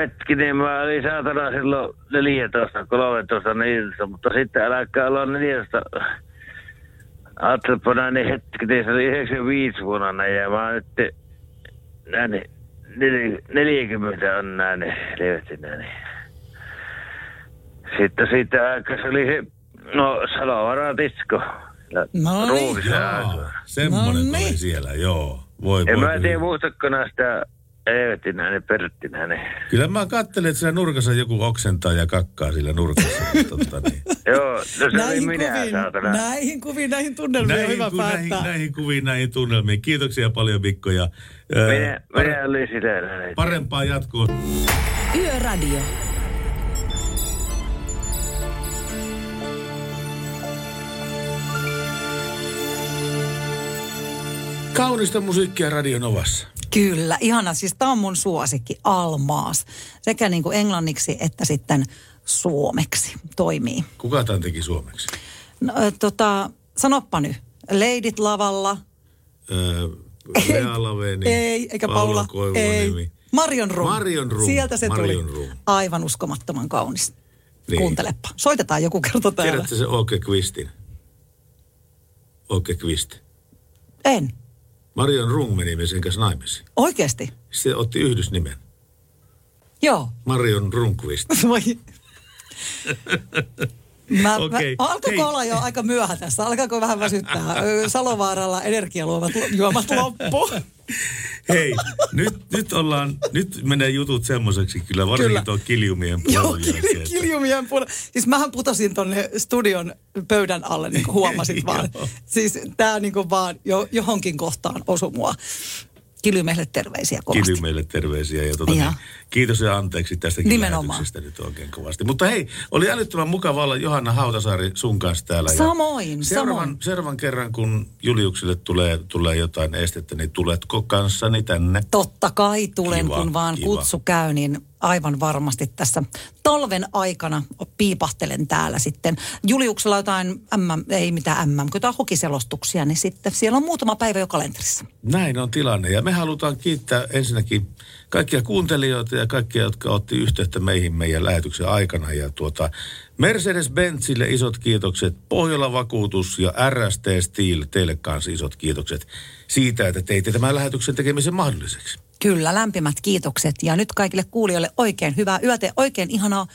hetkinen, mä olin saatana silloin neljätoista, kolmetoista, neljätoista, mutta sitten alkaa olla neljätoista. Aattelpana niin hetkinen, se oli yhdeksänkymmentäviisi vuonna näin, ja mä oon nyt näin, neljäkymmentä on näin, levästi näin. Sitten siitä aikaa se oli se, no, Salovaaran disko. No niin, joo. Semmoinen no niin. Oli siellä, joo. Voi, en voi, mä tiedä muistakkona sitä Eetinä, ne Perttinä, ne. Kyllä mä katselin, että siellä nurkassa joku oksentaa ja kakkaa sillä nurkassa. Totta, niin. Joo, no se näihin oli minä kuviin, saatana. Näihin kuviin, näihin tunnelmiin näihin, on hyvä ku, päättää. Näihin, näihin kuviin, näihin tunnelmiin. Kiitoksia paljon, Mikko. Ja, ää, minä minä par- olin sitä. Näin. Parempaa jatkoa. Yöradio. Kaunista musiikkia Radio Novassa. Kyllä, ihana. Siis tämä on mun suosikki, Almaas. Sekä niin kuin englanniksi että sitten suomeksi toimii. Kuka tämän teki suomeksi? No, tota, sanoppa nyt. Leidit lavalla. Öö, Lea Laveni. Ei, eikä Paula. Paula ei. Marion Room. Marion Room. Sieltä se Marion tuli. Room. Aivan uskomattoman kaunis. Niin. Kuuntelepa. Soitetaan joku kerta täällä. Tiedätkö se Åke Qvistin? Åke Qvist. En. Marion Rung meni sen kanssa naimisiin. Oikeasti? Se otti yhdysnimen. Joo. Marion Rungqvist. Voi. mä, okay. mä, alkoiko Hei. olla jo aika myöhä tässä? Alkaako vähän väsyttää? Salovaaralla energialuomat juomat loppu. Hei, nyt, nyt ollaan, nyt menee jutut semmoiseksi kyllä, varsinkin kyllä. Tuo kiljumien puolella. Joo, kil, kiljumien puolella. Siis mähän putosin tonne studion pöydän alle, niin kuin huomasit vaan. Siis tää niin kuin vaan jo, johonkin kohtaan osui mua. Kiljumeille terveisiä kovasti. Kiljumeille terveisiä ja tuota, niin, kiitos ja anteeksi tästäkin nimenomaan lähetyksestä nyt oikein kovasti. Mutta hei, oli älyttömän mukava olla Johanna Hautasaari sun kanssa täällä. Samoin, seuraavan, samoin. Seuraavan kerran, kun Juliukselle tulee, tulee jotain estettä, niin tuletko kanssani tänne? Totta kai tulen, kiva, kun vaan kiva. Kutsu käy, niin aivan varmasti tässä talven aikana piipahtelen täällä sitten. Juliuksella jotain M M, ei mitään M M, kun jotain hokiselostuksia, niin sitten siellä on muutama päivä jo kalenterissa. Näin on tilanne ja me halutaan kiittää ensinnäkin kaikkia kuuntelijoita ja kaikkia, jotka otti yhteyttä meihin meidän lähetyksen aikana. Ja tuota, Mercedes-Benzille isot kiitokset, Pohjola-vakuutus ja R S T Steel teille kanssa isot kiitokset siitä, että teitte tämän lähetyksen tekemisen mahdolliseksi. Kyllä, lämpimät kiitokset ja nyt kaikille kuulijoille oikein hyvää yötä ja oikein ihanaa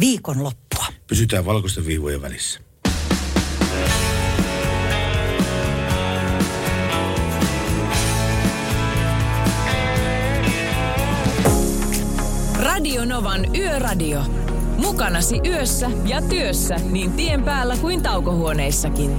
viikonloppua. Pysytään valkoisten viivojen välissä. Radio Novan Yöradio. Mukanasi yössä ja työssä niin tien päällä kuin taukohuoneissakin.